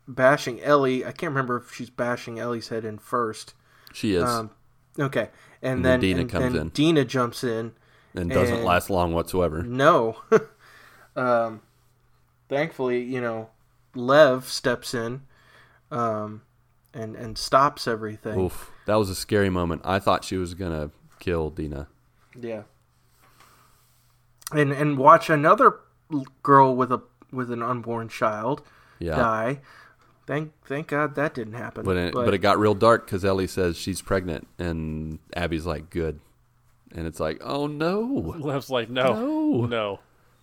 bashing Ellie. I can't remember if she's bashing Ellie's head in first. She is. Um, okay, and, and then, then Dina and, comes and in. Dina jumps in and doesn't and last long whatsoever. No. um, thankfully, you know, Lev steps in, um, and and stops everything. Oof, that was a scary moment. I thought she was gonna kill Dina. Yeah. And and watch another girl with a with an unborn child yeah. die. Thank thank God that didn't happen. But it, but, but it got real dark because Ellie says she's pregnant, and Abby's like, good. And it's like, oh no. Lev's like, no. No. no.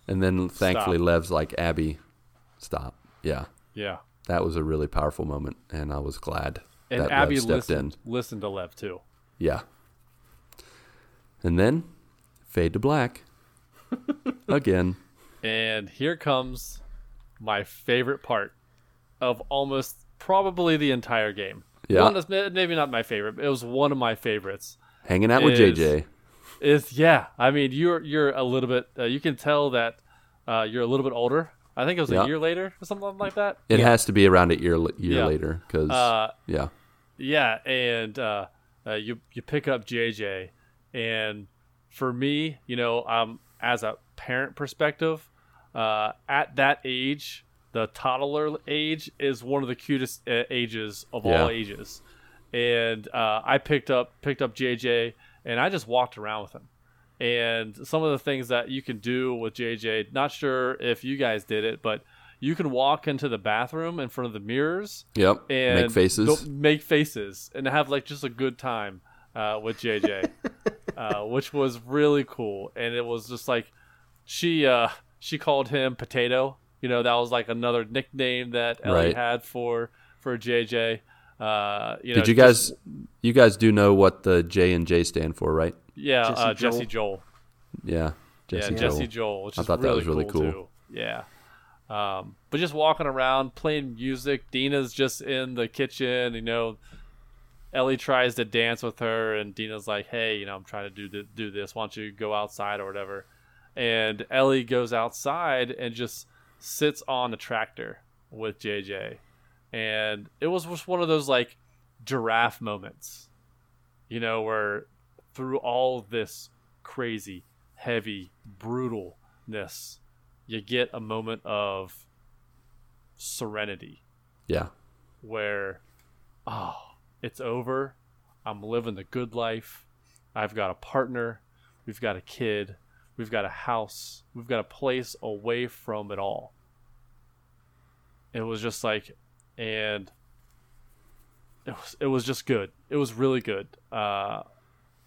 And then thankfully stop. Lev's like, Abby, stop. Yeah. Yeah. That was a really powerful moment, and I was glad and that Abby Lev stepped listened, in. listened to Lev too. Yeah. And then, fade to black. Again. And here comes my favorite part of almost probably the entire game. Yeah. One that's maybe not my favorite, but it was one of my favorites. Hanging out is, with J J. Is, yeah. I mean, you're you're a little bit, uh, you can tell that uh, you're a little bit older. I think it was yeah. a year later or something like that. It yeah. has to be around a year, year yeah. later. Cause, uh, yeah. Yeah, and uh, uh, you you pick up J J. And for me, you know, um, as a parent perspective, uh, at that age, the toddler age is one of the cutest uh, ages of yeah. all ages. And uh, I picked up picked up J J, and I just walked around with him. And some of the things that you can do with J J, not sure if you guys did it, but you can walk into the bathroom in front of the mirrors. Yep. And make faces. Make faces and have like just a good time uh, with J J. Uh, which was really cool, and it was just like she uh, she called him Potato. You know, that was like another nickname that Ellie right. had for for J J. Uh, you know, did you guys just, you guys do know what the J and J stand for, right? Yeah, Jesse, uh, Joel. Jesse Joel. Yeah, Jesse yeah, Joel. Jesse Joel which I is thought really that was really cool. cool. Too. Yeah, um, but just walking around playing music. Dina's just in the kitchen, you know. Ellie tries to dance with her, and Dina's like, hey, you know, I'm trying to do th- do this. Why don't you go outside or whatever? And Ellie goes outside and just sits on the tractor with J J. And it was just one of those, like, giraffe moments, you know, where through all this crazy, heavy, brutalness, you get a moment of serenity. Yeah. Where, oh. It's over. I'm living the good life. I've got a partner. We've got a kid. We've got a house. We've got a place away from it all. It was just like, and it was, it was just good. It was really good. Uh,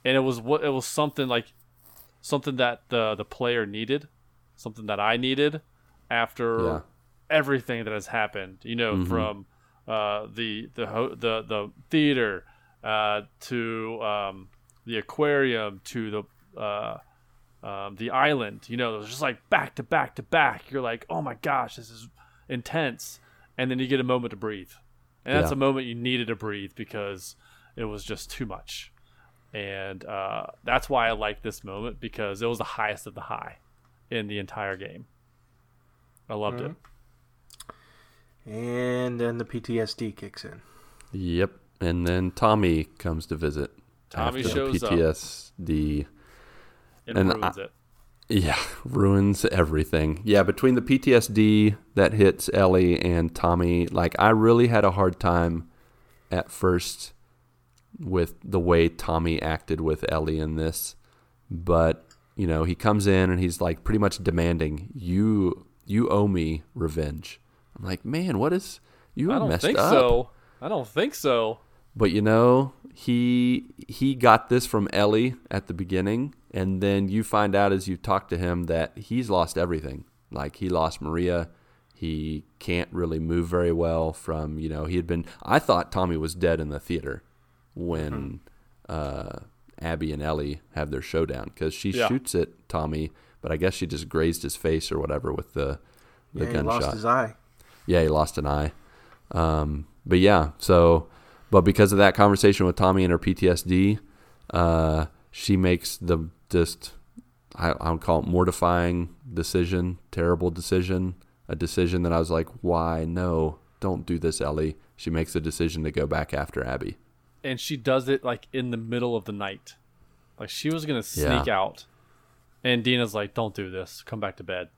and it was what it was something like something that the, the player needed, something that I needed after yeah. everything that has happened, you know, mm-hmm. from uh, the, the, ho- the, the theater uh, to um, the aquarium to the, uh, um, the island, you know, it was just like back to back to back. You're like, oh my gosh, this is intense. And then you get a moment to breathe. And that's yeah. a moment you needed to breathe because it was just too much. And uh, that's why I like this moment, because it was the highest of the high in the entire game. I loved mm-hmm. it. And then the P T S D kicks in. Yep. And then Tommy comes to visit. Tommy shows up. P T S D. It and ruins I, it. Yeah, ruins everything. Yeah, between the P T S D that hits Ellie and Tommy, like I really had a hard time at first with the way Tommy acted with Ellie in this. But, you know, he comes in and he's like pretty much demanding, you you owe me revenge. I'm like, man, what is, you are messed up. I don't think so. I don't think so. But, you know, he he got this from Ellie at the beginning, and then you find out as you talk to him that he's lost everything. Like, he lost Maria. He can't really move very well from, you know, he had been, I thought Tommy was dead in the theater when mm-hmm. uh, Abby and Ellie have their showdown, because she yeah. shoots at Tommy, but I guess she just grazed his face or whatever with the, the yeah, gunshot. Yeah, he lost his eye. Yeah, he lost an eye. Um, but, yeah, so... But because of that conversation with Tommy and her P T S D, uh, she makes the just, I, I would call it mortifying decision, terrible decision, a decision that I was like, why? No, don't do this, Ellie. She makes a decision to go back after Abby. And she does it like in the middle of the night. Like she was going to sneak yeah. out. And Dina's like, don't do this. Come back to bed.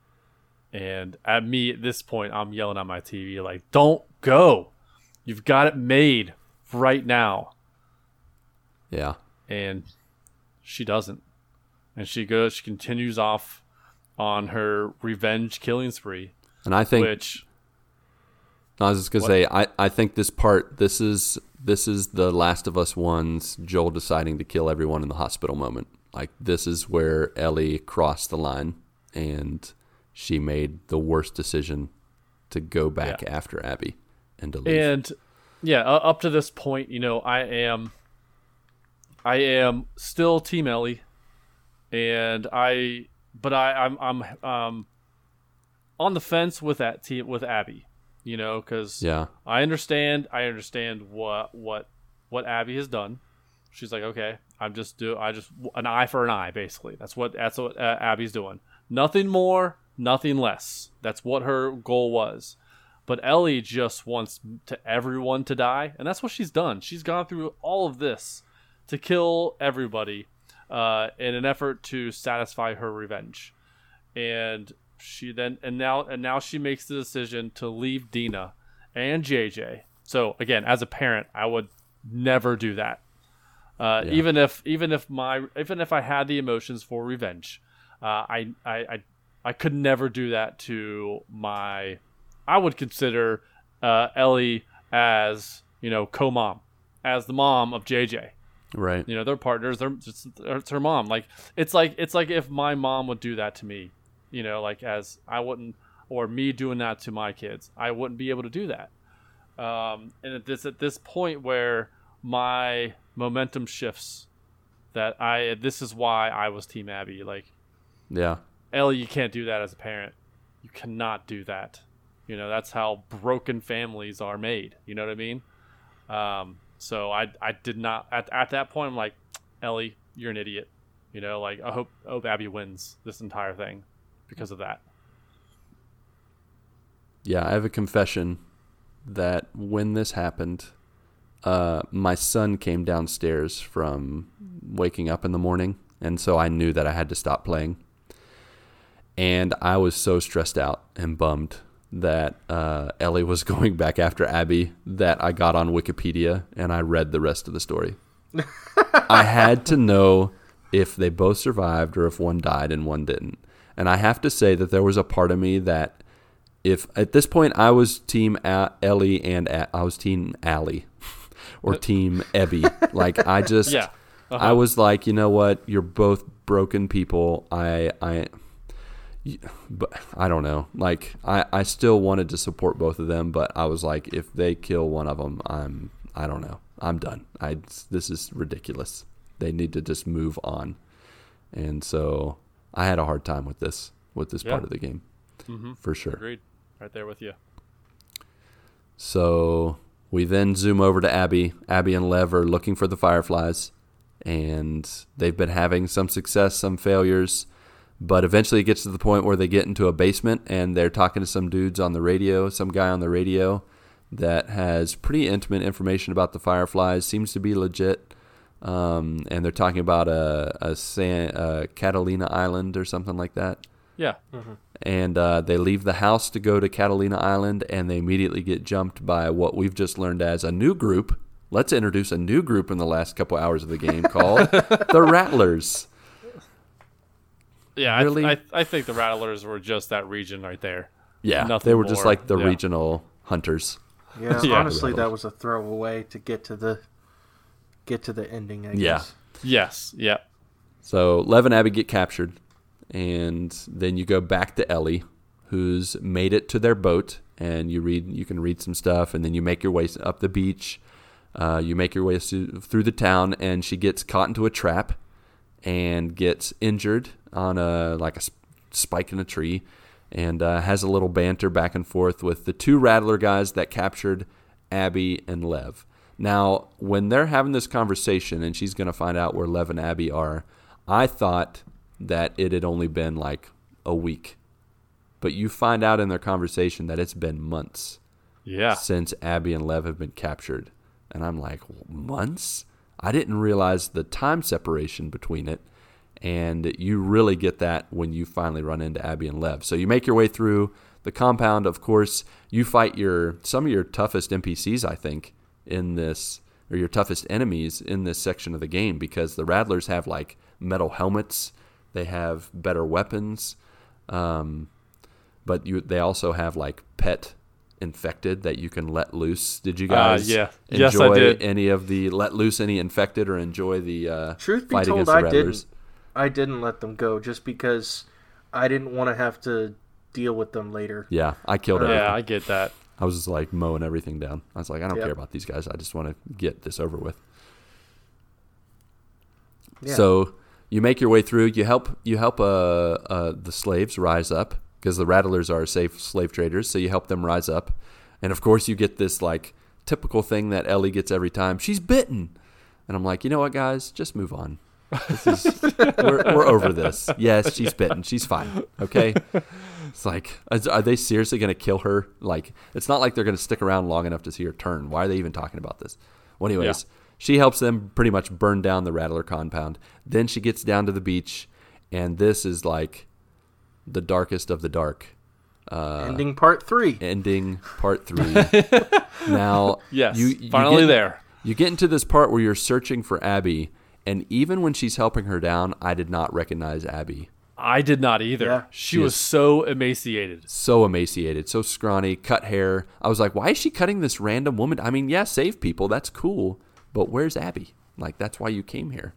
And at me at this point, I'm yelling at my T V like, don't go. You've got it made. Right now. Yeah. And she doesn't. And she goes, she continues off on her revenge killing spree. And I think which I was just gonna what? say, I, I think this part this is this is the Last of Us One's Joel deciding to kill everyone in the hospital moment. Like this is where Ellie crossed the line and she made the worst decision to go back yeah. after Abby and to leave. And yeah, uh, up to this point, you know, I am, I am still Team Ellie, and I, but I, I'm, I'm, um, on the fence with that team with Abby, you know, because yeah, I understand, I understand what what what Abby has done. She's like, okay, I'm just do, I just an eye for an eye, basically. That's what that's what uh, Abby's doing. Nothing more, nothing less. That's what her goal was. But Ellie just wants to everyone to die, and that's what she's done. She's gone through all of this to kill everybody uh, in an effort to satisfy her revenge. And she then and now and now she makes the decision to leave Dina and J J. So again, as a parent, I would never do that. Uh, yeah. Even if even if my even if I had the emotions for revenge, uh, I, I I I could never do that to my. I would consider uh, Ellie as, you know, co-mom, as the mom of J J. Right. You know, they're partners. They're just, it's her mom. Like it's like it's like if my mom would do that to me, you know, like as I wouldn't, or me doing that to my kids, I wouldn't be able to do that. Um, and at this at this point where my momentum shifts, that I this is why I was Team Abby. Like, yeah, Ellie, you can't do that as a parent. You cannot do that. You know, that's how broken families are made. You know what I mean? Um, so I I did not at at that point I'm like, Ellie, you're an idiot. You know, like I hope I hope Abby wins this entire thing because of that. Yeah, I have a confession that when this happened, uh, my son came downstairs from waking up in the morning, and so I knew that I had to stop playing. And I was so stressed out and bummed that uh, Ellie was going back after Abby that I got on Wikipedia and I read the rest of the story. I had to know if they both survived or if one died and one didn't. And I have to say that there was a part of me that, if at this point I was team Ellie and I was team Allie or team Abby. Like I just, yeah. uh-huh. I was like, you know what? You're both broken people. I, I, but I don't know. Like I, I still wanted to support both of them, but I was like, if they kill one of them, I'm, I don't know. I'm done. I, this is ridiculous. They need to just move on. And so I had a hard time with this, with this yeah. part of the game. Mm-hmm. For sure. Agreed. Right there with you. So we then zoom over to Abby. Abby and Lev are looking for the Fireflies, and they've been having some success, some failures, but eventually it gets to the point where they get into a basement and they're talking to some dudes on the radio, some guy on the radio that has pretty intimate information about the Fireflies, seems to be legit. Um, and they're talking about a, a, San, a Catalina Island or something like that. Yeah. Mm-hmm. And uh, they leave the house to go to Catalina Island, and they immediately get jumped by what we've just learned as a new group. Let's introduce a new group in the last couple hours of the game called the Rattlers. Yeah, really? I, th- I, I think the Rattlers were just that region right there. Yeah, Nothing they were more. just like the yeah. regional hunters. Yeah, yeah. honestly, that was a throwaway to get to the get to the ending, I yeah. guess. Yes, yeah. So Lev and Abby get captured. And then you go back to Ellie, who's made it to their boat, and you read, you can read some stuff, and then you make your way up the beach. Uh, you make your way through the town, and she gets caught into a trap and gets injured on a like a spike in a tree, and uh, has a little banter back and forth with the two Rattler guys that captured Abby and Lev. Now, when they're having this conversation, and she's going to find out where Lev and Abby are, I thought that it had only been like a week. But you find out in their conversation that it's been months yeah. since Abby and Lev have been captured. And I'm like, months? I didn't realize the time separation between it. And you really get that when you finally run into Abby and Lev. So you make your way through the compound. Of course, you fight your some of your toughest N P Cs, I think, in this, or your toughest enemies in this section of the game, because the Rattlers have like metal helmets. They have better weapons, um, but you, they also have like pet infected that you can let loose. Did you guys uh, yeah. enjoy yes, I did. any of the let loose any infected or enjoy the uh, Truth be fight told, against the Rattlers? I didn't, I didn't let them go just because I didn't want to have to deal with them later. Yeah, I killed uh, everything. Yeah, I get that. I was just like mowing everything down. I was like, I don't yep. care about these guys. I just want to get this over with. Yeah. So you make your way through. You help you help uh, uh, the slaves rise up, because the Rattlers are safe slave traders, so you help them rise up. And, of course, you get this like typical thing that Ellie gets every time. She's bitten. And I'm like, you know what, guys? Just move on. This is, we're, we're over this. Yes, she's bitten. She's fine. Okay? It's like, are they seriously going to kill her? Like, it's not like they're going to stick around long enough to see her turn. Why are they even talking about this? Well, anyways. Yeah. She helps them pretty much burn down the Rattler compound. Then she gets down to the beach, and this is like the darkest of the dark. Uh, ending part three. Ending part three. Now, yes, you, you finally get, there. You get into this part where you're searching for Abby, and even when she's helping her down, I did not recognize Abby. I did not either. Yeah. She, she was so emaciated. So emaciated, so scrawny, cut hair. I was like, why is she cutting this random woman? I mean, yeah, save people. That's cool. But where's Abby? Like, that's why you came here.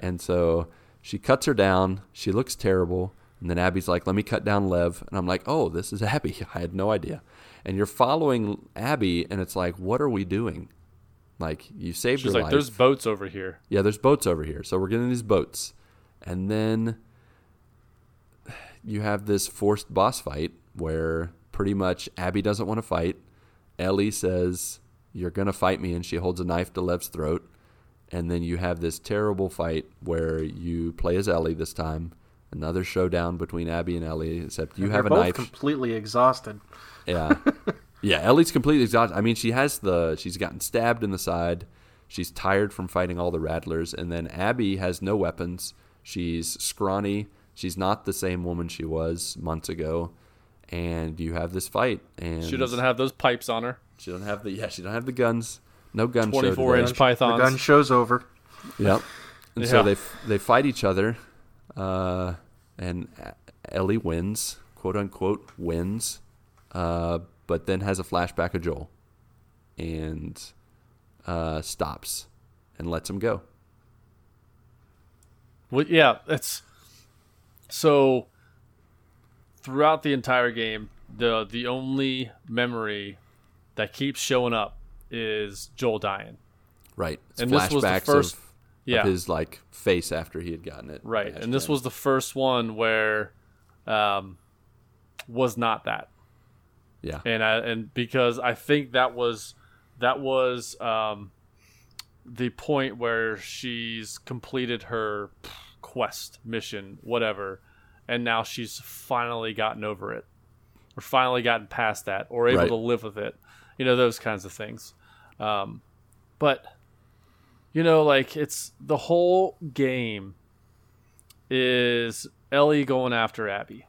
And so she cuts her down. She looks terrible. And then Abby's like, let me cut down Lev. And I'm like, oh, this is Abby. I had no idea. And you're following Abby, and it's like, what are we doing? Like, you saved her life. She's like, there's boats over here. Yeah, there's boats over here. So we're getting these boats. And then you have this forced boss fight where pretty much Abby doesn't want to fight. Ellie says, you're going to fight me, and she holds a knife to Lev's throat. And then you have this terrible fight where you play as Ellie this time, another showdown between Abby and Ellie, except you and have a both knife. Both completely exhausted. Yeah. Yeah, Ellie's completely exhausted. I mean, she has the she's gotten stabbed in the side. She's tired from fighting all the Rattlers, and then Abby has no weapons. She's scrawny. She's not the same woman she was months ago. And you have this fight, and she doesn't have those pipes on her. She don't have the yeah. She don't have the guns. No gun. Twenty-four inch pythons. The gun show's over. Yep. And yeah. so they they fight each other, uh, and Ellie wins, quote unquote wins, uh, but then has a flashback of Joel, and uh, stops and lets him go. Well, yeah, that's so. Throughout the entire game, the the only memory that keeps showing up is Joel dying. Right, it's and flashbacks this was the first, of, yeah. of his like face after he had gotten it. Right, and time. This was the first one where um, was not that. Yeah, and I, and because I think that was that was um, the point where she's completed her quest, mission, whatever. And now she's finally gotten over it, or finally gotten past that, or able right. to live with it. You know, those kinds of things. Um, but, you know, like, it's the whole game is Ellie going after Abby.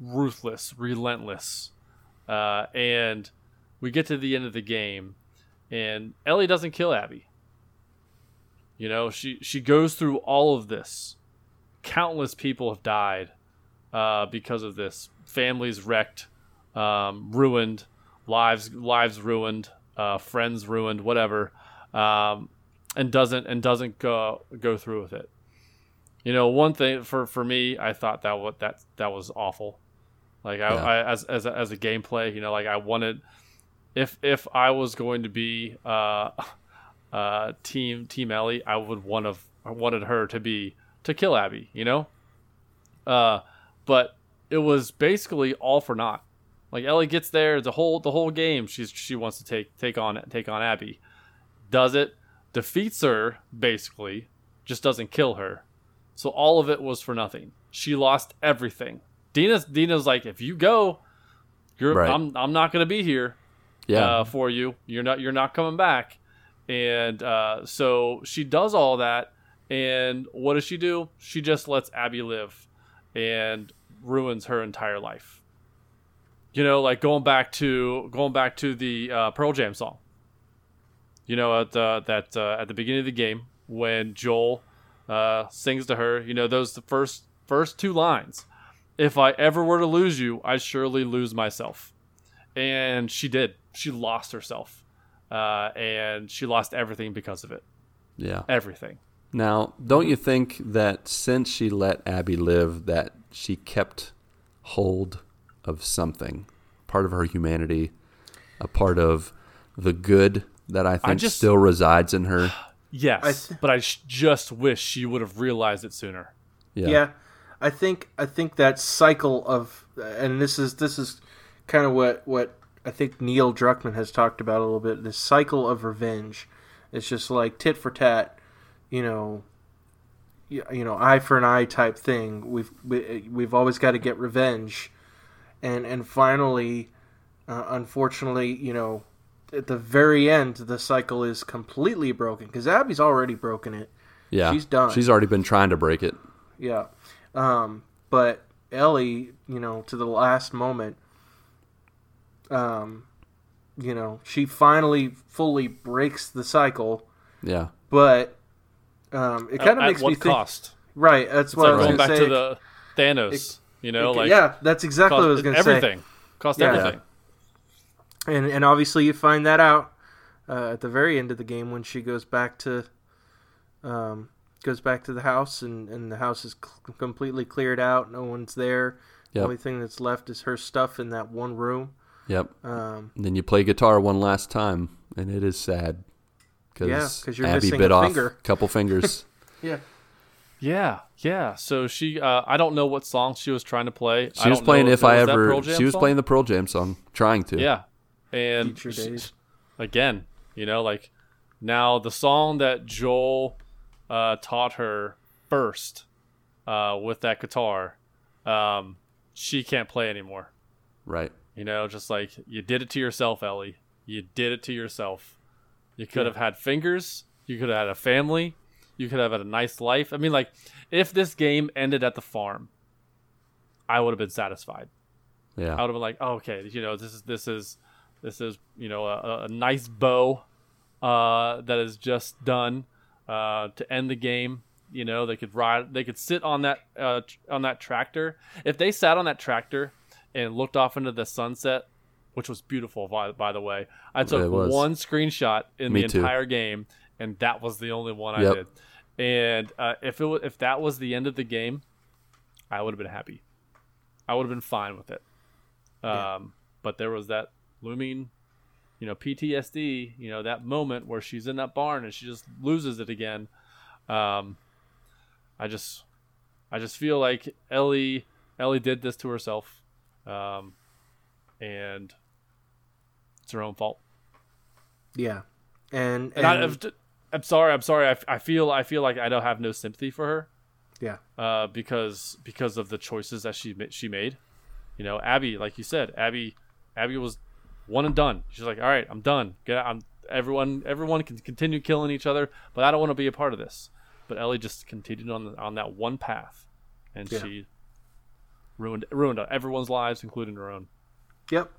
Ruthless, relentless. Uh, and we get to the end of the game, and Ellie doesn't kill Abby. You know, she, she goes through all of this. Countless people have died uh, because of this. Families wrecked, um, ruined, lives lives ruined, uh, friends ruined, whatever, um, and doesn't and doesn't go go through with it. You know, one thing for, for me, I thought that what that that was awful. Like I, yeah. I as as a, as a gameplay, you know, like I wanted if if I was going to be uh, uh, team team Ellie, I would want to I wanted her to be. to kill Abby, you know? Uh, but it was basically all for naught. Like Ellie gets there, the whole the whole game she's she wants to take take on take on Abby. Does it, defeats her, basically, just doesn't kill her. So all of it was for nothing. She lost everything. Dina's Dina's like, if you go, you're right. I'm I'm not gonna be here yeah. uh, for you. You're not you're not coming back. And uh, so she does all that. And what does she do? She just lets Abby live and ruins her entire life. You know, like going back to going back to the uh, Pearl Jam song. You know, at uh, that uh, at the beginning of the game when Joel uh, sings to her, you know, those the first first two lines. If I ever were to lose you, I'd surely lose myself. And she did. She lost herself, uh, and she lost everything because of it. Yeah, everything. Now, don't you think that since she let Abby live, that she kept hold of something, part of her humanity, a part of the good that I think I just, still resides in her? Yes, I th- but I sh- just wish she would have realized it sooner. Yeah, yeah I think I think that cycle of, and this is this is kind of what, what I think Neil Druckmann has talked about a little bit. This cycle of revenge. It's just like tit for tat. You know, you, you know, eye for an eye type thing. We've we, we've always got to get revenge, and and finally, uh, unfortunately, you know, at the very end, the cycle is completely broken because Abby's already broken it. Yeah, she's done. She's already been trying to break it. Yeah, um, but Ellie, you know, to the last moment, um, you know, she finally fully breaks the cycle. Yeah, but. Um, it kind of makes me think. At what cost? Right, that's what I was going to say. Going back to the Thanos, you know, like yeah, that's exactly what I was going to say. Everything cost everything, and and obviously you find that out uh, at the very end of the game when she goes back to, um, goes back to the house and, and the house is cl- completely cleared out. No one's there. Yep. The only thing that's left is her stuff in that one room. Yep. Um, and then you play guitar one last time, and it is sad. Cause yeah, because Abby bit a off a couple fingers. yeah, yeah, yeah. So she, uh, I don't know what song she was trying to play. She I was playing if, if I ever. She was song? playing the Pearl Jam song, trying to. Yeah, and she, again, you know, like now the song that Joel uh, taught her first uh, with that guitar, um, she can't play anymore. Right. You know, just like you did it to yourself, Ellie. You did it to yourself. You could have had fingers. You could have had a family. You could have had a nice life. I mean, like, if this game ended at the farm, I would have been satisfied. Yeah, I would have been like, oh, okay, you know, this is this is this is you know a, a nice bow uh, that is just done. uh, to end the game. You know, they could ride, they could sit on that uh, tr- on that tractor. If they sat on that tractor and looked off into the sunset, which was beautiful, by, by the way, I took one screenshot in Me the entire too. game, and that was the only one yep. I did. And uh, if it w- if that was the end of the game, I would have been happy. I would have been fine with it. Um, yeah. But there was that looming, you know, P T S D. You know, that moment where she's in that barn and she just loses it again. Um, I just, I just feel like Ellie, Ellie did this to herself, um, and it's her own fault. Yeah, and and, and I, I'm sorry, I'm sorry. I, I feel, I feel like I don't have no sympathy for her. Yeah, uh, because because of the choices that she she made. You know, Abby, like you said, Abby, Abby was one and done. She's like, all right, I'm done. Get out. I'm everyone. Everyone can continue killing each other, but I don't want to be a part of this. But Ellie just continued on the, on that one path, and yeah. she ruined ruined everyone's lives, including her own. Yep.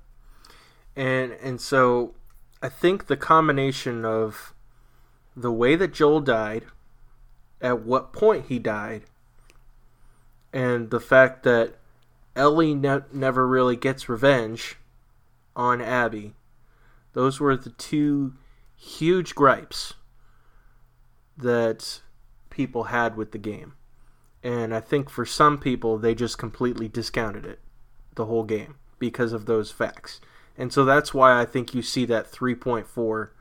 And and so I think the combination of the way that Joel died, at what point he died, and the fact that Ellie ne- never really gets revenge on Abby, those were the two huge gripes that people had with the game. And I think for some people, they just completely discounted it, the whole game, because of those facts. And so that's why I think you see that three point four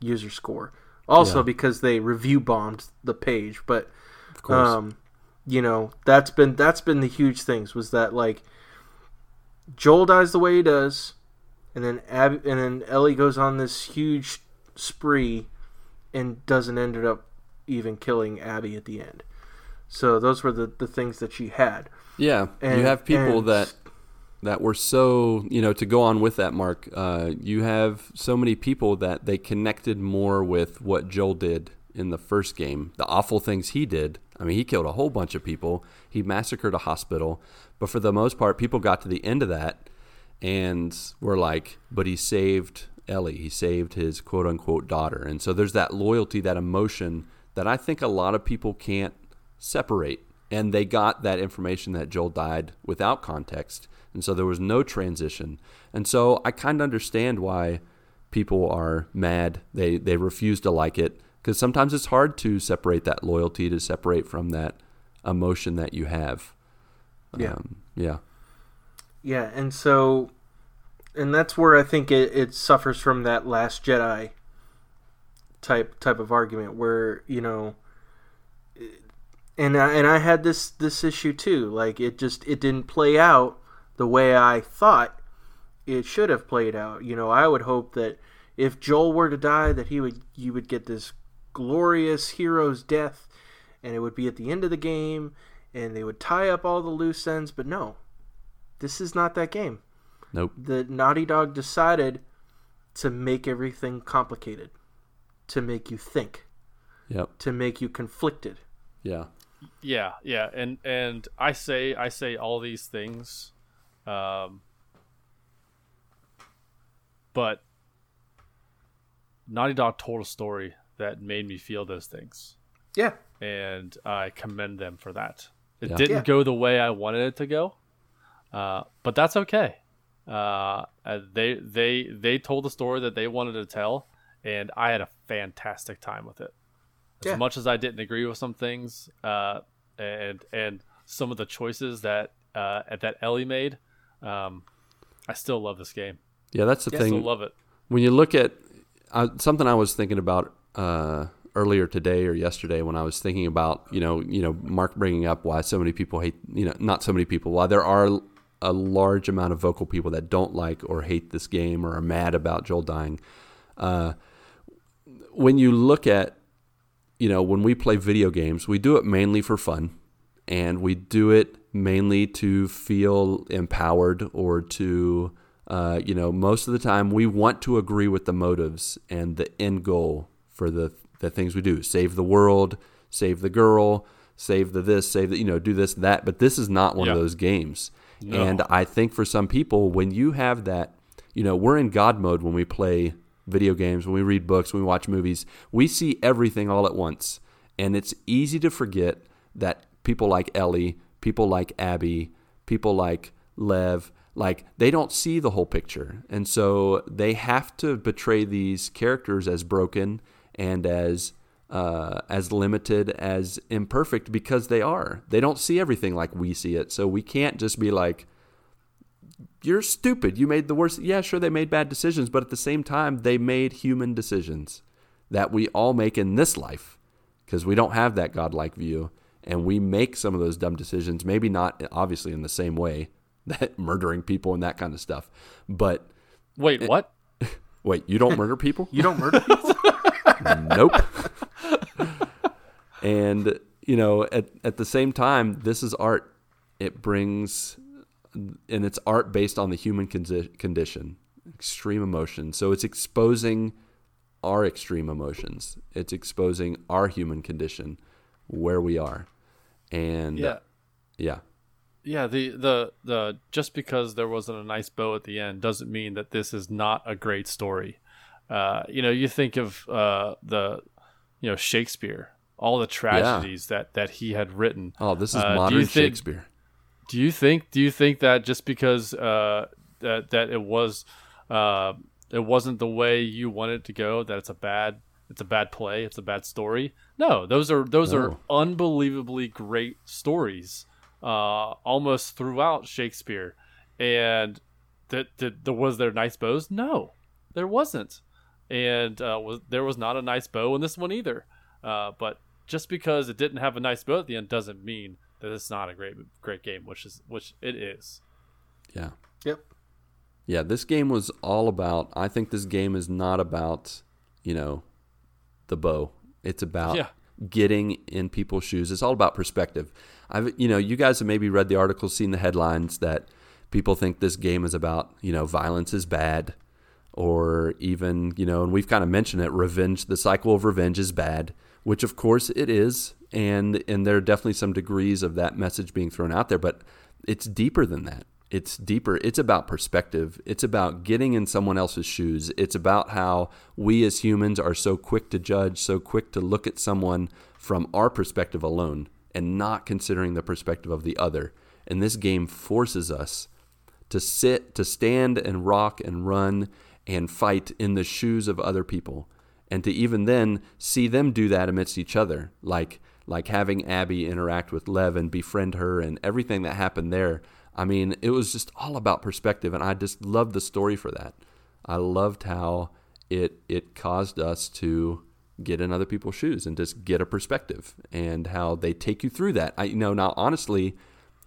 user score. Also yeah. because they review bombed the page, but of course. um you know, that's been that's been the huge things, was that like Joel dies the way he does, and then Abby, and then Ellie goes on this huge spree and doesn't end up even killing Abby at the end. So those were the, the things that she had. Yeah, and you have people and... that that were so, you know, to go on with that, Mark, uh, you have so many people that they connected more with what Joel did in the first game, the awful things he did. I mean, he killed a whole bunch of people. He massacred a hospital. But for the most part, people got to the end of that and were like, but he saved Ellie. He saved his quote-unquote daughter. And so there's that loyalty, that emotion that I think a lot of people can't separate. And they got that information that Joel died without context. And so there was no transition. And so I kind of understand why people are mad. They they refuse to like it, because sometimes it's hard to separate that loyalty, to separate from that emotion that you have. Yeah. Um, yeah. Yeah. And so, and that's where I think it, it suffers from that Last Jedi type type of argument where, you know, and I, and I had this, this issue too. Like it just, it didn't play out the way I thought it should have played out. You know, I would hope that if Joel were to die, that he would you would get this glorious hero's death, and it would be at the end of the game, and they would tie up all the loose ends. But no, this is not that game. Nope. The Naughty Dog decided to make everything complicated, to make you think, yep, to make you conflicted. Yeah, yeah, yeah. And and I say I say all these things. Um, but Naughty Dog told a story that made me feel those things. Yeah. And I commend them for that. It yeah. didn't yeah. go the way I wanted it to go. Uh, but that's okay. Uh, they, they, they told the story that they wanted to tell, and I had a fantastic time with it. As yeah. much as I didn't agree with some things, uh, and, and some of the choices that, uh, at that Ellie made, um, I still love this game. Yeah, that's the yes. thing. I still love it. When you look at uh, something I was thinking about uh, earlier today or yesterday, when I was thinking about, you know, you know, Mark bringing up why so many people hate, you know, not so many people, why there are a large amount of vocal people that don't like or hate this game or are mad about Joel dying. Uh, when you look at, you know, when we play video games, we do it mainly for fun, and we do it mainly to feel empowered or to, uh, you know, most of the time we want to agree with the motives and the end goal for the the things we do. Save the world, save the girl, save the this, save the, you know, do this, that. But this is not one yeah. of those games. No. And I think for some people, when you have that, you know, we're in God mode when we play video games, when we read books, when we watch movies, we see everything all at once. And it's easy to forget that people like Ellie, people like Abby, people like Lev, like they don't see the whole picture. And so they have to portray these characters as broken and as uh, as limited, as imperfect, because they are. They don't see everything like we see it. So we can't just be like, you're stupid. You made the worst. Yeah, sure, they made bad decisions. But at the same time, they made human decisions that we all make in this life, because we don't have that godlike view. And we make some of those dumb decisions, maybe not obviously in the same way that murdering people and that kind of stuff. But wait, what? Wait, you don't murder people? You don't murder people? Nope. And, you know, at, at the same time, this is art. It brings, and it's art based on the human condi- condition, extreme emotion. So it's exposing our extreme emotions. It's exposing our human condition, where we are. And yeah. Uh, yeah. Yeah, the, the the just because there wasn't a nice bow at the end doesn't mean that this is not a great story. Uh, you know, you think of uh, the you know Shakespeare, all the tragedies yeah. that, that he had written. Oh, this is uh, modern do you think, Shakespeare. Do you think do you think that just because uh, that that it was uh, it wasn't the way you wanted it to go, that it's a bad it's a bad play, it's a bad story? No, those are those oh. are unbelievably great stories. Uh, almost throughout Shakespeare, and that th- th- was there nice bows? No, there wasn't, and uh, was, there was not a nice bow in this one either. Uh, but just because it didn't have a nice bow at the end doesn't mean that it's not a great, great game, which is which it is. Yeah. Yep. Yeah, this game was all about. I think this game is not about you know the bow. It's about yeah. getting in people's shoes. It's all about perspective. I've, you know, you guys have maybe read the articles, seen the headlines that people think this game is about, you know, violence is bad, or even, you know, and we've kind of mentioned it, revenge, the cycle of revenge is bad, which of course it is. And, and there are definitely some degrees of that message being thrown out there, but it's deeper than that. It's deeper. It's about perspective. It's about getting in someone else's shoes. It's about how we as humans are so quick to judge, so quick to look at someone from our perspective alone, and not considering the perspective of the other. And this game forces us to sit, to stand and rock and run and fight in the shoes of other people, and to even then see them do that amidst each other, like like having Abby interact with Lev and befriend her and everything that happened there. I mean, it was just all about perspective, and I just loved the story for that. I loved how it it caused us to get in other people's shoes and just get a perspective, and how they take you through that. I you know now honestly,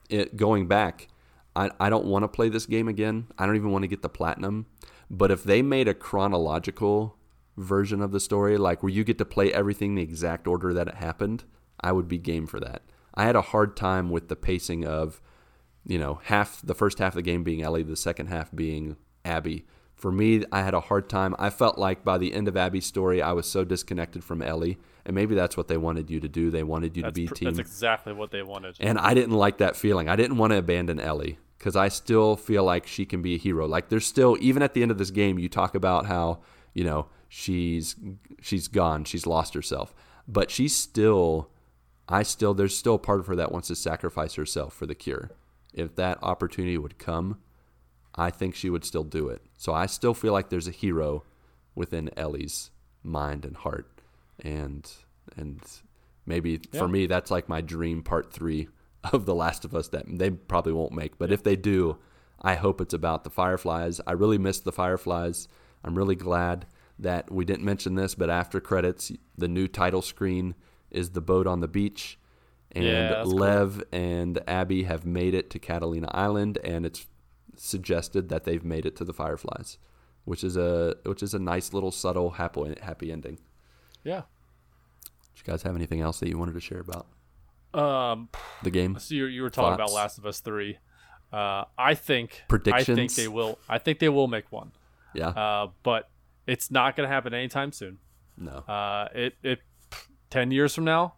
it, going back, I, I don't want to play this game again. I don't even want to get the platinum. But if they made a chronological version of the story, like where you get to play everything the exact order that it happened, I would be game for that. I had a hard time with the pacing of, you know, half the first half of the game being Ellie, the second half being Abby. For me, I had a hard time. I felt like by the end of Abby's story, I was so disconnected from Ellie. And maybe that's what they wanted you to do. They wanted you that's to be pr- team. That's exactly what they wanted. And I didn't like that feeling. I didn't want to abandon Ellie, because I still feel like she can be a hero. Like there's still, even at the end of this game, you talk about how, you know, she's she's gone. She's lost herself. But she's still, I still, there's still a part of her that wants to sacrifice herself for the cure. If that opportunity would come, I think she would still do it. So I still feel like there's a hero within Ellie's mind and heart. And and maybe yeah. for me, that's like my dream part three of The Last of Us that they probably won't make. But if they do, I hope it's about the Fireflies. I really miss the Fireflies. I'm really glad that we didn't mention this, but after credits, the new title screen is the boat on the beach. And yeah, Lev cool. and Abby have made it to Catalina Island, and it's suggested that they've made it to the Fireflies, which is a which is a nice little subtle happy happy ending. Yeah. Do you guys have anything else that you wanted to share about um, the game? So you, you were talking Thoughts? about Last of Us three. Uh, I think predictions. I think they will. I think they will make one. Yeah. Uh, but it's not going to happen anytime soon. No. Uh, it it ten years from now,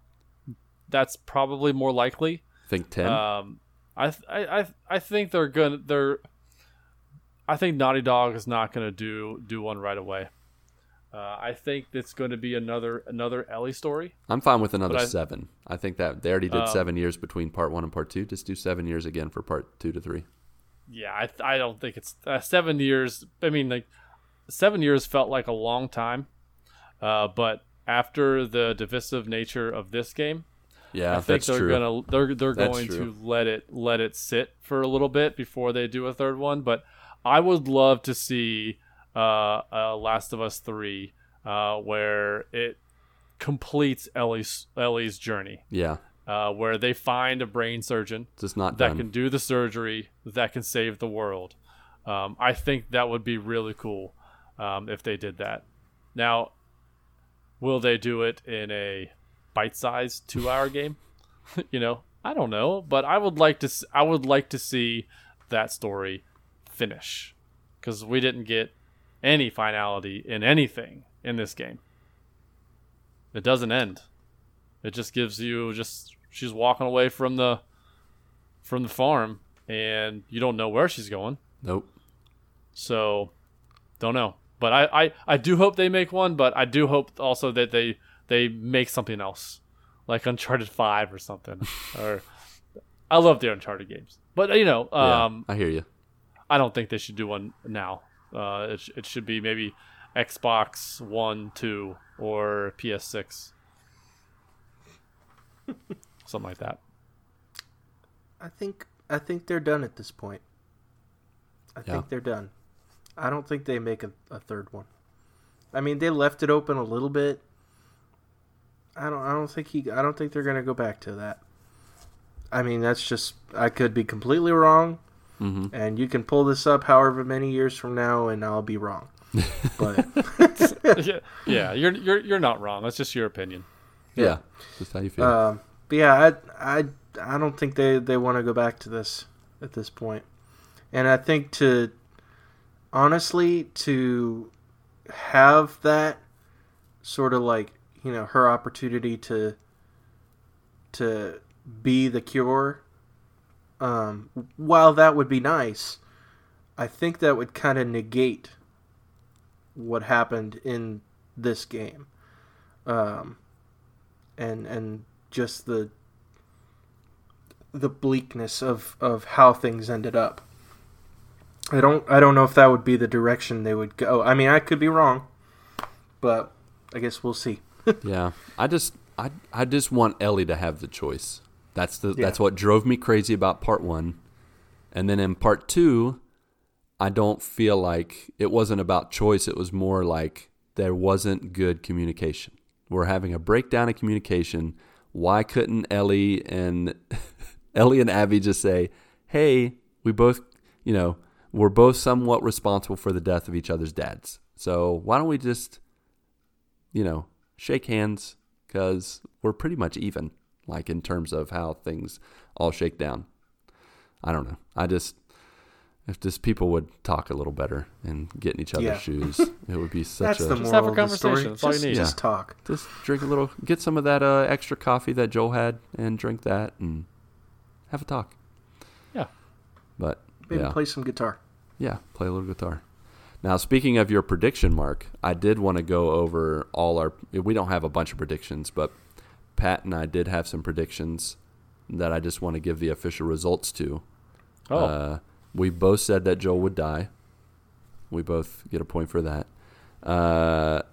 that's probably more likely. I think ten. Um, I th- I I think they're gonna they're. I think Naughty Dog is not gonna do do one right away. Uh, I think that's going to be another another Ellie story. I'm fine with another I, seven. I think that they already did um, seven years between part one and part two. Just do seven years again for part two to three. Yeah, I I don't think it's uh, seven years. I mean, like seven years felt like a long time, uh, but after the divisive nature of this game, yeah, I think that's they're true. gonna they're they're that's going true. to let it let it sit for a little bit before they do a third one. But I would love to see. Uh, uh, Last of Us three, uh, where it completes Ellie's Ellie's journey. Yeah. Uh, where they find a brain surgeon just not that done. can do the surgery that can save the world. Um, I think that would be really cool um, if they did that. Now, will they do it in a bite-sized two-hour game? You know, I don't know, but I would like to. I would like to see that story finish because we didn't get any finality in anything in this game. It doesn't end. It just gives you just she's walking away from the from the farm and you don't know where she's going. Nope. So don't know. But I, I, I do hope they make one, but I do hope also that they they make something else. Like Uncharted five or something. Or I love the Uncharted games. But you know, um yeah, I hear you. I don't think they should do one now. Uh, it, it should be maybe Xbox One, Two, or P S six, something like that. I think I think they're done at this point. I yeah. think they're done. I don't think they make a, a third one. I mean, they left it open a little bit. I don't. I don't think he. I don't think they're gonna go back to that. I mean, that's just. I could be completely wrong. Mm-hmm. And you can pull this up however many years from now, and I'll be wrong. But yeah, yeah, you're you're you're not wrong. That's just your opinion. Yeah, yeah. That's how you feel. Uh, but yeah, I I I don't think they, they want to go back to this at this point. And I think to honestly to have that sort of like you know her opportunity to to be the cure. Um, while that would be nice, I think that would kind of negate what happened in this game, um, and and just the the bleakness of, of how things ended up. I don't I don't know if that would be the direction they would go. I mean, I could be wrong, but I guess we'll see. yeah, I just I I just want Ellie to have the choice. That's the yeah. that's what drove me crazy about part one. And then in part two, I don't feel like it wasn't about choice. It was more like there wasn't good communication. We're having a breakdown of communication. Why couldn't Ellie and Ellie and Abby just say, hey, we both, you know, we're both somewhat responsible for the death of each other's dads. So why don't we just, you know, shake hands because we're pretty much even. Like in terms of how things all shake down. I don't know. I just, if just people would talk a little better and get in each other's yeah. shoes, it would be such That's a... That's the moral have a conversation. That's all you need. Yeah. Just talk. Just drink a little, get some of that uh, extra coffee that Joel had and drink that and have a talk. Yeah. But, Maybe yeah. play some guitar. Yeah, play a little guitar. Now, speaking of your prediction, Mark, I did want to go over all our, we don't have a bunch of predictions, but Pat and I did have some predictions that I just want to give the official results to. Oh. Uh, we both said that Joel would die. We both get a point for that. Uh,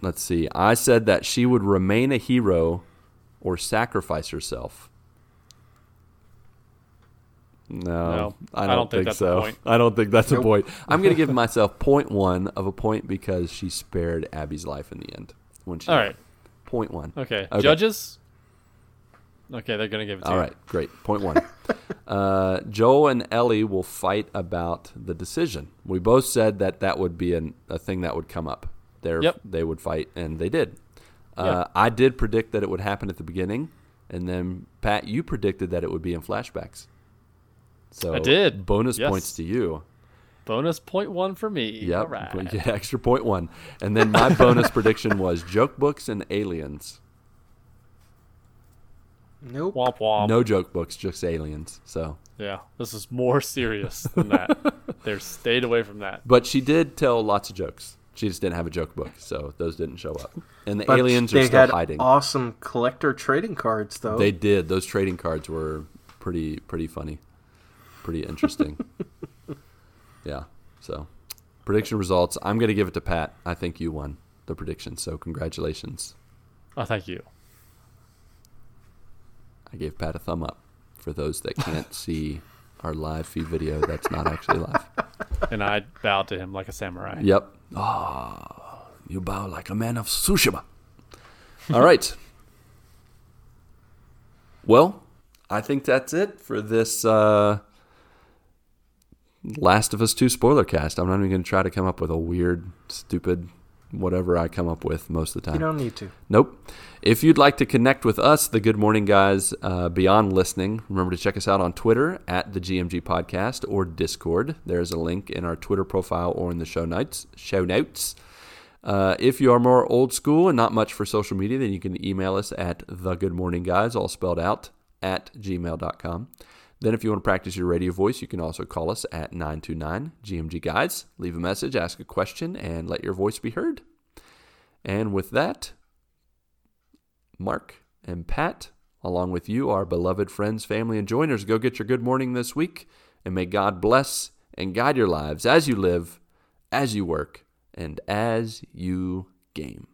let's see. I said that she would remain a hero or sacrifice herself. No, no I, don't I don't think, think that's so. a point. I don't think that's nope. a point. I'm going to give myself point one of a point because she spared Abby's life in the end. When she All right. Point one. Okay. okay. Judges? Okay, they're going to give it to All you. All right, great. Point one. uh, Joel and Ellie will fight about the decision. We both said that that would be an, a thing that would come up. They're, yep. They would fight, and they did. Uh, yep. I did predict that it would happen at the beginning, and then, Pat, you predicted that it would be in flashbacks. So I did. Bonus yes. points to you. Bonus point one for me. Yep. All right. Yeah, extra point one. And then my bonus prediction was joke books and aliens. Nope. Womp womp. No joke books, just aliens. So. Yeah, this is more serious than that. They're stayed away from that. But she did tell lots of jokes. She just didn't have a joke book, so those didn't show up. And the but aliens are still hiding. They had awesome collector trading cards, though. They did. Those trading cards were pretty pretty funny, pretty interesting. Yeah, so prediction results. I'm going to give it to Pat. I think you won the prediction, so congratulations. Oh, thank you. I gave Pat a thumb up. For those that can't see our live feed video, that's not actually live. And I bowed to him like a samurai. Yep. Oh, you bow like a man of Tsushima. All right. Well, I think that's it for this uh, Last of Us two spoiler cast. I'm not even going to try to come up with a weird, stupid... whatever I come up with most of the time. You don't need to. Nope. If you'd like to connect with us, the Good Morning Guys, uh, beyond listening, remember to check us out on Twitter at the G M G Podcast or Discord. There's a link in our Twitter profile or in the show notes. Show notes. Uh, if you are more old school and not much for social media, then you can email us at thegoodmorningguys, all spelled out, at gmail dot com. Then if you want to practice your radio voice, you can also call us at nine two nine G M G Guys. Leave a message, ask a question, and let your voice be heard. And with that, Mark and Pat, along with you, our beloved friends, family, and joiners, go get your good morning this week, and may God bless and guide your lives as you live, as you work, and as you game.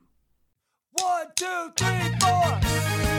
One, two, three, four.